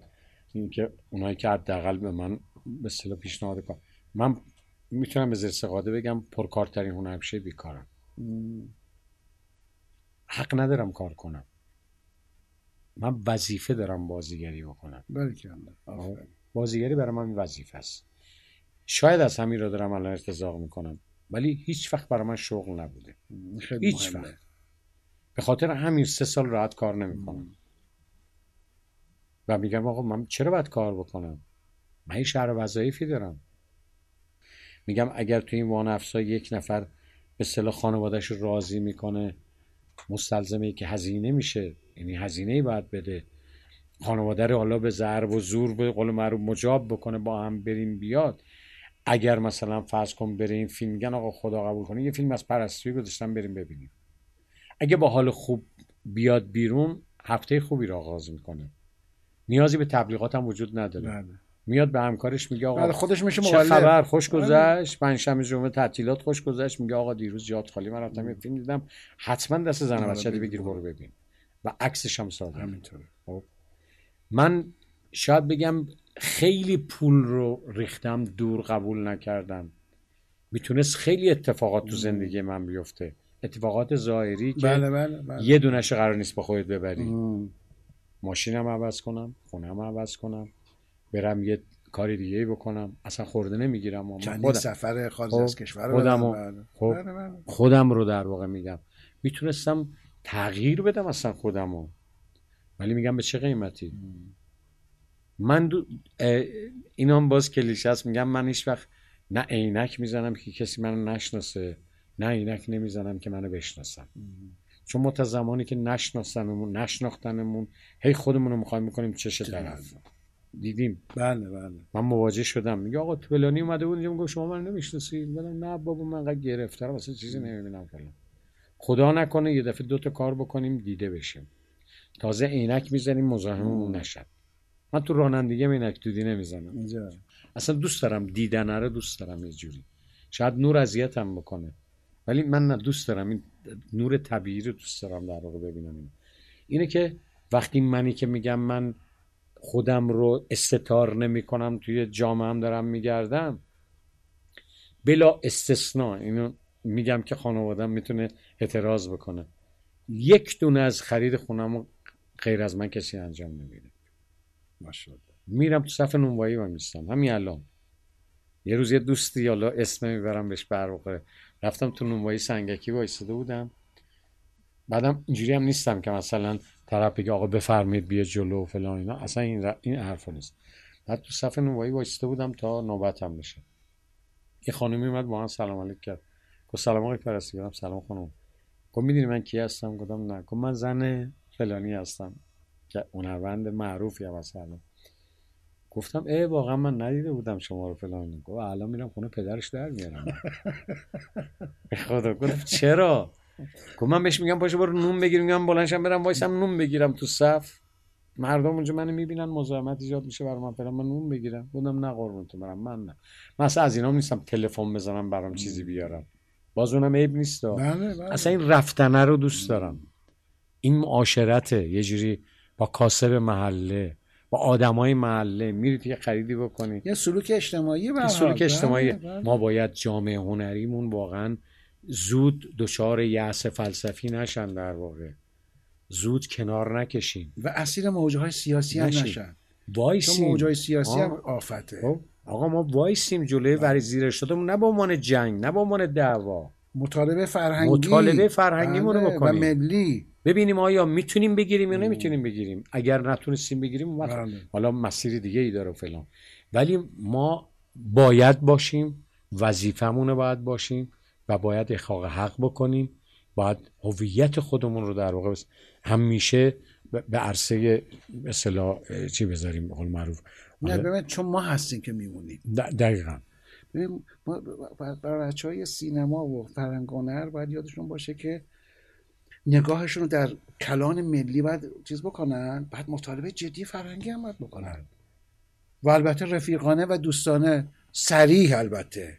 این که اونایی که حداقل به من به اصطلاح پیشنهاد کردن، من میتونم به زیر سقاده بگم پرکارترین هنرپیشه بیکارم. حق ندارم کار کنم، من وظیفه دارم بازیگری بکنم. بازیگری برای من وظیفه است. شاید از همین را دارم الان ارتزاق میکنم، ولی هیچ وقت برای من شغل نبوده، هیچ وقت. به خاطر همین 3 سال راحت کار نمیکنم و میگم آقا من چرا باید کار بکنم؟ من این شهر وظایفی دارم. میگم اگر تو این وان افسا یک نفر به اصطلاح خانواده‌اش رو راضی میکنه، مستلزمه که هزینه میشه، یعنی هزینه‌ای باید بده. خانواده رو حالا به ضرب و زور به قول معروف مجاب بکنه با هم بریم بیاد. اگر مثلا فرض کن بریم فیلم، میگن آقا خدا قبول کنه یه فیلم از پرستویی گذاشتن بریم ببینیم. اگه با حال خوب بیاد بیرون، هفته خوبی رو آغاز میکنه. نیازی به تبلیغات هم وجود نداره. بله. میاد به همکارش میگه آقا خودش میشه مقاله، چه خبر، خوش گذشت، پنجشنبه جمعه تعطیلات، خوش گذشت. میگه آقا دیروز جات خالی من رفتم یه فیلم دیدم، حتما دست زنه بچه بگیر برو ببین. و عکسش هم ساده همینطوره. خب من شاید بگم خیلی پول رو ریختم دور، قبول نکردم. میتونست خیلی اتفاقات تو زندگی من بیفته، اتفاقات ظاهری که بله. یه دونش قرار نیست با خودت ببری. ماشینم عوض کنم، خونم عوض کنم، برم یه کاری دیگه بکنم، اصلا خورده نمیگیرم. چندین سفر خارج از کشور خودم رو در واقع میگم میتونستم تغییر بدم اصلا خودم رو، ولی میگم به چه قیمتی. من این هم باز کلیشه است، میگم من هیچ وقت نه عینک میزنم که کسی منو نشناسه، نه عینک نمیزنم که منو بشناسم. چون ما تا زمانی که نشناختنمون هی خودمون رو میخوایم میکنیم چش طرف دیدیم. بله. من مواجه شدم، میگه آقا تو فلانی اومده بود اینجا، میگم شما منو نمیشناسی؟ میگم نه بابا من انقدر گرفتارم اصلا چیزی نمیبینم فلان. خدا نکنه یه دفعه 2 تا کار بکنیم دیده بشیم، تازه عینک میزنیم مزاحممون نشد. من تو رانندگی عینک دودی نمیزنم اینجا. اصلا دوست دارم دیدن رو، دوست دارم یه جوری شاید نور اذیتم بکنه، ولی من دوست دارم این نور طبیعی رو دوست دارم در واقع ببینم. اینه که وقتی منی که میگم من خودم رو استتار نمی کنم، توی جامعه هم دارم میگردم بلا استثناء. اینو میگم که خانوادم میتونه اعتراض بکنه، 1 دونه از خرید خونم غیر از من کسی انجام نمیده. ماشاءالله. میرم تو صف نونوایی و میستم. همین الان یه روز یه دوستی، حالا اسم میبرم بهش، برواقع رفتم تو نونوایی سنگکی وایساده بودم. بعدم اینجوری هم نیستم که مثلا طرف بگه آقا بفرمایید بیا جلو و فلان اینا، اصلا این حرفا نیست. بعد تو صف نونوایی وایساده بودم تا نوبتم بشه. یه خانمی اومد با من سلام علیک کرد. گفت سلام آقای پرستویی. گفتم سلام خانم. گفت میدونی من کی هستم؟ گفتم نه. گفت من زن فلانی هستم که هنرمند معروفی هم هستم. گفتم ای واقعا من ندیده بودم شما رو فلان. گفت الان میرم خونه پدرش در میارم. خدا. گفتم چرا؟ گفت من بهش میگم پاشو برو نون بگیر، میگم بلندشم برم وایسم نون بگیرم تو صف، مردم اونجا منو میبینن مزاحمت ایجاد میشه برام، من فلان، من نون بگیرم. گفتم نه قربونتون برم، من نه، من اصلا از اینام نیستم تلفن بزنم برام چیزی بیارم. باز اونم عیب نیست. بله. اصلا این رفتنه رو دوست دارم، این معاشرته، یه جوری با کاسب محله، با آدمای محله میرید یه خریدی بکنید، یه سلوک اجتماعی. بله. ما باید جامعه هنریمون واقعا زود دچار یأس فلسفی نشن، در واقع زود کنار نکشیم و اسیر موجه های سیاسی هم نشن. وایسیم، موجه های سیاسی هم آفته. آقا ما وایسیم جلوی وزیر ارشادمون، نه با عنوان جنگ، نه با عنوان دعوا، مطالبه فرهنگیمون رو بکنیم و ملی ببینیم آیا میتونیم بگیریم یا نمیتونیم بگیریم. اگر نتونستیم بگیریم اون حالا مسیر دیگه ای داره فلان، ولی ما باید باشیم، وظیفمون باید باشیم و باید اخلاق حق بکنیم، باید هویت خودمون رو در واقع همیشه به عرصه اصطلاح چی بذاریم قول معروف. نه ببین چون ما هستیم که میمونیم. دقیقاً. ما بچه های سینما و فرهنگ و هنر باید یادشون باشه که نگاهشون رو در کلان ملی باید چیز بکنن، بعد مطالبه جدی فرهنگی هم باید بکنن و البته رفیقانه و دوستانه صریح. البته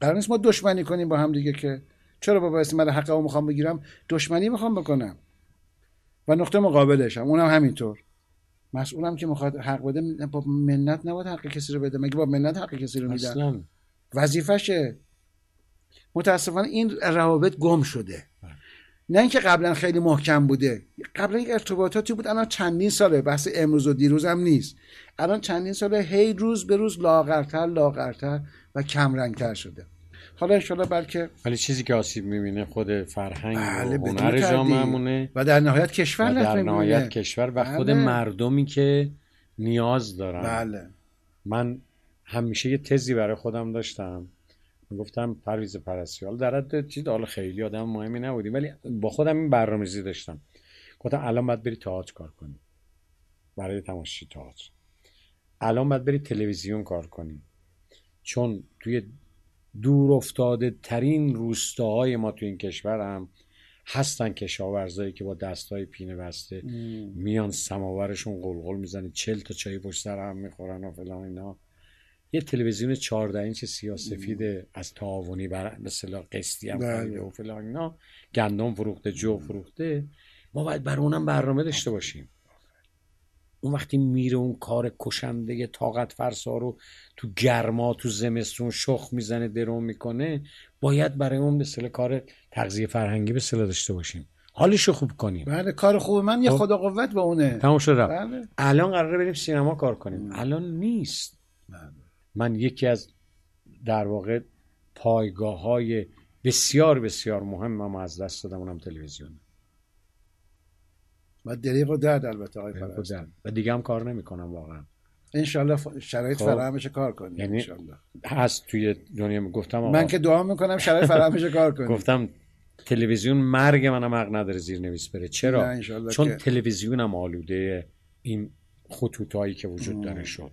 قرار نیست ما دشمنی کنیم با هم دیگه که چرا بابا اسم من حقمو میخوام بگیرم دشمنی میخوام بکنم و نقطه مقابلش هم اونم همینطور. مسئولم که میخواد حق بده با منت نباید حق کسی رو بده، مگه با منت حق کسی رو میدن؟ وظیفشه. متاسفانه این روابط گم شده، نه اینکه قبلا خیلی محکم بوده، قبلا یک ارتباطاتی بود، الان چندین ساله، بحث امروز و دیروز هم نیست، الان چندین ساله هی روز به روز لاغرتر و کم رنگتر شده. حالا انشالله بلکه ولی چیزی که آسیب میبینه خود فرهنگ و هنر جامعه‌مونه و در نهایت کشور و خود مردمی که نیاز دارن. بله. من همیشه یه تزی برای خودم داشتم، گفتم پرویز پرستویی در حد چیز، حالا خیلی آدم مهمی نبودیم ولی با خودم این برنامه‌ریزی داشتم، گفتم الان باید بری تئاتر کار کنی برای تماشای تئاتر، الان باید بری تلویزیون کار کنی، چون توی دور افتاده ترین روستاهای ما تو این کشور هم هستن کشاورزایی که با دستای پینه بسته میان سماورشون قلقل میزنه 40 تا چای پشت سر هم میخورن و فلان اینا. یه تلویزیون 14 اینچ سیاه‌سفید از تعاونی برای مثلا قسطی هم و فلان اینا، گندم فروخته، جو فروخته، ما باید برای اونم برنامه داشته باشیم. اون وقتی میره اون کار کشنده طاقت فرسا رو تو گرما تو زمستون شخ میزنه درون میکنه، باید برای اون به اصطلاح کار تغذیه فرهنگی به اصطلاح داشته باشیم، حالشو خوب کنیم. بله کار خوب من یه خدا قوت به اونه تمام شد. بله. الان قراره بریم سینما کار کنیم، الان نیست. بله. من یکی از در واقع پایگاه‌های بسیار بسیار مهمم از دست دادم، اونم تلویزیونه و دریغ و درد. البته آقای فرستویی و دیگه هم کار نمی کنم واقعا، انشالله شرایط فراهمش کار کنیم. یعنی انشالله هست توی دنیا. گفتم آقا من که دعا میکنم شرایط فراهمش کار کنیم. گفتم تلویزیون مرگ منم حق نداره زیر نویس بره. چرا؟ چون که... تلویزیون هم آلوده این خطوطایی که وجود داره شد،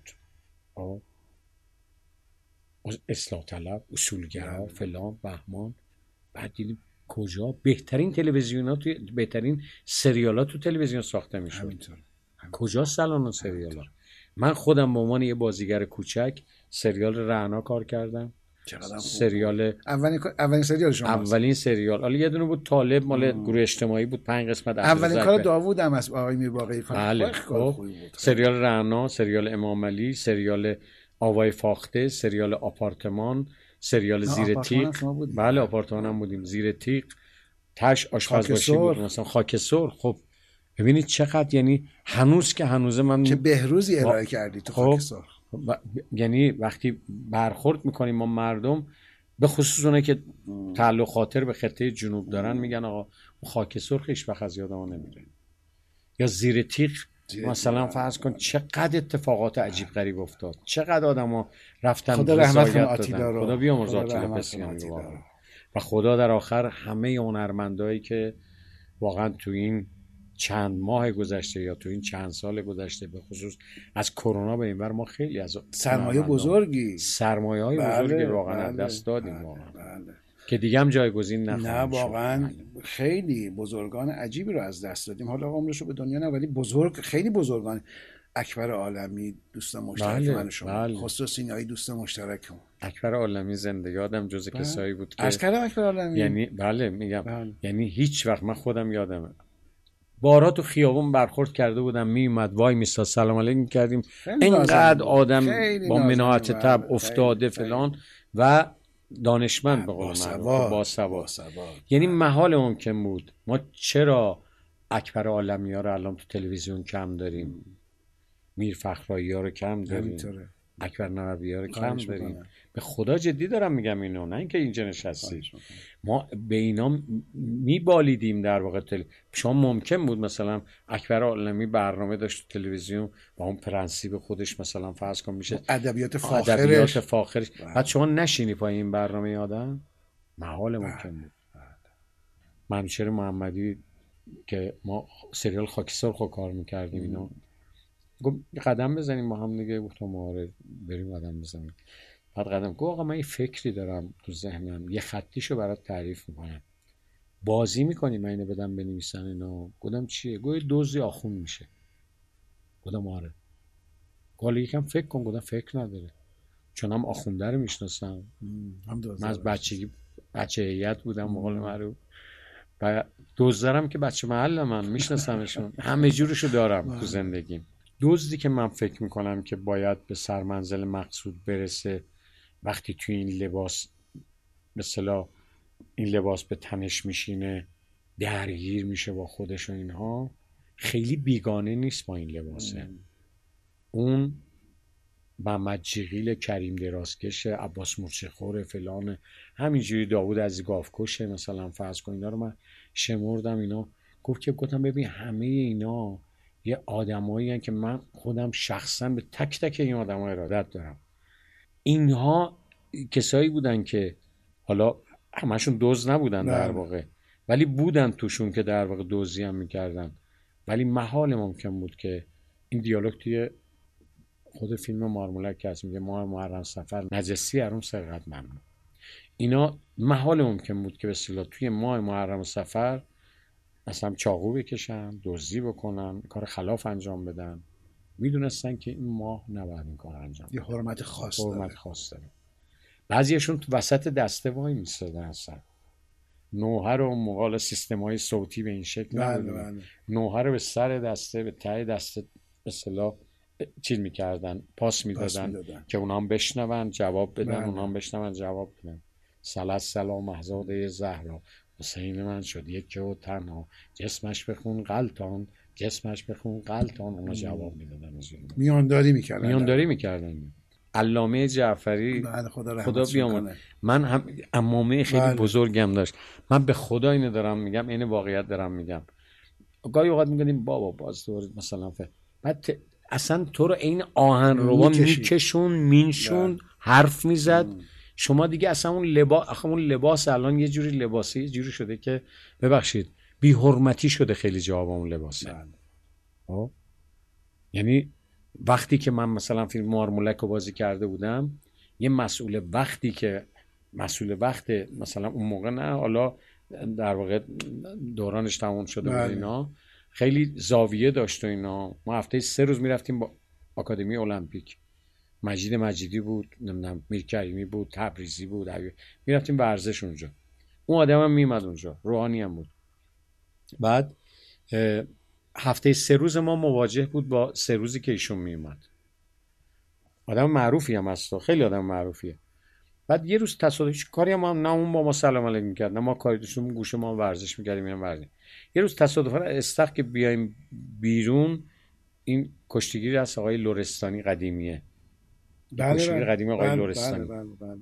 اصلاح طلب، اصولگرا، فلان بهمان. بعد دیدیم کجا بهترین تلویزیون ها توی بهترین سریال ها تو تلویزیون ساخته می شود، کجا سالن سریال ها. من خودم به عنوان یه بازیگر کوچک سریال رعنا کار کردم، سریال اولین سریال شما، اولین سریال حالا یه دونه بود طالب مال گروه اجتماعی بود، 5 قسمت. اولین کار داوود هم از آقای میرباقایی بود، سریال رعنا، سریال امام علی، سریال آوای فاخته، سریال آپارتمان، سریال زیر تیغ. بله آپارتمان هم بودیم، زیر تیغ، تش آشپزباشی بود مثلا، خاکسور. خب ببینید چقدر، یعنی هنوز که هنوز من چه بهروزی ارائه کردی تو خاکسور. یعنی وقتی برخورد میکنیم ما مردم، به خصوص اونه که تعلق خاطر به خطه جنوب دارن، میگن آقا خاکسور هیچ وقت از یادمون نمیره. یا زیر تیغ مثلا فرض کن چقدر اتفاقات عجیب غریب افتاد، چقدر آدما رفتن خدا رحمت کنه آتیلا رو، خدا بیامرز آتیلا پسیانی رو، و خدا در آخر همه هنرمندایی که واقعا تو این چند ماه گذشته یا تو این چند سال گذشته، به خصوص از کرونا به این ور، ما خیلی از سرمایه‌های بزرگی واقعا دست دادیم که دیگه هم جایگزین نخواهیم شد. نه واقعا خیلی بزرگان عجیبی رو از دست دادیم. حالا عمرشو به دنیا نه، ولی بزرگ، خیلی بزرگان. اکبر عالمی دوست مشترک من و شما، خسرو سینایی دوست مشترکمون. اکبر عالمی زنده یادم جز کسایی بود که از کلام اکبر عالمی، یعنی بله میگم بله. یعنی هیچ وقت من خودم یادمه بارا تو خیابون برخورد کرده بودم، میومد وای میستا سلام علیکم کردیم، اینقدر آدم با مناعت طبع افتاده فلان و دانشمند به قول معروف با سواد. یعنی محال ممکن بود. ما چرا اکبر عالمی ها رو الان تو تلویزیون کم داریم، میر فخرایی ها رو کم داریم، اکبر نبوی ها رو کم داریم؟ به خدا جدی دارم میگم اینو، نه اینکه اینجا نشستید. ما به اینا میبالیدیم در واقع. شما ممکن بود مثلا اکبر عالمی برنامه داشت تو تلویزیون با اون پرنسیب خودش، مثلا فرض کن میشه ادبیات فاخرش، بعد شما نشینی پای این برنامه آدم، محال ممکن بود. منشری محمدی که ما سریال خاکسار کار میکردیم، اینا گفت قدم بزنیم با هم دیگه، گفتم آره بریم قدم بزنیم. بعد قدم گفت آقا من یه فکری دارم تو ذهنم، یه خطیشو برات تعریف میکنم، بازی میکنی من اینو بدم بنویسن اینا؟ گفتم چیه؟ گفت دوزی آخون میشه. گفتم آره. گفت یکم فکر کن. گفتم فکر نداره، چون هم آخونده رو میشناسم، من از بچگی بچه هیئت بودم به قول معروف، و دزدرم که بچه محل من میشناسمشون، همه جورشو دارم تو زندگیم. دزدی که من فکر میکنم که باید به سرمنزل مقصود برسه، وقتی توی این لباس به اصطلاح این لباس به تنش میشینه، درگیر میشه با خودش و اینها، خیلی بیگانه نیست با این لباسه. اون با مجیقیل کریم درازکشه، عباس مرچخوره، فلان، همینجوری داود از گافکشه مثلا، فرض کن. اینا رو من شمردم. اینا گفت که گفتم ببین همه اینا یه آدمایی هستن که من خودم شخصا به تک تک این آدم‌ها ارادت دارم. اینها کسایی بودن که حالا همشون دزد نبودن در واقع، ولی بودن توشون که در واقع دزدی هم می‌کردن، ولی محال ممکن بود که این دیالوگ توی خود فیلم مارمولک هست، میگه ماه محرم سفر نجسی هرون سرقت ممنون. اینا محال ممکن بود که به اصطلاح توی ماه محرم سفر مثلا چاقو بکشن، دزدی بکنن، کار خلاف انجام بدن. میدونستن که این ماه نباید این کار انجام بدن، یه حرمت خاص داره. بعضیشون تو وسط دسته وای میستادن هستن. نوحه رو مقال سیستم‌های صوتی به این شکل نبودن، نوحه رو به سر دسته، به ته دسته به اصطلاح چیز میکردن، پاس میدادن که اونا هم بشنون جواب بدن، اونا هم بشنون جواب بدن. صلت سلام مهزاده زهرا، حسین من شد یک جو تنها، جسمش بخون غلطان، جسمش بخون غلطان. اونا جواب میدادن، میانداری میکردن، میانداری میکردن. علامه جعفری خدا بیامون، من هم عمامه خیلی بزرگم داشت. من به خدا اینو دارم میگم، این واقعیت دارم میگم. گاهی اوقات میگن بابا باز دور مثلا بعد اصلا تو رو این آهن روان میکشون، مینشون، حرف میزد. شما دیگه اصلا اون لباس، اون لباس الان یه جوری لباسه، یه جوری شده که ببخشید بی حرمتی شده خیلی جا با اون لباسه. یعنی وقتی که من مثلا فیلم مارمولک رو بازی کرده بودم، یه مسئول وقتی که مسئول وقت مثلا اون موقع نه، حالا در واقع دورانش تموم شده بود اینا، خیلی زاویه داشت و اینا. ما هفته 3 روز میرفتیم با آکادمی المپیک. مجید مجیدی بود، نمیدونم میرکریمی بود، تبریزی بود، میرفتیم ورزش اونجا. اون آدم هم میمد اونجا، روحانی هم بود. بعد هفته 3 روز ما مواجه بود با 3 روزی که ایشون میومد. آدم معروفی هم هست، خیلی آدم معروفیه. بعد یه روز تصادفی کاری هم نه اون با ما سلام علیک میکرد، نه ما کاری داشتیم، گوشه ما ورزش میکردیم، اینم ورزش. یه روز تصادفاً استخ که بیایم بیرون، این کشتیگیری از آقای لورستانی قدیمیه. کشتیگیر قدیمی آقای لورستانی. بله.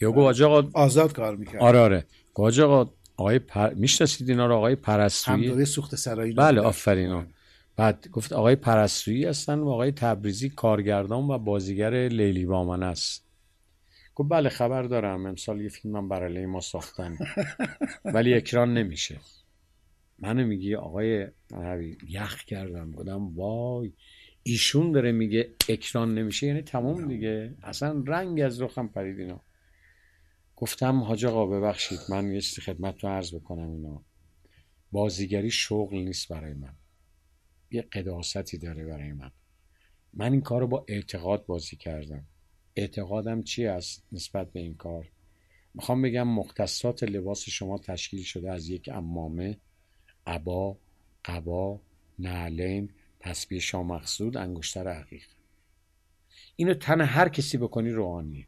یا گو آقا آزاد کار میکرد. آره. گو آقای میشناسید اینا رو؟ آقای پرستویی همدوره سوخت سرایی. بله آفرینا. بعد گفت آقای پرستویی هستن و آقای تبریزی کارگردان و بازیگر لیلی بامن است. گفت بله خبر دارم، امسال یه فیلمم برای ما ساختن ولی اکران نمیشه. منو میگی آقای حبیب یخ کردم. گفتم وای ایشون داره میگه اکران نمیشه، یعنی تمام دیگه، اصلا رنگ از رخم پرید اینا. گفتم حاج آقا ببخشید من یه چیزی خدمتتون عرض بکنم، اینا بازیگری شغل نیست برای من، یه قداستی داره برای من. من این کارو با اعتقاد بازی کردم. اعتقادم چی است نسبت به این کار؟ میخوام بگم مختصات لباس شما تشکیل شده از یک عمامه، عبا، قبا، نعلین، تسبیح شامخصود، انگشتر عقیق. اینو تن هر کسی بکنی روحانیه،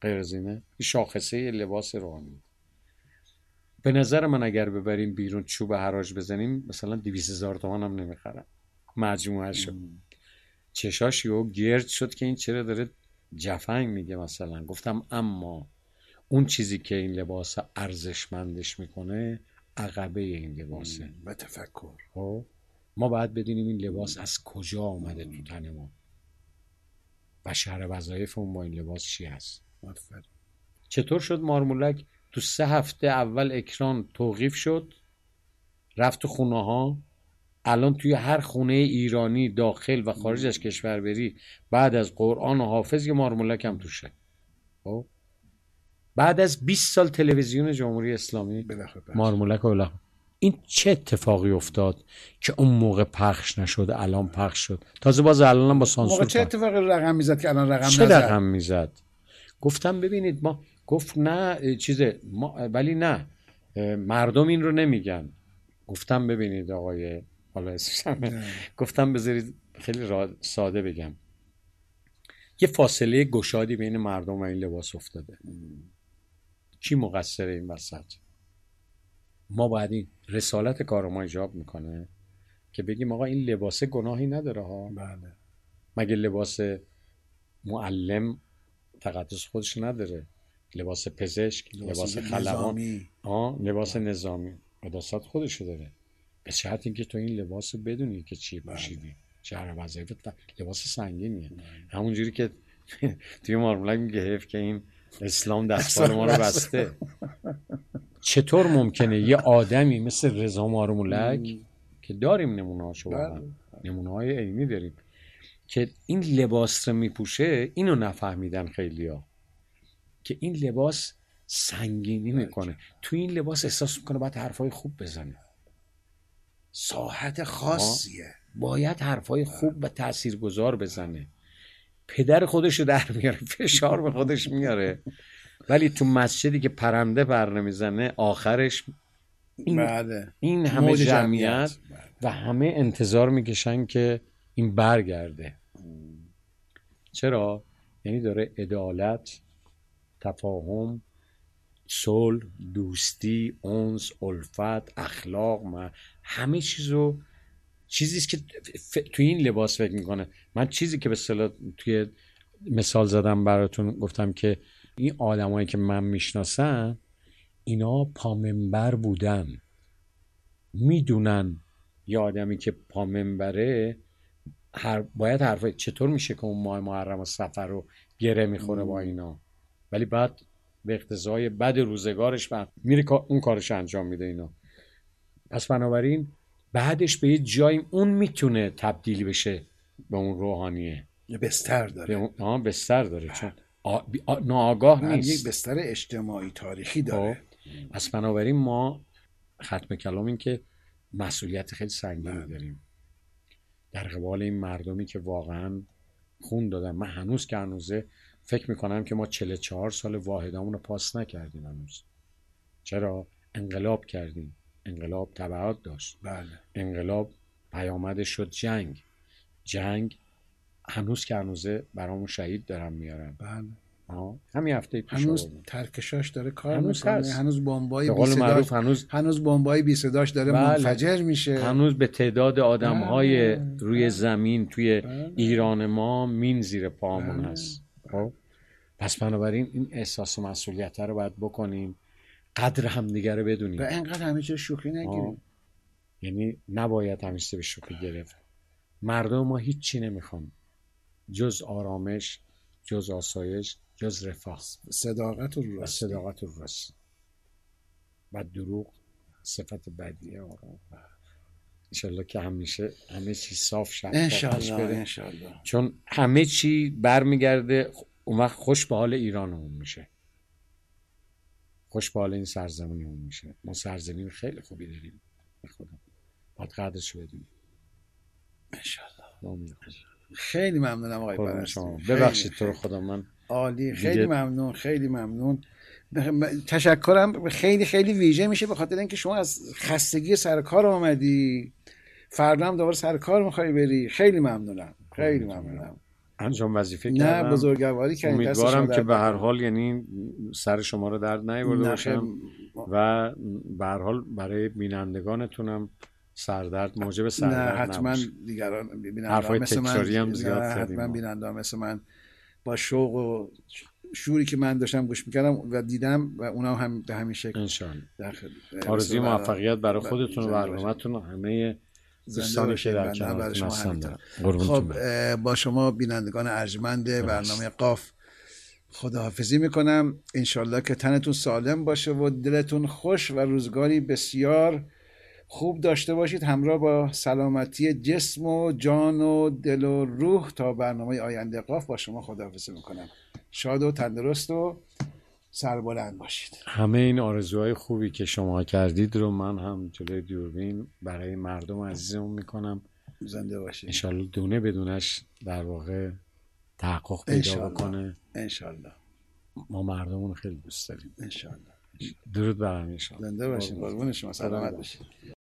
غیر از اینه شاخصه لباس روحانی. به نظر من اگر ببریم بیرون چوب حراج بزنیم مثلا 200,000 تومان هم نمیخرن مجموعه شد. چشاش یهو گرد شد که این چرا داره جفنگ میگه مثلا. گفتم اما اون چیزی که این لباس ارزشمندش میکنه عقبه این لباسه و تفکر. ما باید بدونیم این لباس از کجا آمده تو تن ما و شهر وظایف اون با این لباس چی هست. مفرد. چطور شد مارمولک تو 3 هفته اول اکران توقیف شد، رفت تو خونه ها. الان توی هر خونه ایرانی داخل و خارج از کشور بری بعد از قرآن و حافظ یه مارمولک هم توشه. خب بعد از 20 سال تلویزیون جمهوری اسلامی مارمولک و لحم. این چه اتفاقی افتاد که اون موقع پخش نشد الان پخش شد؟ تازه باز الان هم با سانسور موقع چه اتفاقی رقم میزد که الان رقم نزد؟ چه رقم میزد؟ گفتم ببینید ما گفت نه چیزه ما ولی نه مردم این رو نمیگن. گفتم ببینید آقای حالا اسمشم گفتم بذارید خیلی ساده بگم، یه فاصله گشادی بین مردم و این لباس افتاده. کی مقصره این وسط؟ ما باید این رسالت کار ما ایجاب میکنه که بگیم آقا این لباس گناهی نداره ها. بله. مگه لباس معلم تقدس خودش نداره؟ لباس پزشک، لباس خلبان، لباس نظامی قداسات خودشو داره. به شرط اینکه تو این لباسو بدونی که چی پوشیدی. چهره وظیفه لباس سنگینیه. همونجوری که توی مارمولک میگه حیف که این اسلام دستمال ما رو بسته. چطور ممکنه یه آدمی مثل رضا مارمولک که داریم نمونه‌هاشو واقعا نمونه‌های عینی داریم که این لباس رو میپوشه، اینو نفهمیدن خیلی‌ها که این لباس سنگینی میکنه، تو این لباس احساس میکنه باید حرفای خوب بزنه. ساحت خاصیه، باید حرفای خوب و تاثیرگذار بزنه. پدر خودشو در میاره، فشار به خودش میاره، ولی تو مسجدی که پرنده پر نمیزنه آخرش این همه جمعیت و همه انتظار میکشن که این برگرده. چرا؟ یعنی داره عدالت، تفاهم، صلح، دوستی، انس، الفت، اخلاق، ما همه چیزو چیزیست که توی این لباس فکر میکنه. من چیزی که به اصطلاح توی مثال زدم براتون گفتم که این آدمایی که من میشناسم اینا پامنبر بودن، میدونن یه آدمی که پامنبره باید حرفه. چطور میشه که اون ماه محرم و سفر رو گره میخوره با اینا، ولی بعد به اقتضای بد روزگارش میره اون کارش انجام میده اینا. پس بنابراین بعدش به یه جایی اون میتونه تبدیل بشه به اون روحانیه، بستر داره. بستر داره چون ناآگاه نیست، یک بستر اجتماعی تاریخی داره. پس بنابراین ما ختم کلام این که مسئولیت خیلی سنگینی داریم در قبال این مردمی که واقعا خون دادن. من هنوز که هنوزه فکر میکنم که ما 44 سال واحدامون رو پاس نکردیم هنوز. چرا؟ انقلاب کردیم، انقلاب تبعات داشت. بله. انقلاب پیامدش شد جنگ. جنگ هنوز که هنوزه برامون شهید دارن میارن. بله. همین هفته پیش هنوز ترکشاش داره کار میکنه، هنوز بمبای بی صداش هنوز بمبای بی صداش داره منفجر میشه، هنوز به تعداد آدمهای روی زمین توی ایران ما مین زیر پامون هست. پس بنابراین این احساس و مسئولیت رو باید بکنیم، قدر همدیگه رو بدونیم و اینقدر همیشه شوخی نگیریم. یعنی نباید همیشه به شوخی گرفت. مردم ما هیچی نمیخوان جز آرامش، جز آسایش، جز رفاه، صداقت و راستی. و دروغ صفت بدیه آرام. انشالله که همیشه همه چی صاف شد. انشالله. چون همه چی برمیگرده اون وقت خوش به حال ایرانمون میشه، خوش به حال این سرزمینمون میشه. ما سرزمین خیلی خوبی داریم، باید قدرش بدیم. انشالله. خیلی ممنونم آقای پرستویی، ببخشید تو رو خدا. من عالی، خیلی ممنون، خیلی ممنون. تشکرم خیلی خیلی ویژه میشه به خاطر اینکه شما از خستگی سر کار اومدی، فردا هم دوباره سر کار می‌خوای بری. خیلی ممنونم، خیلی ممنونم. انجام وظیفه کردم، نه بزرگواری کردم. امیدوارم که به هر حال یعنی سر شما رو درد نیاورده باشم و به هر حال برای بینندگانتونم سردرد موجب سردرد نباشه. نه حتما دیگران بیننده‌ها مثل من حتما بیننده‌ها مثل من با شوق و شوری که من داشتم گوش میکردم و دیدم و اونا هم به همین شکل. انشالله. آرزوی موفقیت برای خودتون و برنامه‌تون و همه دوستانی که در کنارتون هستند. خب با شما بینندگان ارجمند برنامه قاف خداحافظی میکنم. انشالله که تنتون سالم باشه و دلتون خوش و روزگاری بسیار خوب داشته باشید، همراه با سلامتی جسم و جان و دل و روح. تا برنامه آینده قاف با شما خداحافظی میکنم. شاد و تندرست و سربلند باشید. همه این آرزوهای خوبی که شما کردید رو من هم جلوی دوربین برای مردم عزیزمون میکنم. زنده باشید. انشالله دونه بدونش در واقع تحقق پیدا بکنه. انشالله. ما مردمون خیلی دوست داریم. انشالله. درود بر همه. زنده باشید. قربون شما. سلامت باشید.